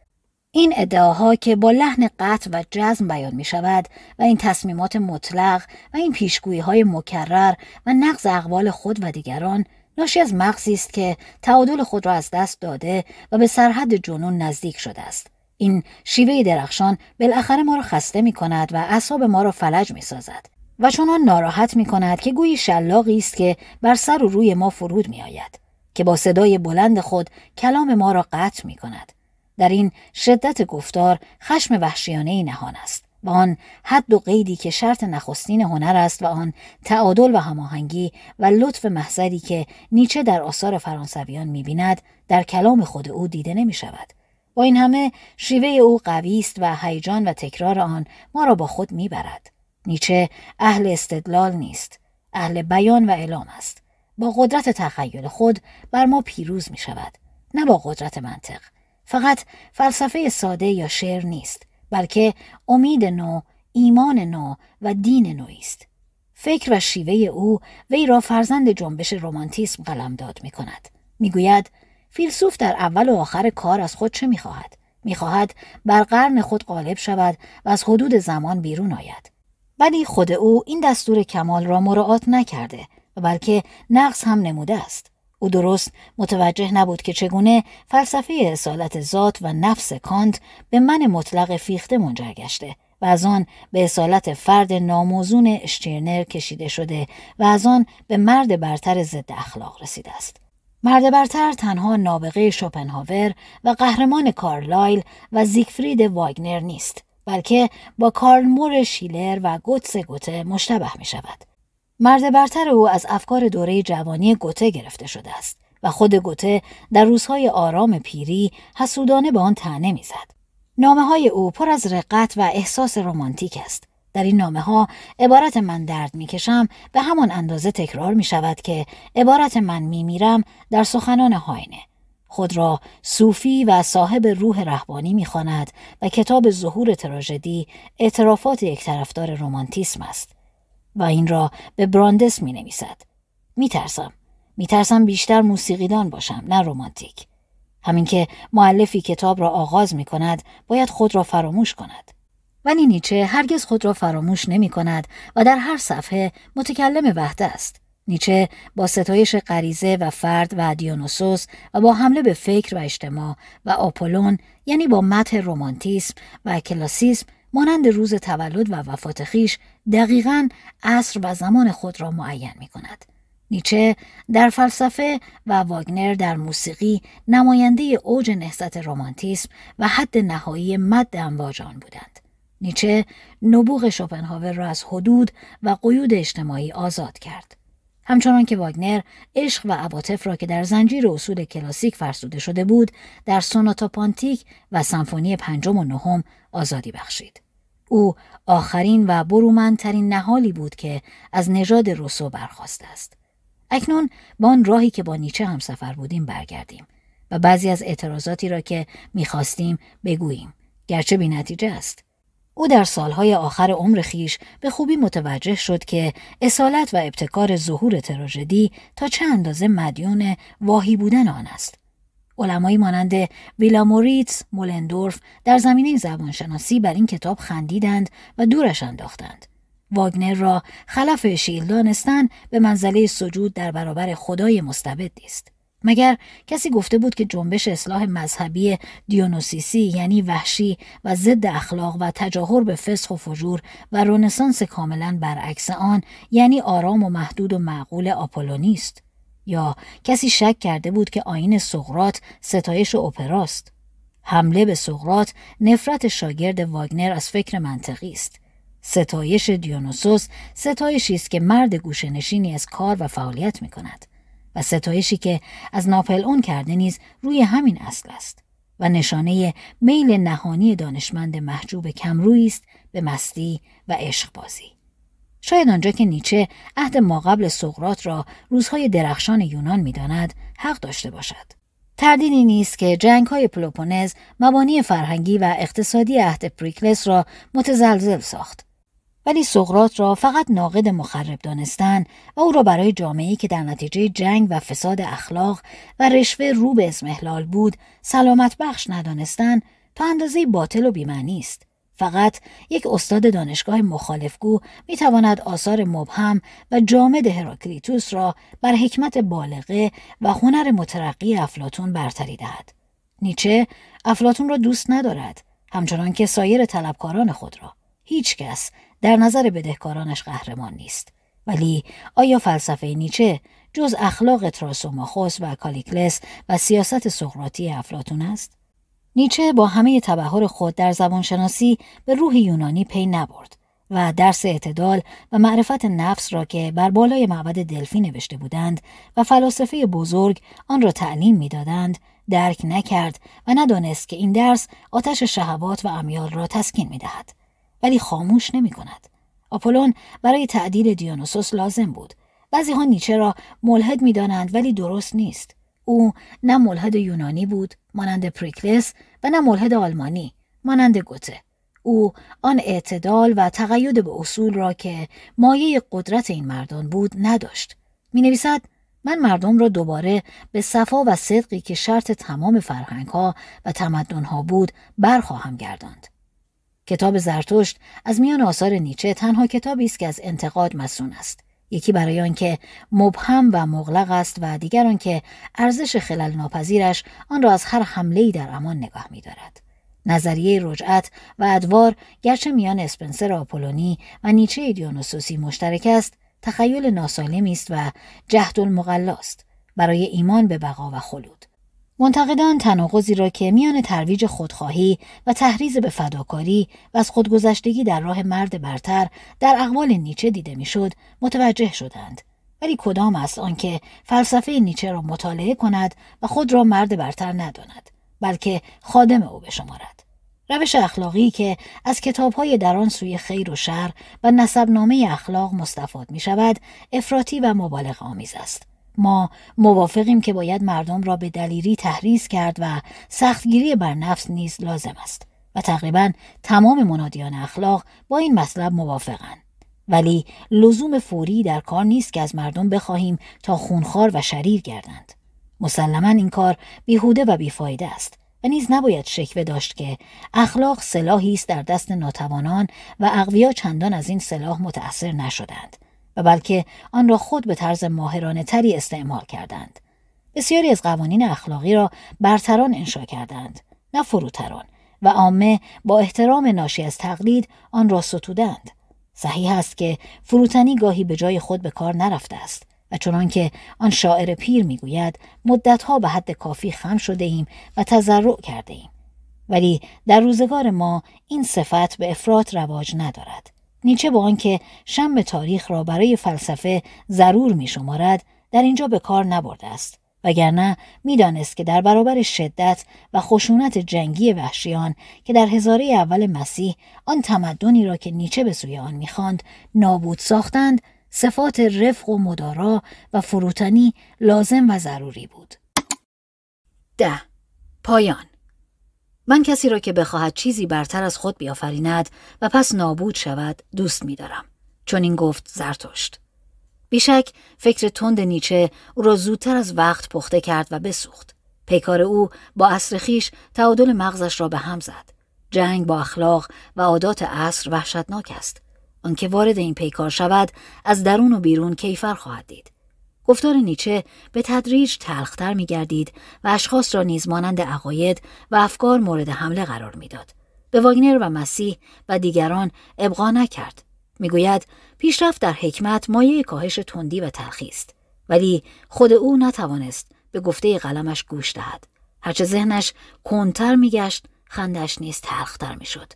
این ادعاها که با لحن قطع و جزم بیان می شود و این تصمیمات مطلق و این پیشگویی های مکرر و نقض اقوال خود و دیگران ناشی از مغزی است که تعادل خود را از دست داده و به سرحد جنون نزدیک شده است. این شیوه درخشان بالاخره ما را خسته می کند و اعصاب ما را فلج می سازد و چنان ناراحت می کند که گویی شلاقی است که بر سر و روی ما فرود می آید، که با صدای بلند خود کلام ما را قطع می کند. در این شدت گفتار خشم وحشیانه‌ای نهان است و آن حد و قیدی که شرط نخستین هنر است و آن تعادل و هماهنگی و لطف محضری که نیچه در آثار فرانسویان می‌بیند در کلام خود او دیده نمی‌شود. با این همه شیوه او قوی است و هیجان و تکرار آن ما را با خود می‌برد. نیچه اهل استدلال نیست، اهل بیان و اعلام است. با قدرت تخیل خود بر ما پیروز می‌شود، نه با قدرت منطق. فقط فلسفه ساده یا شعر نیست، بلکه امید نو، ایمان نو و دین نویی است. فکر و شیوه او وی را فرزند جنبش رمانتیسم قلمداد می کند. می گوید فیلسوف در اول و آخر کار از خود چه می خواهد؟ می خواهد بر قرن خود غالب شود و از حدود زمان بیرون آید. ولی خود او این دستور کمال را مراعات نکرده و بلکه نقص هم نموده است. او درست متوجه نبود که چگونه فلسفه اصالت ذات و نفس کانت به من مطلق فیخته منجر گشته و از آن به اصالت فرد ناموزون اشتیرنر کشیده شده و از آن به مرد برتر ضد اخلاق رسیده است. مرد برتر تنها نابغه شوپنهاور و قهرمان کارلایل و زیگفرید واگنر نیست، بلکه با کارل مور شیلر و گوتسه گوته مشتبه می شود. مرد برتر او از افکار دوره جوانی گوته گرفته شده است و خود گوته در روزهای آرام پیری حسودانه به آن طعنه می‌زد. نامه‌های او پر از رقت و احساس رمانتیک است. در این نامه‌ها عبارت من درد می‌کشم به همان اندازه تکرار می‌شود که عبارت من می‌میرم در سخنان هاینه. خود را صوفی و صاحب روح رهبانی می‌خواند و کتاب ظهور تراژدی اعترافات یک طرفدار رمانتیسم است. و این را به براندس می نویسد. می ترسم. می ترسم بیشتر موسیقیدان باشم، نه رمانتیک. همین که مؤلفی کتاب را آغاز می کند، باید خود را فراموش کند. ولی نیچه هرگز خود را فراموش نمی کند و در هر صفحه متکلم وحده است. نیچه با ستایش غریزه و فرد و دیونوسوس و با حمله به فکر و اجتماع و آپولون، یعنی با مدح رمانتیسم و کلاسیسم، مانند روز تولد و وفات خویش دقیقاً عصر و زمان خود را معین می کند. نیچه در فلسفه و واگنر در موسیقی نماینده اوج نهضت رمانتیسم و حد نهایی مد امواج آن بودند. نیچه نبوغ شوپنهاور را از حدود و قیود اجتماعی آزاد کرد. همچنان که واگنر عشق و عواطف را که در زنجیر اصول کلاسیک فرسوده شده بود، در سوناتا پانتیک و سمفونی پنجم و نهم آزادی بخشید. او آخرین و برومندترین نهالی بود که از نژاد روسو برخواسته است. اکنون با آن راهی که با نیچه همسفر بودیم برگردیم و بعضی از اعتراضاتی را که می‌خواستیم بگوییم، گرچه بی‌نتیجه است. او در سالهای آخر عمر خیش به خوبی متوجه شد که اصالت و ابتکار ظهور تراژدی تا چه اندازه مدیون واهی بودن آن است. علمایی مانند ویلاموریتس، مولندورف در زمینه زبانشناسی بر این کتاب خندیدند و دورش انداختند. واگنر را خلف شیل دانستن به منزله سجود در برابر خدای مستبد است. مگر کسی گفته بود که جنبش اصلاح مذهبی دیونوسیسی، یعنی وحشی و ضد اخلاق و تجاهر به فسق و فجور و رنسانس کاملا برعکس آن، یعنی آرام و محدود و معقول آپولونیست؟ یا کسی شک کرده بود که آیین سقراط ستایش اپراست؟ حمله به سقراط نفرت شاگرد واگنر از فکر منطقی است. ستایش دیونوسوس ستایشی است که مرد گوشه‌نشینی از کار و فعالیت می کند. و ستایشی که از ناپل اون کرده نیز روی همین اصل است و نشانه میل نهانی دانشمند محجوب کمرویی است به مستی و عشق بازی. شاید آنجا که نیچه عهد ماقبل سقراط را روزهای درخشان یونان می‌داند، حق داشته باشد. تردیدی نیست که جنگ‌های پلوپونز مبانی فرهنگی و اقتصادی عهد پریکلس را متزلزل ساخت. ولی سقراط را فقط ناقد مخرب دانستن و او را برای جامعه‌ای که در نتیجه جنگ و فساد اخلاق و رشوه رو به اضمحلال بود سلامت بخش ندانستن، تا اندازه باطل و بی‌معنی است. فقط یک استاد دانشگاه مخالفگو می تواند آثار مبهم و جامد هراکلیتوس را بر حکمت بالغه و هنر مترقی افلاطون برتری دهد. نیچه افلاطون را دوست ندارد، همچنان که سایر طلبکاران خود را. هیچ کس در نظر بدهکارانش قهرمان نیست. ولی آیا فلسفه نیچه جز اخلاق تراسوماخوس و کالیکلس و سیاست سقراطی افلاطون است؟ نیچه با همه تبحر خود در زبانشناسی به روح یونانی پی نبرد و درس اعتدال و معرفت نفس را که بر بالای معبد دلفی نوشته بودند و فلاسفه بزرگ آن را تعلیم می‌دادند، درک نکرد و ندانست که این درس آتش شهوات و امیال را تسکین می‌دهد، ولی خاموش نمی‌کند. آپولون برای تعدیل دیونوسوس لازم بود. بعضی‌ها نیچه را ملحد می‌دانند ولی درست نیست. او نه ملحد یونانی بود مانند پریکلس و نه ملحد آلمانی مانند گوته. او آن اعتدال و تقید به اصول را که مایه قدرت این مردان بود نداشت. می نویسد من مردم را دوباره به صفا و صدقی که شرط تمام فرهنگ‌ها و تمدن‌ها بود برخواهم گرداند. کتاب زرتشت از میان آثار نیچه تنها کتابی است که از انتقاد مصون است. یکی برای آنکه مبهم و مغلق است و دیگر آنکه ارزش خلل ناپذیرش آن را از هر حمله‌ای در امان نگاه می‌دارد. نظریه رجعت و ادوار گرچه میان اسپنسر آپولونی و نیچه دیونوسوسی مشترک است، تخیل ناسالمی است و جهد المغلا است برای ایمان به بقا و خلود. منتقدان تناقضی را که میان ترویج خودخواهی و تحریض به فداکاری و از خودگذشتگی در راه مرد برتر در اقوال نیچه دیده میشد متوجه شدند، ولی کدام است آنکه فلسفه نیچه را مطالعه کند و خود را مرد برتر نداند بلکه خادم او بشمارد؟ روش اخلاقی که از کتاب‌های در آن سوی خیر و شر و نسبنامه اخلاق مستفاد می شود افراطی و مبالغه‌آمیز است. ما موافقیم که باید مردم را به دلیری تحریض کرد و سختگیری بر نفس نیز لازم است و تقریبا تمام منادیان اخلاق با این مطلب موافقند، ولی لزوم فوری در کار نیست که از مردم بخواهیم تا خونخوار و شریر گردند. مسلما این کار بیهوده و بیفایده است و نیز نباید شکوه داشت که اخلاق سلاحی است در دست ناتوانان و اقویا چندان از این سلاح متأثر نشدند و بلکه آن را خود به طرز ماهرانه تری استعمال کردند. بسیاری از قوانین اخلاقی را برتران انشا کردند، نه فروتران، و عامه با احترام ناشی از تقلید آن را ستودند. صحیح است که فروتنی گاهی به جای خود به کار نرفته است و چنان که آن شاعر پیر میگوید مدتها به حد کافی خم شده ایم و تضرع کرده ایم، ولی در روزگار ما این صفت به افراط رواج ندارد. نیچه با آنکه شم تاریخ را برای فلسفه ضرور می شمارد در اینجا به کار نبرده است، وگرنه می دانست که در برابر شدت و خشونت جنگی وحشیان که در هزاره اول مسیح آن تمدنی را که نیچه به سوی آن می خواند نابود ساختند، صفات رفق و مدارا و فروتنی لازم و ضروری بود. ده. پایان. من کسی را که بخواهد چیزی برتر از خود بیافریند و پس نابود شود دوست می‌دارم، چون این گفت زرتشت. بیشک فکر تند نیچه او را زودتر از وقت پخته کرد و بسوخت. پیکار او با عصر خویش تعادل مغزش را به هم زد. جنگ با اخلاق و عادات عصر وحشتناک است. آنکه وارد این پیکار شود از درون و بیرون کیفر خواهد دید. گفتار نیچه به تدریج تلختر می گردید و اشخاص را نیز مانند عقاید و افکار مورد حمله قرار می داد. به واگنر و مسیح و دیگران ابقا نکرد. می گوید پیشرفت در حکمت مایه کاهش تندی و تلخی است، ولی خود او نتوانست به گفته قلمش گوش دهد. هرچه ذهنش کندتر می گشت، خندش نیز تلختر می شد.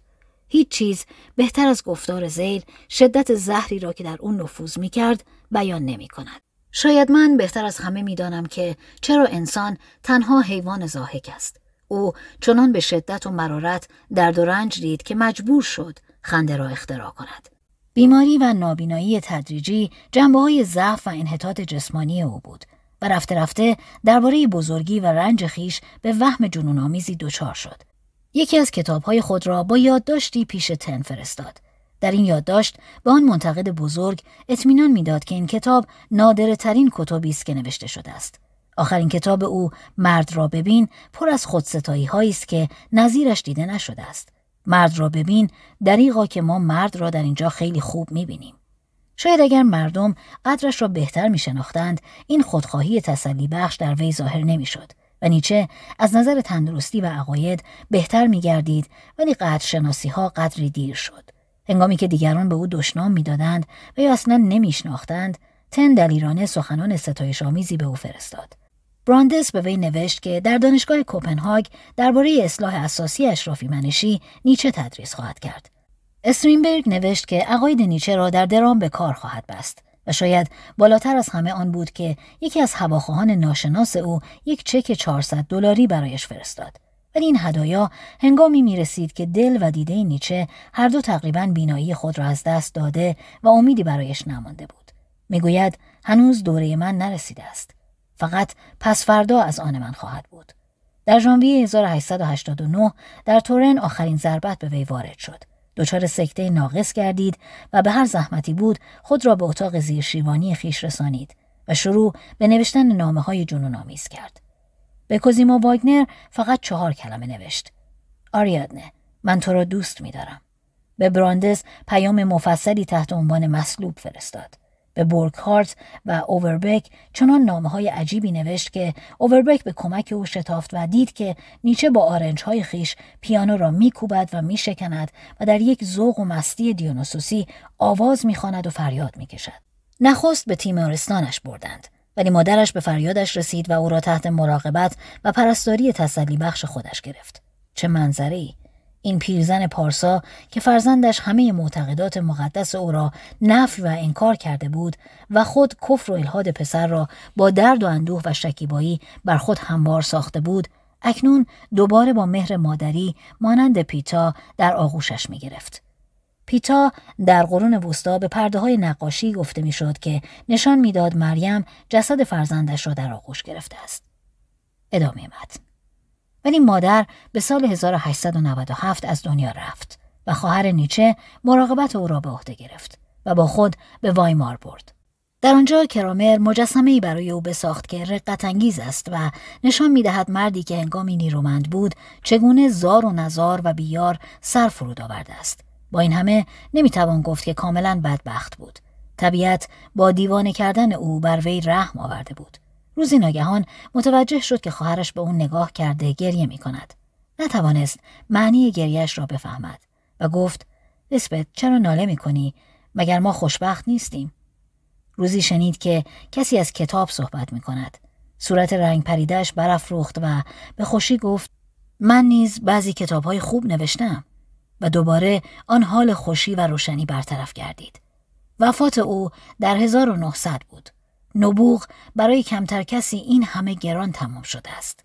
هیچ چیز بهتر از گفتار ذیل شدت زهری را که در اون نفوذ می کرد بیان نمی کند. شاید من بهتر از همه می دانم که چرا انسان تنها حیوان ضاحک است. او چنان به شدت و مرارت درد و رنج دید که مجبور شد خنده را اختراع کند. بیماری و نابینایی تدریجی جنبه‌های ضعف و انحطاط جسمانی او بود و رفته رفته درباره بزرگی و رنج خیش به وهم جنون‌آمیزی دچار شد. یکی از کتاب‌های خود را با یادداشتی پیش تن فرستاد. در این یادداشت به آن منتقد بزرگ اطمینان می‌داد که این کتاب نادرترین کتابی است که نوشته شده است. آخرین کتاب او مرد را ببین پر از خودستایی هایی است که نظیرش دیده نشده است. مرد را ببین دریغا که ما مرد را در اینجا خیلی خوب میبینیم. شاید اگر مردم قدرش را بهتر میشناختند این خودخواهی تسلی بخش در وی ظاهر نمیشد و نیچه از نظر تندرستی و عقاید بهتر میگردید، ولی قدرشناسی ها قدری دیر شد. هنگامی که دیگران به او دشنام میدادند و یا اصلا نمیشناختند، تن دلیرانه سخنان ستایش آمیزی به او فرستاد. براندس به وی نوشت که در دانشگاه کوپنهاگ درباره اصلاح اساسی اشرافی منشی نیچه تدریس خواهد کرد. استرینبرگ نوشت که عقاید نیچه را در درام به کار خواهد بست و شاید بالاتر از همه آن بود که یکی از هواخواهان ناشناس او یک چک چهارصد دلاری برایش فرستاد. ولی این هدایا هنگامی میرسید که دل و دیده نیچه هر دو تقریباً بینایی خود را از دست داده و امیدی برایش نمانده بود. میگوید هنوز دوره من نرسیده است. فقط پس فردا از آن من خواهد بود. در ژانویه هزار و هشتصد و هشتاد و نه در تورن آخرین ضربت به وی وارد شد. دچار سکته ناقص گردید و به هر زحمتی بود خود را به اتاق زیرشیوانی خیش رسانید و شروع به نوشتن نامه‌های جنون‌آمیز کرد. به کوزیما واگنر فقط چهار کلمه نوشت: آریادنه، من تو را دوست می‌دارم. به براندس پیام مفصلی تحت عنوان مصلوب فرستاد. به بورکهارت و اووربک چنان نامه‌های عجیبی نوشت که اووربک به کمک او شتافت و دید که نیچه با آرنج‌های خیش پیانو را می‌کوبد و می‌شکند و در یک ذوق و مستی دیونوسوسی آواز می‌خواند و فریاد می‌کشد. نخست به تیمارستانش بردند، ولی مادرش به فریادش رسید و او را تحت مراقبت و پرستاری تسلی بخش خودش گرفت. چه منظره‌ای! این پیرزن پارسا که فرزندش همه معتقدات مقدس او را نفی و انکار کرده بود و خود کفر و الحاد پسر را با درد و اندوه و شکیبایی بر خود هموار ساخته بود، اکنون دوباره با مهر مادری مانند پیتا در آغوشش می گرفت. پیتا در قرون وسطا به پرده های نقاشی گفته می شد که نشان می داد مریم جسد فرزندش را در آغوش گرفته است. ادامه متن. ولی مادر به سال هزار و هشتصد و نود و هفت از دنیا رفت و خواهر نیچه مراقبت او را به عهده گرفت و با خود به وایمار برد. در آنجا کرامر مجسمه‌ای برای او بساخت که رقت‌انگیز است و نشان می‌دهد مردی که هنگامی نیرومند بود چگونه زار و نزار و بیار سر فرود آورده است. با این همه نمی‌توان گفت که کاملاً بدبخت بود. طبیعت با دیوانه کردن او بر وی رحم آورده بود. روزی ناگهان متوجه شد که خواهرش به اون نگاه کرده گریه می کند. نتوانست معنی گریهش را بفهمد و گفت: لیسبت، چرا ناله می کنی؟ مگر ما خوشبخت نیستیم؟ روزی شنید که کسی از کتاب صحبت می کند. صورت رنگ پریدش برافروخت و به خوشی گفت: من نیز بعضی کتاب‌های خوب نوشتم. و دوباره آن حال خوشی و روشنی برطرف گردید. وفات او در هزار و نهصد بود. نبوغ برای کمتر کسی این همه گران تمام شده است.